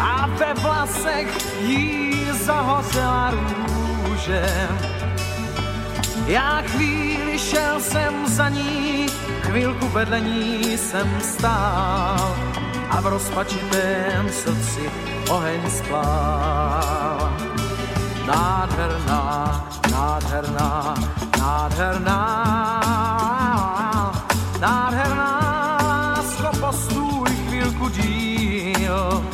a ve vlasech jí zahořela růže. Já chvíli šel jsem za ní, chvilku vedle ní jsem stál a v rozpačitém srdci oheň splál. Nádherná, nádherná, nádherná, nádherná, lásko, postůj chvilku díl.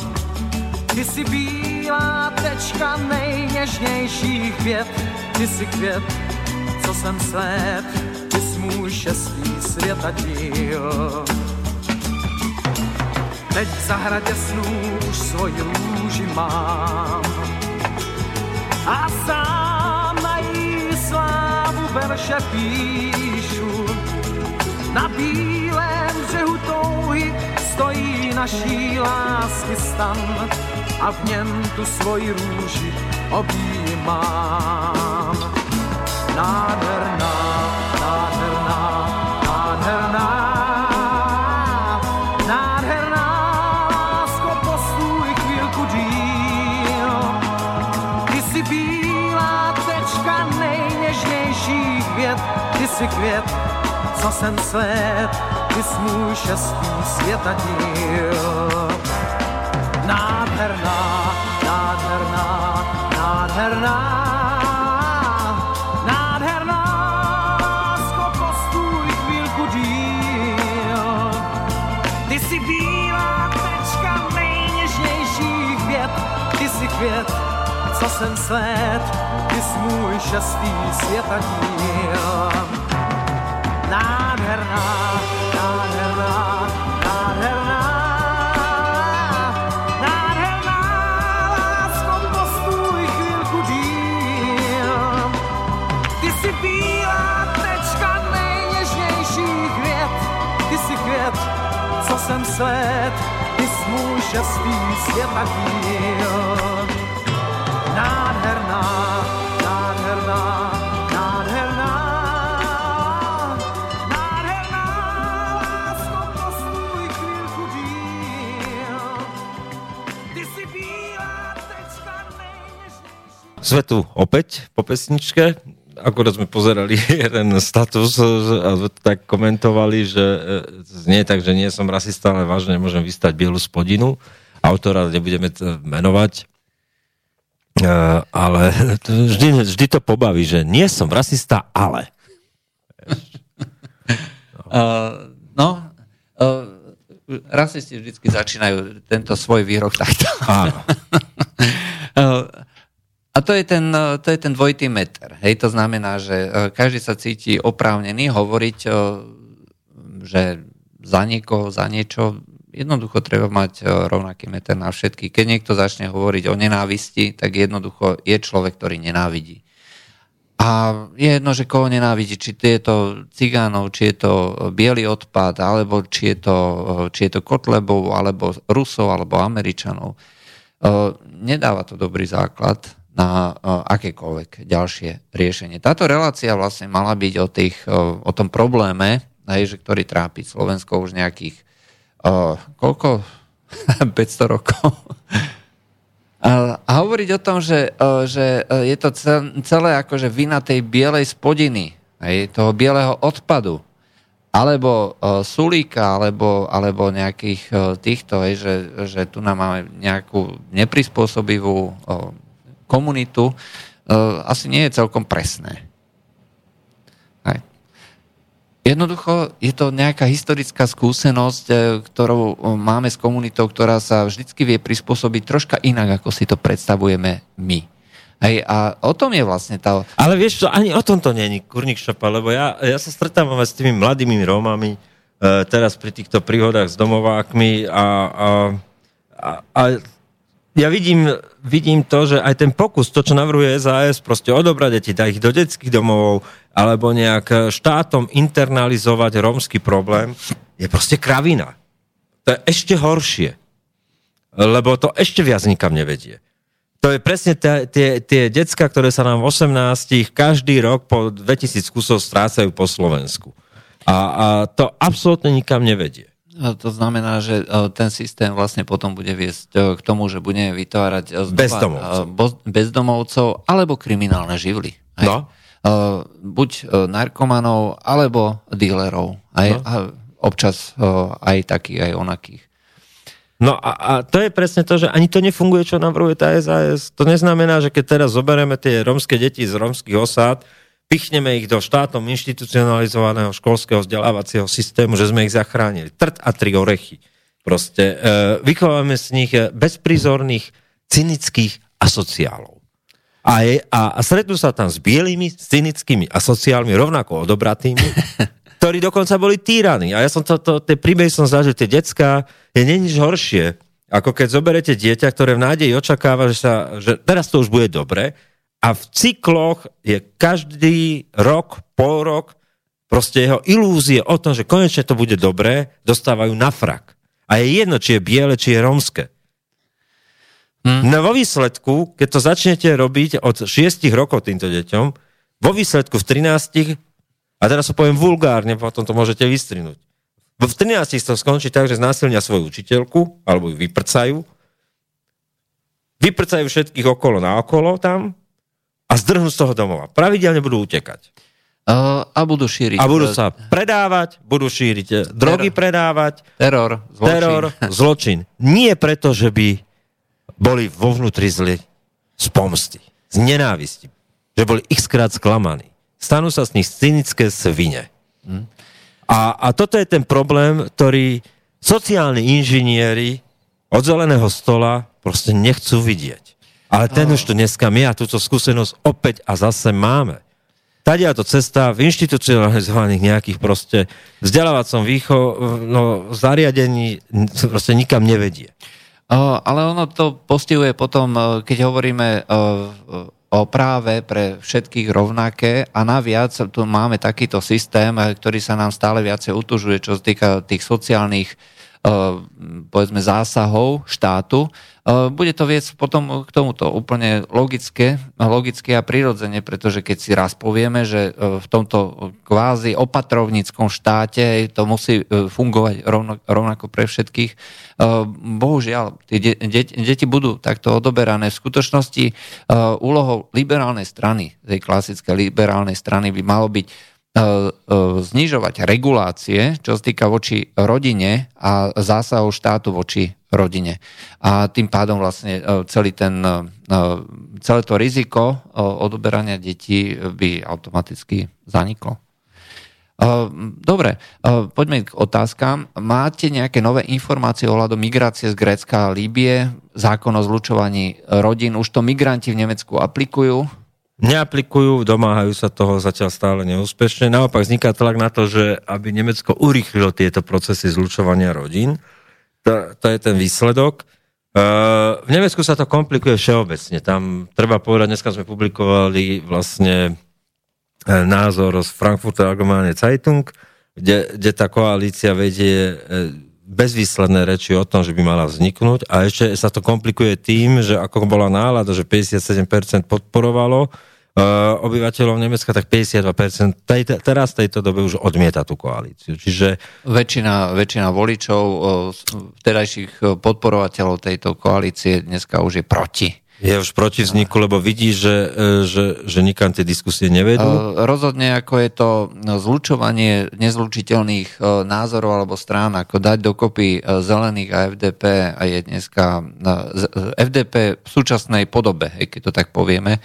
Ty jsi bílá tečka nejněžnějších květ, ty jsi květ, co jsem slep, ty jsi můj šestý světadíl. Teď v zahradě snů už svoji růži mám a sám na jí slávu verše píšu. Na bílém břehu touhy stojí naší lásky stan a v něm tu svoji růži objímám. Nádherná, nádherná, nádherná, nádherná, lásko, postůj chvilku díl. Ty jsi bílá tečka nejněžnějších květ, ty jsi květ, co jsem sled, ty jsi můj šestý světadíl. Nádherná, nádherná, nádherná, nádherná, lásko, postůj chvílku díl. Ty jsi bílá tečka nejněžnějších květ, ty jsi květ, co jsem sled, ty jsi můj šestý světadíl. Nádherná, nádherná, nádherná, nádherná, lásko, postůj chvilku díl. Ty jsi bílá tečka nejněžnějších květ, ty jsi květ, co jsem sled, ty jsi smůj šestý svět na díl. Nádherná, nádherná, nádherná, nádherná lásko pro svůj chvílku díl. Ty si bílá tečka nejnežnější. Svetu opäť po pesničke. Akorát sme pozerali jeden status a tak komentovali, že nie tak, že nie som rasista, ale vážne môžem vystať bielu spodinu. Autora nebudeme menovať, ale vždy, vždy to pobaví, že nie som rasista, ale... Uh, no, uh, rasisti vždy začínajú tento svoj výrok takto. Áno. A to je ten, to je ten dvojitý meter. Hej, to znamená, že každý sa cíti oprávnený hovoriť, že za niekoho, za niečo. Jednoducho treba mať rovnaký meter na všetky. Keď niekto začne hovoriť o nenávisti, tak jednoducho je človek, ktorý nenávidí. A je jedno, že koho nenávidí, či je to cigánov, či je to biely odpad, alebo či je to, či je to Kotlebov, alebo Rusov, alebo Američanov. Nedáva to dobrý základ na akékoľvek ďalšie riešenie. Táto relácia vlastne mala byť o, tých, o tom probléme, ktorý trápi Slovensko už nejakých uh, koľko? päťsto rokov. A hovoriť o tom, že, že je to celé akože vina tej bielej spodiny, toho bieleho odpadu, alebo Sulíka, alebo, alebo nejakých týchto, že, že tu nám máme nejakú neprispôsobivú komunitu, asi nie je celkom presné. Aj. Jednoducho je to nejaká historická skúsenosť, ktorú máme s komunitou, ktorá sa vždycky vie prispôsobiť troška inak, ako si to predstavujeme my. Hej, a o tom je vlastne tá... Ale vieš čo, ani o tom to nie je kurník šopa, lebo ja, ja sa stretávam s tými mladými Rómami e, teraz pri týchto príhodách s domovákmi a, a, a, a ja vidím, vidím to, že aj ten pokus, to čo navrhuje es a es, proste odobrať deti, dať ich do detských domov alebo nejak štátom internalizovať rómsky problém, je proste kravina. To je ešte horšie, lebo to ešte viac nikam nevedie. To je presne tie, tie, tie decka, ktoré sa nám v osemnástich každý rok po dvetisíc kusov strácajú po Slovensku. A, a to absolútne nikam nevedie. A to znamená, že ten systém vlastne potom bude viesť k tomu, že budeme vytvárať bezdomovcov, bezdomovcov alebo kriminálne živly. No. Buď narkomanov, alebo dílerov. Aj, no. A občas aj takých, aj onakých. No a, a to je presne to, že ani to nefunguje, čo navrhuje tá es a es. To neznamená, že keď teraz zoberieme tie rómske deti z rómskych osád, pichneme ich do štátom inštitucionalizovaného školského vzdelávacieho systému, že sme ich zachránili. Trt a tri orechy. Proste e, vychováme z nich bezprizorných, cynických asociálov. A, je, a, a stretnú sa tam s bielými, cynickými asociálmi, rovnako odobratými, ktorí dokonca boli týraní. A ja som to, to tie príbehy som zažil, tie decká, je nie nič horšie, ako keď zoberete dieťa, ktoré v nádeji očakáva, že, sa, že teraz to už bude dobre, a v cykloch je každý rok, pol rok, proste jeho ilúzie o tom, že konečne to bude dobré, dostávajú na frak. A je jedno, či je biele, či je rómske. Hmm. No vo výsledku, keď to začnete robiť od šiestich rokov týmto deťom, vo výsledku v trinástich. A teraz to poviem vulgárne, potom to môžete vystrihnúť. V trinástich to skončí tak, že znásilnia svoju učiteľku, alebo ju vyprcajú. Vyprcajú všetkých okolo na okolo tam a zdrhnú z toho domova. Pravidelne budú utekať. Uh, a budú šíriť. A budú sa predávať, budú šíriť drogy, teror, predávať. Teror, zločin. Teror, zločin. Nie preto, že by boli vo vnútri zli z pomsty, z nenávisti. Že boli xkrát sklamaní. Stanú sa z nich cynické svine. Hmm. A, a toto je ten problém, ktorý sociálni inžinieri od zeleného stola proste nechcú vidieť. Ale ten oh. už tu dneska my a túto skúsenosť opäť a zase máme. Tadia to cesta v inštitucionalizovaných nejakých proste vzdelávacom výchov, no, zariadení proste nikam nevedie. Oh, ale ono to postihuje potom, keď hovoríme o... o práve pre všetkých rovnaké a naviac tu máme takýto systém, ktorý sa nám stále viacej utužuje, čo sa týka tých sociálnych povedzme zásahov štátu, bude to viesť potom k tomuto úplne logické, logické a prirodzene, pretože keď si raz povieme, že v tomto kvázi opatrovníckom štáte to musí fungovať rovnako pre všetkých, bohužiaľ, tie de- de- deti budú takto odoberané. V skutočnosti úlohou liberálnej strany, tej klasické liberálnej strany by malo byť znižovať regulácie, čo sa týka voči rodine a zásahov štátu voči rodine. A tým pádom vlastne celý ten, celé to riziko odoberania detí by automaticky zaniklo. Dobre, poďme k otázkam. Máte nejaké nové informácie ohľadom migrácie z Grécka a Líbie? Zákon o zlučovaní rodín, už to migranti v Nemecku aplikujú? Neaplikujú, domáhajú sa toho zatiaľ stále neúspešne. Naopak vzniká tlak na to, že aby Nemecko urýchlilo tieto procesy zlučovania rodín. To, to je ten výsledok. Uh, v Nemecku sa to komplikuje všeobecne. Tam treba povedať, dneska sme publikovali vlastne názor z Frankfurter Allgemeine Zeitung, kde, kde tá koalícia vedie bezvýsledné reči o tom, že by mala vzniknúť. A ešte sa to komplikuje tým, že ako bola nálada, že päťdesiatsedem percent podporovalo obyvateľov Nemecka, tak päťdesiatdva percent tej, teraz v tejto dobe už odmieta tú koalíciu. Čiže väčšina, väčšina voličov, vtedajších podporovateľov tejto koalície dneska už je proti. Je už proti vzniku, lebo vidí, že, že, že nikam tie diskusie nevedú? Rozhodne, ako je to zlučovanie nezlučiteľných názorov alebo strán, ako dať dokopy zelených a ef dé pé a je dneska ef dé pé v súčasnej podobe, keď to tak povieme,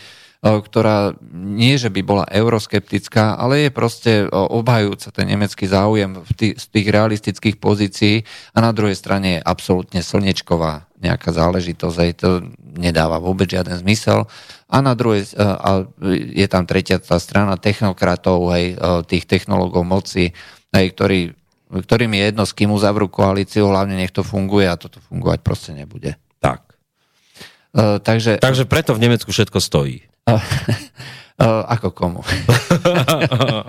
ktorá nie, že by bola euroskeptická, ale je proste obhajujúca ten nemecký záujem v tých, z tých realistických pozícií a na druhej strane je absolútne slnečková nejaká záležitosť, aj to nedáva vôbec žiaden zmysel. A na druhej a je tam tretia tá strana technokratov, aj tých technológov moci, aj ktorí, ktorým je jedno, s kým uzavrú koalíciu, hlavne nech to funguje a toto fungovať proste nebude. Tak. Uh, takže, takže preto v Nemecku všetko stojí. Uh, uh, ako komu? uh,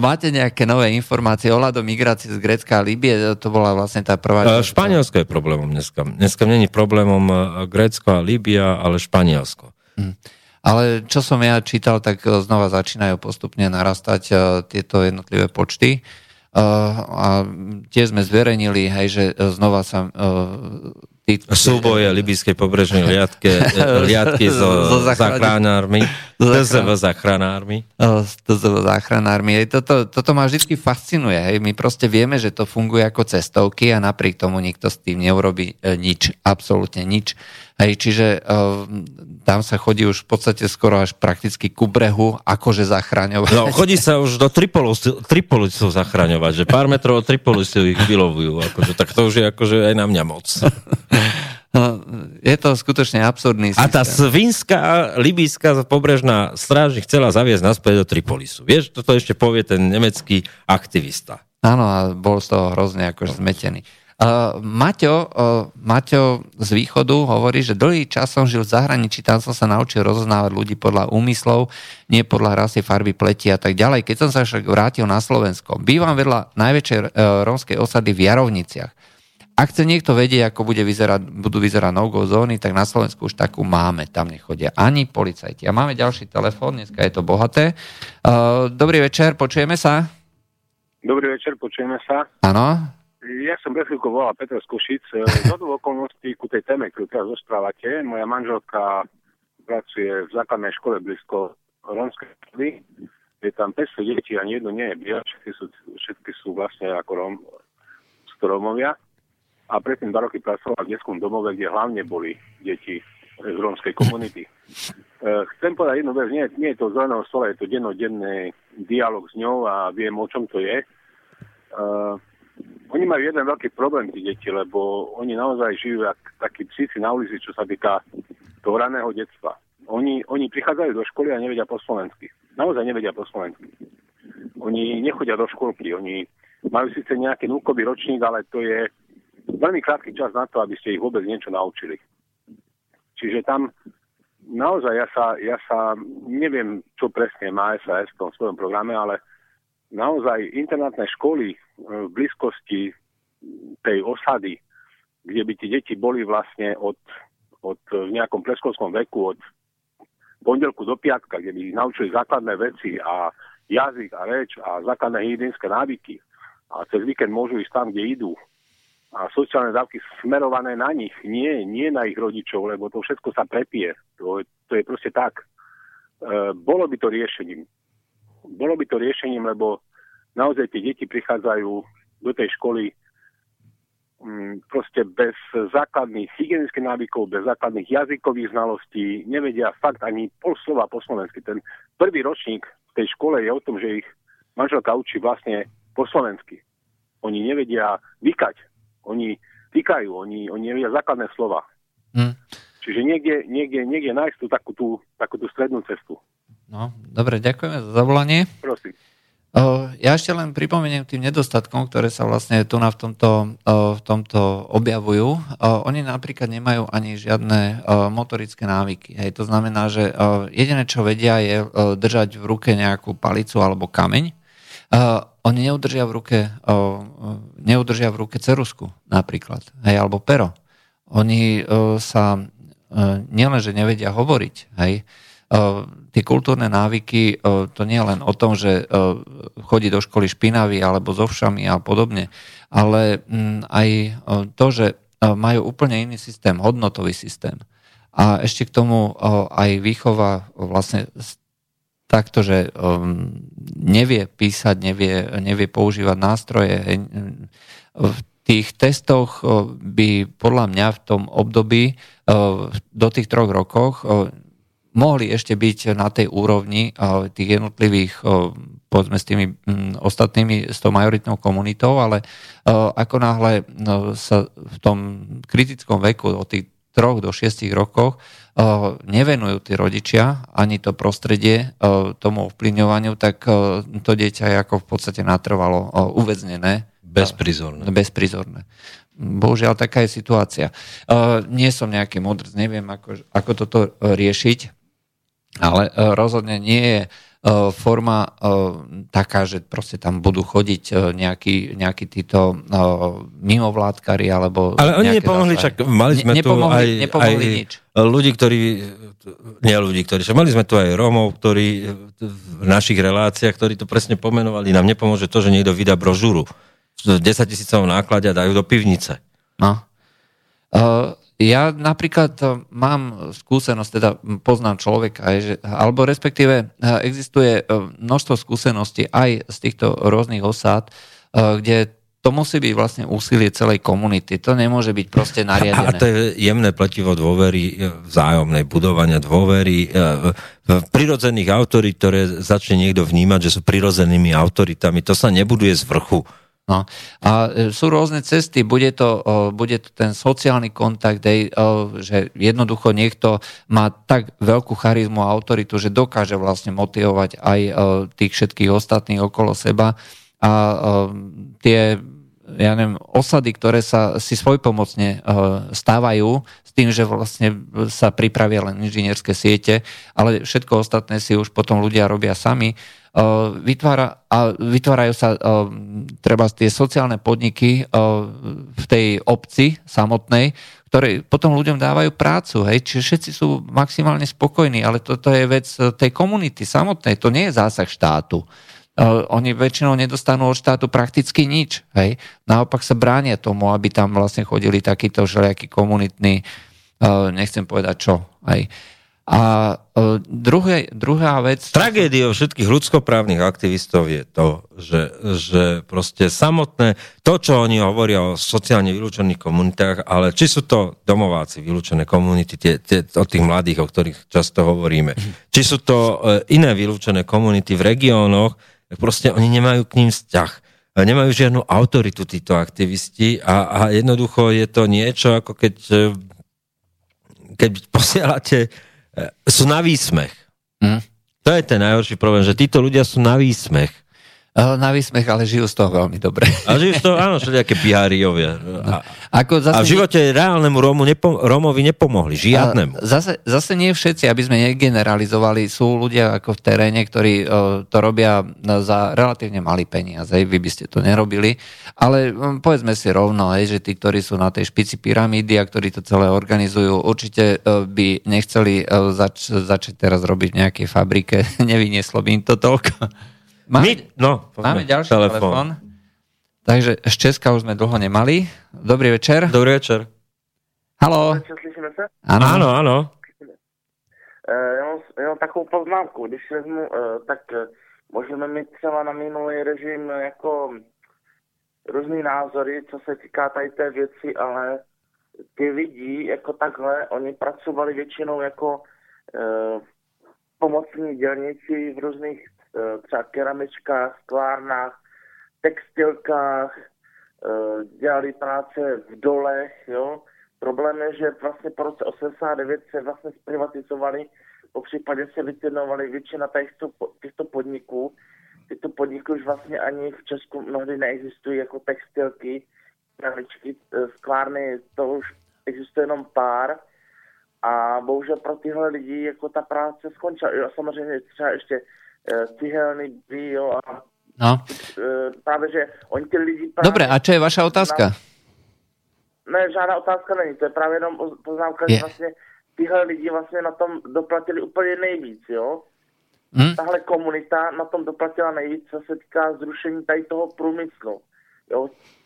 máte nejaké nové informácie ohľadom migrácie z Grécka a Líbie? To bola vlastne tá prvá... Uh, Španielsko je problémom dneska. Dneska nie je problémom Grécko a Líbia, ale Španielsko. Hmm. Ale čo som ja čítal, tak znova začínajú postupne narastať uh, tieto jednotlivé počty. Uh, a tie sme zverejnili, hej, že znova sa... Uh, súboje libijskej pobrežnej liadke, liadky so, so záchranármi, tzv. záchranármi. tzv. záchranármi. Toto, toto ma vždy fascinuje. Hej. My proste vieme, že to funguje ako cestovky a napriek tomu nikto s tým neurobí nič, absolútne nič. Hej, čiže tam sa chodí už v podstate skoro až prakticky ku brehu, akože zachraňovať. No, chodí sa už do Tripolisu zachraňovať, že pár metrov od Tripolisu ich vylovujú, akože, tak to už je akože aj na mňa moc. No, je to skutočne absurdný systém. A tá svinská, libijská pobrežná stráž chcela zaviesť naspäť do Tripolisu. Vieš, toto ešte povie ten nemecký aktivista. Áno, a bol z toho hrozne akože zmetený. Uh, Maťo, uh, Maťo z východu hovorí, že dlhý čas som žil v zahraničí, tam som sa naučil rozoznávať ľudí podľa úmyslov, nie podľa rasy, farby, pleti a tak ďalej. Keď som sa však vrátil na Slovensko, bývam vedľa najväčšej uh, rómskej osady v Jarovniciach. Ak chce niekto vedieť, ako bude vyzerať, budú vyzerať no-go zóny, tak na Slovensku už takú máme. Tam nechodia ani policajti. A máme ďalší telefón, dneska je to bohaté. Uh, dobrý večer, počujeme sa? Dobrý večer, počujeme sa. Áno. Ja som pre chvíľku volal Petra z Košic. Zhodou okolností ku tej téme, ktorú teraz rozprávate, moja manželka pracuje v základnej škole blízko rómskej školy. Je tam päťsto detí, ani jedno nie je biele, všetky sú, všetky sú vlastne ako Róm, Rómovia. A predtým dva roky pracovala v detskom domove, kde hlavne boli deti z rómskej komunity. E, chcem povedať jednu vec, nie, nie je to zeleného stola, je to dennodenný dialog s ňou a viem, o čom to je. E, oni majú jeden veľký problém, tí deti, lebo oni naozaj žijú jak takí psíci na ulici, čo sa týka toho raného detstva. Oni, oni prichádzajú do školy a nevedia po slovensky. Naozaj nevedia po slovensky. Oni nechodia do školky, oni majú síce nejaký núkový ročník, ale to je veľmi krátky čas na to, aby ste ich vôbec niečo naučili. Čiže tam naozaj ja sa, ja sa neviem, čo presne má es a es v tom svojom programe, ale naozaj internátne školy v blízkosti tej osady, kde by ti deti boli vlastne od, od v nejakom predškolskom veku, od pondelku do piatka, kde by ich naučili základné veci a jazyk a reč a základné hygienické návyky. A cez víkend môžu ísť tam, kde idú. A sociálne dávky sú smerované na nich, nie, nie na ich rodičov, lebo to všetko sa prepije. To, to je proste tak. E, bolo by to riešením. Bolo by to riešením, lebo naozaj tie deti prichádzajú do tej školy m, proste bez základných hygienických návykov, bez základných jazykových znalostí, nevedia fakt ani pol slova po slovensky. Ten prvý ročník v tej škole je o tom, že ich manželka učí vlastne po slovensky. Oni nevedia vykať. Oni týkajú, oni, oni nevedia základné slova. Mm. Čiže niekde, niekde, niekde nájsť tú takú, tú takú tú strednú cestu. No, dobre, ďakujeme za zavolanie. Prosím. O, ja ešte len pripomeniem tým nedostatkom, ktoré sa vlastne tu na v tomto, o, v tomto objavujú. O, oni napríklad nemajú ani žiadne o, motorické návyky. Hej, to znamená, že o, jediné, čo vedia, je o, držať v ruke nejakú palicu alebo kameň. O, Oni neudržia v ruke, oh, neudržia v ruke ceruzku napríklad, hej, alebo pero. Oni oh, sa oh, nielenže nevedia hovoriť, hej. Oh, tie kultúrne návyky, oh, to nie len o tom, že oh, chodí do školy špinavý alebo so všami a podobne, ale mm, aj oh, to, že oh, majú úplne iný systém, hodnotový systém. A ešte k tomu oh, aj výchova oh, vlastne takto, že um, nevie písať, nevie, nevie používať nástroje. V tých testoch by podľa mňa v tom období uh, do tých troch rokoch uh, mohli ešte byť na tej úrovni uh, tých jednotlivých, uh, povedzme s tými um, ostatnými, s tou majoritnou komunitou, ale uh, ako náhle uh, sa v tom kritickom veku od tých troch do šiestich rokoch uh, nevenujú tí rodičia ani to prostredie uh, tomu ovplyvňovaniu, tak uh, to dieťa je ako v podstate natrvalo uh, uväznené. Bezprizorné. Uh, bezprizorné. Bohužiaľ, taká je situácia. Uh, nie som nejaký modrc, neviem, ako, ako toto riešiť, ale uh, rozhodne nie je forma taká, že proste tam budú chodiť nejakí, nejakí títo mimovládkari alebo... Ale oni nepomohli, však mali sme ne, nepomohli, tu aj, nepomohli aj nič. ľudí, ktorí... Nie ľudí, ktorí... Však mali sme tu aj Rómov, ktorí v našich reláciách, ktorí to presne pomenovali, nám nepomôže to, že niekto vydá brožúru v desaťtisícovom náklade a dajú do pivnice. No. Uh... Ja napríklad mám skúsenosť, teda poznám človeka, alebo respektíve existuje množstvo skúseností aj z týchto rôznych osád, kde to musí byť vlastne úsilie celej komunity. To nemôže byť proste nariadené. A to je jemné pletivo dôvery, vzájomnej budovania dôvery, prirodzených autorít, ktoré začne niekto vnímať, že sú prirodzenými autoritami. To sa nebuduje z vrchu. No. A sú rôzne cesty, bude to, bude to ten sociálny kontakt, že jednoducho niekto má tak veľkú charizmu a autoritu, že dokáže vlastne motivovať aj tých všetkých ostatných okolo seba a tie, ja neviem, osady, ktoré sa si svojpomocne stávajú s tým, že vlastne sa pripravia len inžinierské siete, ale všetko ostatné si už potom ľudia robia sami. Vytvára, a vytvárajú sa treba tie sociálne podniky v tej obci samotnej, ktoré potom ľuďom dávajú prácu. Hej? Čiže všetci sú maximálne spokojní, ale toto je vec tej komunity samotnej, to nie je zásah štátu. Oni väčšinou nedostanú od štátu prakticky nič. Hej? Naopak sa bránia tomu, aby tam vlastne chodili takíto všelijakí komunitní, nechcem povedať čo, hej. A druhé, druhá vec... Tragédiou všetkých ľudskoprávnych aktivistov je to, že, že proste samotné, to, čo oni hovoria o sociálne vylúčených komunitách, ale či sú to domováci vylúčené komunity, tie, tie, o tých mladých, o ktorých často hovoríme, či sú to iné vylúčené komunity v regiónoch, proste oni nemajú k ním vzťah. Nemajú žiadnu autoritu títo aktivisti a, a jednoducho je to niečo, ako keď, keď posielate... Sú na výsmech. Mm. To je ten najhorší problém, že títo ľudia sú na výsmech. na výsmech, ale žijú z toho veľmi dobre. A žijú z toho, áno, všelijaké piháriovia. A, ako zase, a v živote reálnemu Rómu nepo, Rómovi nepomohli, žiadnemu. Zase, zase nie všetci, aby sme negeneralizovali, sú ľudia ako v teréne, ktorí uh, to robia za relatívne malý peniaze, vy by ste to nerobili, ale um, povedzme si rovno, hej, že tí, ktorí sú na tej špici pyramídy a ktorí to celé organizujú, určite uh, by nechceli uh, zač- začať teraz robiť v nejakej fabrike, nevynieslo by im to toľko. Máme, My, no, máme ďalší telefón. telefón. Takže z Česka už sme dlho nemali. Dobrý večer. Dobrý večer. Haló. Slyšíme se? Ano, ano. ano. Já, mám, já mám takovou poznámku. Když vezmu, tak můžeme mít třeba na minulý režim jako různý názory, co se týká tady té věci, ale ty lidi jako takhle, oni pracovali většinou jako pomocní dělníci v různých třeba keramičkách, sklárnách, textilkách, dělali práce v dolech, jo. Problém je, že vlastně po roce osmdesát devět se vlastně zprivatizovali, po případě se vytvořovali většina těchto, těchto podniků. Tyto podniky už vlastně ani v Česku mnohdy neexistují, jako textilky, keramičky, sklárny, to už existuje jenom pár. A bohužel pro tyhle lidi jako ta práce skončila. Jo, samozřejmě třeba ještě cihelný bio a no. Práve, že oni tí lidi... Práve... Dobre, a čo je vaša otázka? Ne, žádná otázka není, to je práve jenom poznámka, je. Že vlastne tíhle lidi vlastne na tom doplatili úplne nejvíc, jo? Hmm? Tahle komunita na tom doplatila nejvíc, co se týká zrušení tady toho průmyslu, jo?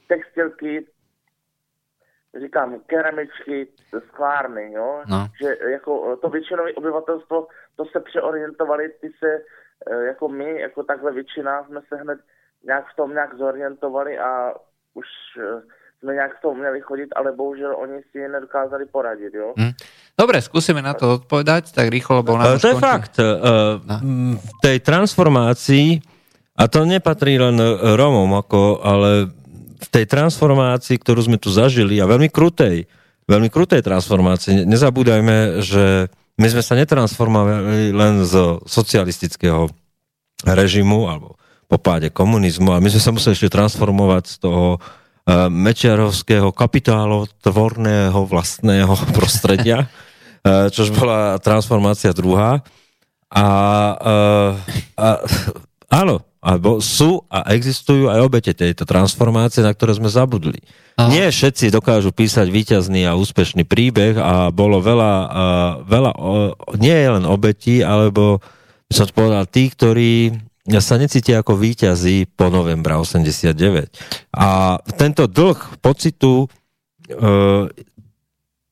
Textilky, říkám, keramičky, sklárny, jo? No. Že jako to většinové obyvatelstvo, to se přeorientovali, ty se... Jako my, jako takhle většina, jsme se hned nějak v tom nějak zorientovali a už jsme nějak v tom měli chodit, ale bohužel oni si nedokázali poradit, jo? Hmm. Dobre, skúsime na to odpovedať, tak rýchlo, lebo nám to je končí. Fakt. V tej transformácii, a to nepatrí len Rómom, ako, ale v tej transformácii, ktorú sme tu zažili, a veľmi krutej, veľmi krutej transformácii, nezabúdajme, že my sme sa netransformovali len z socialistického režimu alebo po páde komunizmu, ale my sme sa museli ešte transformovať z toho mečiarovského kapitálotvorného vlastného prostredia, čož bola transformácia druhá. A, a áno, alebo sú a existujú aj obete tejto transformácie, na ktoré sme zabudli. Aha. Nie všetci dokážu písať víťazný a úspešný príbeh a bolo veľa, veľa nie len obetí, alebo by som povedal tí, ktorí sa necítia ako víťazí po novembra osemdesiatdeväť. A tento dlh pocitu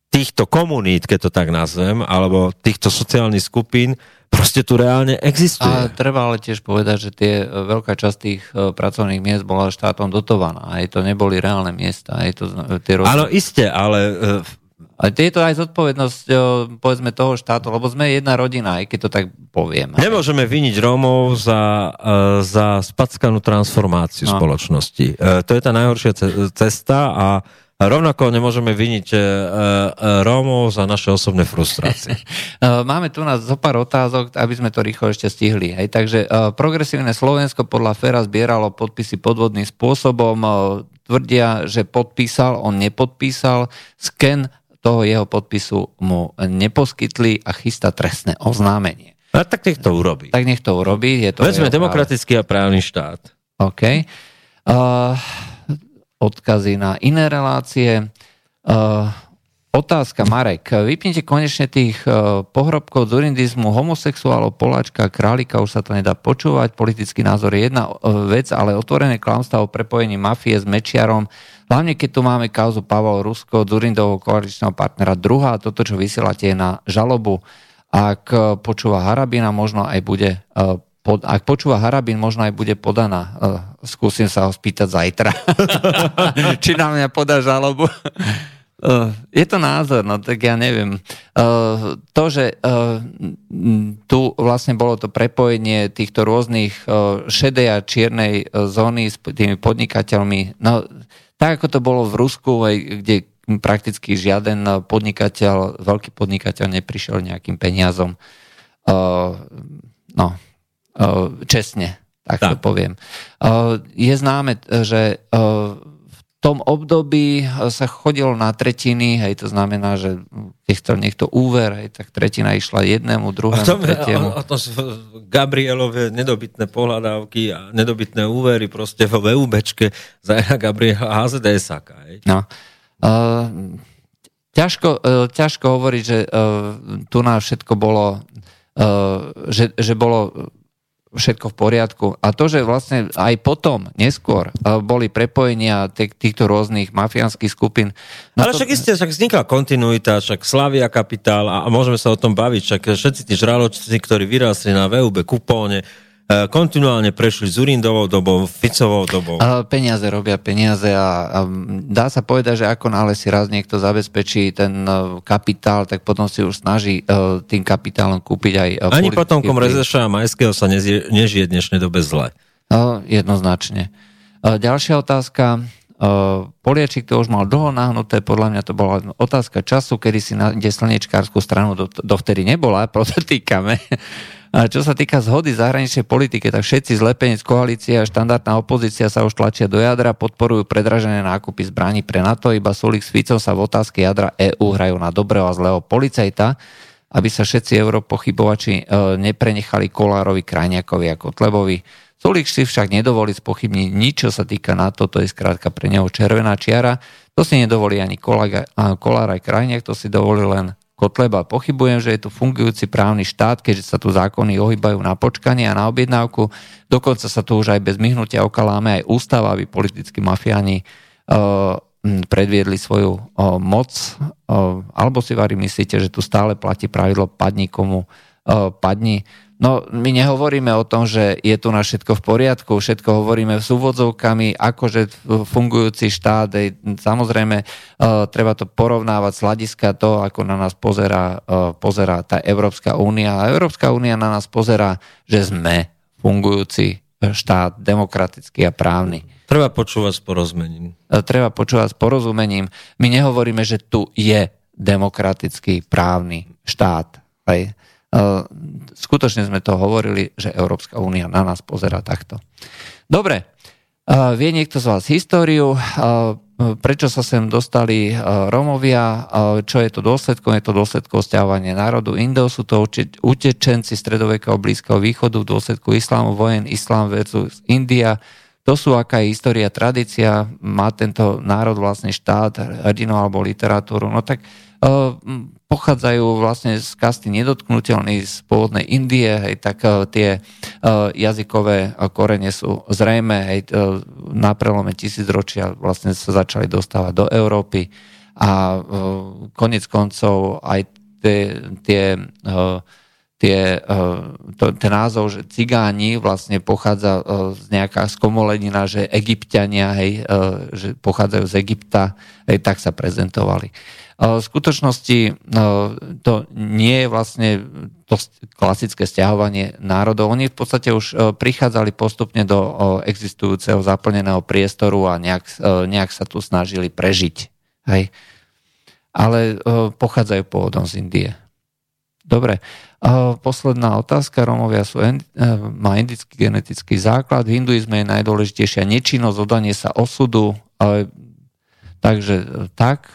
týchto komunít, keď to tak nazvem, alebo týchto sociálnych skupín, proste tu reálne existuje. A treba ale tiež povedať, že tie veľká časť tých pracovných miest bola štátom dotovaná. Aj to neboli reálne miesta. Aj to, tie roz... Áno, iste, ale... Ale je to aj zodpovednosť, povedzme, toho štátu, lebo sme jedna rodina, aj keď to tak povieme. Nemôžeme viniť Rómov za, za spackanú transformáciu no. spoločnosti. To je tá najhoršia cesta a a rovnako nemôžeme viniť e, e, Rómov za naše osobné frustrácie. Máme tu nás zo pár otázok, aby sme to rýchlo ešte stihli. Hej. Takže e, progresívne Slovensko podľa Fera zbieralo podpisy podvodným spôsobom. E, tvrdia, že podpísal, on nepodpísal. Sken toho jeho podpisu mu neposkytli a chystá trestné oznámenie. A tak nech to urobí. Tak nech to urobí. Je to Veď sme demokratický a právny štát. OK. Uh, odkazy na iné relácie. Uh, otázka, Marek. Vypnite konečne tých uh, pohrobkov durindizmu, homosexuálov, Poláčka, Králika, už sa to nedá počúvať. Politický názor je jedna uh, vec, ale otvorené klamstvá o prepojení mafie s Mečiarom, hlavne keď tu máme kauzu Pavol Rusko, Durindovho koaličného partnera druhá, toto, čo vysielate, je na žalobu. Ak uh, počúva Harabina, možno aj bude uh, Pod, ak počúva Harabin, možno aj bude podaná. Uh, skúsim sa ho spýtať zajtra. Či na mňa podá žalobu. Uh, je to názor, no tak ja neviem. Uh, to, že uh, tu vlastne bolo to prepojenie týchto rôznych uh, šedej a čiernej uh, zóny s tými podnikateľmi. No, tak ako to bolo v Rusku, kde prakticky žiaden podnikateľ, veľký podnikateľ neprišiel nejakým peniazom. Uh, no... čestne. tak to poviem. Je známe, že v tom období sa chodilo na tretiny, hej, to znamená, že keď chcel niekto úver, hej, tak tretina išla jednému, druhému, o tom, tretiemu. A to sú Gabrielove nedobytné pohľadávky a nedobytné úvery proste vo VUBčke za Gabriela há zet dé esáka. No. Ťažko, ťažko hovoriť, že tu na všetko bolo, že, že bolo všetko v poriadku. A to, že vlastne aj potom, neskôr, boli prepojenia týchto rôznych mafiánskych skupín. No ale to... však isté, však vznikla kontinuita, však Slavia Kapitál a môžeme sa o tom baviť, však všetci tí žraločci, ktorí vyrástli na vé ú bé kupóne, kontinuálne prešli Zurindovou dobou, Ficovou dobou. Peniaze robia peniaze a dá sa povedať, že ako náhle si raz niekto zabezpečí ten kapitál, tak potom si už snaží tým kapitálom kúpiť aj... Ani potomkom Rezeša a Majského sa nežije dnešnej dobe zle. Jednoznačne. Ďalšia otázka... Poliačik to už mal dlho nahnuté, podľa mňa to bola otázka času, kedy si na slniečkárskú stranu do, dovtedy nebola, proto týkame. A čo sa týka zhody zahraničnej politike, tak všetci zlepenec koalície a štandardná opozícia sa už tlačia do jadra, podporujú predražené nákupy zbraní pre NATO, iba Sulík s Ficom sa v otázke jadra é ú hrajú na dobrého a zlého policajta, aby sa všetci europochybovať neprenechali Kolárovi, Krajniakovi a Kotlebovi. Sulík si však nedovolí spochybniť nič, čo sa týka NATO, to je skrátka pre neho červená čiara. To si nedovolí ani Kolár aj Krajniak, to si dovolí len Kotleba. Pochybujem, že je tu fungujúci právny štát, keďže sa tu zákony ohýbajú na počkanie a na objednávku. Dokonca sa tu už aj bez myhnutia oka láme aj ústava, aby politickí mafiáni uh, predviedli svoju uh, moc. Uh, alebo si varí myslíte, že tu stále platí pravidlo padni komu uh, padni. No, my nehovoríme o tom, že je tu na všetko v poriadku, všetko hovoríme s úvodzovkami, akože fungujúci štát, samozrejme, treba to porovnávať z hľadiska toho, ako na nás pozerá, pozerá tá Európska únia. A Európska únia na nás pozerá, že sme fungujúci štát, demokratický a právny. Treba počúvať s porozumením. Treba počúvať s porozumením. My nehovoríme, že tu je demokratický právny štát, hej? Uh, skutočne sme to hovorili, že Európska únia na nás pozerá takto. Dobre, uh, vie niekto z vás históriu, uh, prečo sa sem dostali uh, Rómovia, uh, čo je to dôsledkom? Je to dôsledkom sťahovania národu Indov, sú to uči- utečenci stredovekého Blízkeho východu v dôsledku islámu, vojen, islám versus India. To sú, aká je história, tradícia, má tento národ vlastne štát, hrdinu alebo literatúru, no tak pochádzajú vlastne z kasty nedotknuteľných z pôvodnej Indie, hej, tak tie jazykové korene sú zrejme, hej, na prelome tisícročia vlastne sa začali dostávať do Európy a koniec koncov aj tie, tie, tie to, ten názov, že cigáni vlastne pochádza z nejaká skomolenina, že Egypťania, hej, že pochádzajú z Egypta, hej, tak sa prezentovali. V skutočnosti to nie je vlastne to klasické sťahovanie národov. Oni v podstate už prichádzali postupne do existujúceho zaplneného priestoru a nejak, nejak sa tu snažili prežiť. Hej. Ale pochádzajú pôvodom z Indie. Dobre. Posledná otázka. Rómovia sú, má indický genetický základ. V hinduizme je najdôležitejšia nečinnosť, oddanie sa osudu. Takže tak...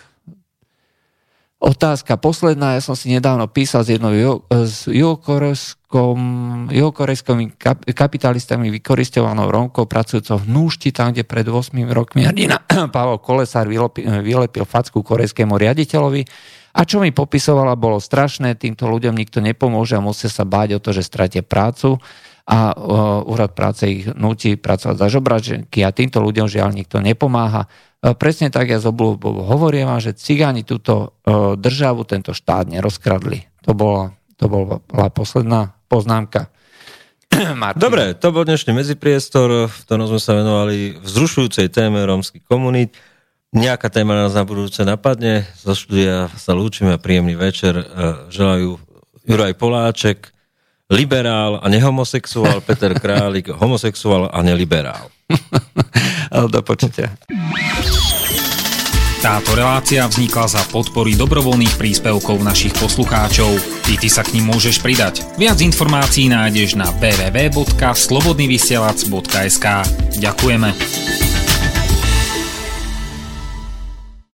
Otázka posledná, ja som si nedávno písal s jednou juho, s juhokorejskými kapitalistami vykoristovanou Rómkou pracujúcou v Núšti, tam kde pred ôsmimi rokmi hrdina Pavol Kolesár vylepil facku korejskému riaditeľovi a čo mi popisovala, bolo strašné, týmto ľuďom nikto nepomôže a musia sa báť o to, že stratia prácu a úrad práce ich núti pracovať za žobračky a týmto ľuďom žiaľ nikto nepomáha. Presne tak ja z obľúbou hovorím, že cigáni túto državu, tento štát nerozkradli. To bola, to bola posledná poznámka. Martin. Dobre, to bol dnešný medzipriestor, v ktorom sme sa venovali vzrušujúcej téme rómskych komunít. Nejaká téma nás na budúce napadne. Zo štúdia sa lúčime a príjemný večer želajú Juraj Poláček, liberál a nehomosexuál, Peter Králik, homosexuál a neliberál. Do počutia. Táto relácia vznikla za podpory dobrovoľných príspevkov našich poslucháčov. Ty, ty sa k nim môžeš pridať. Viac informácií nájdeš na w w w bodka slobodnyvysielac bodka es ka. Ďakujeme.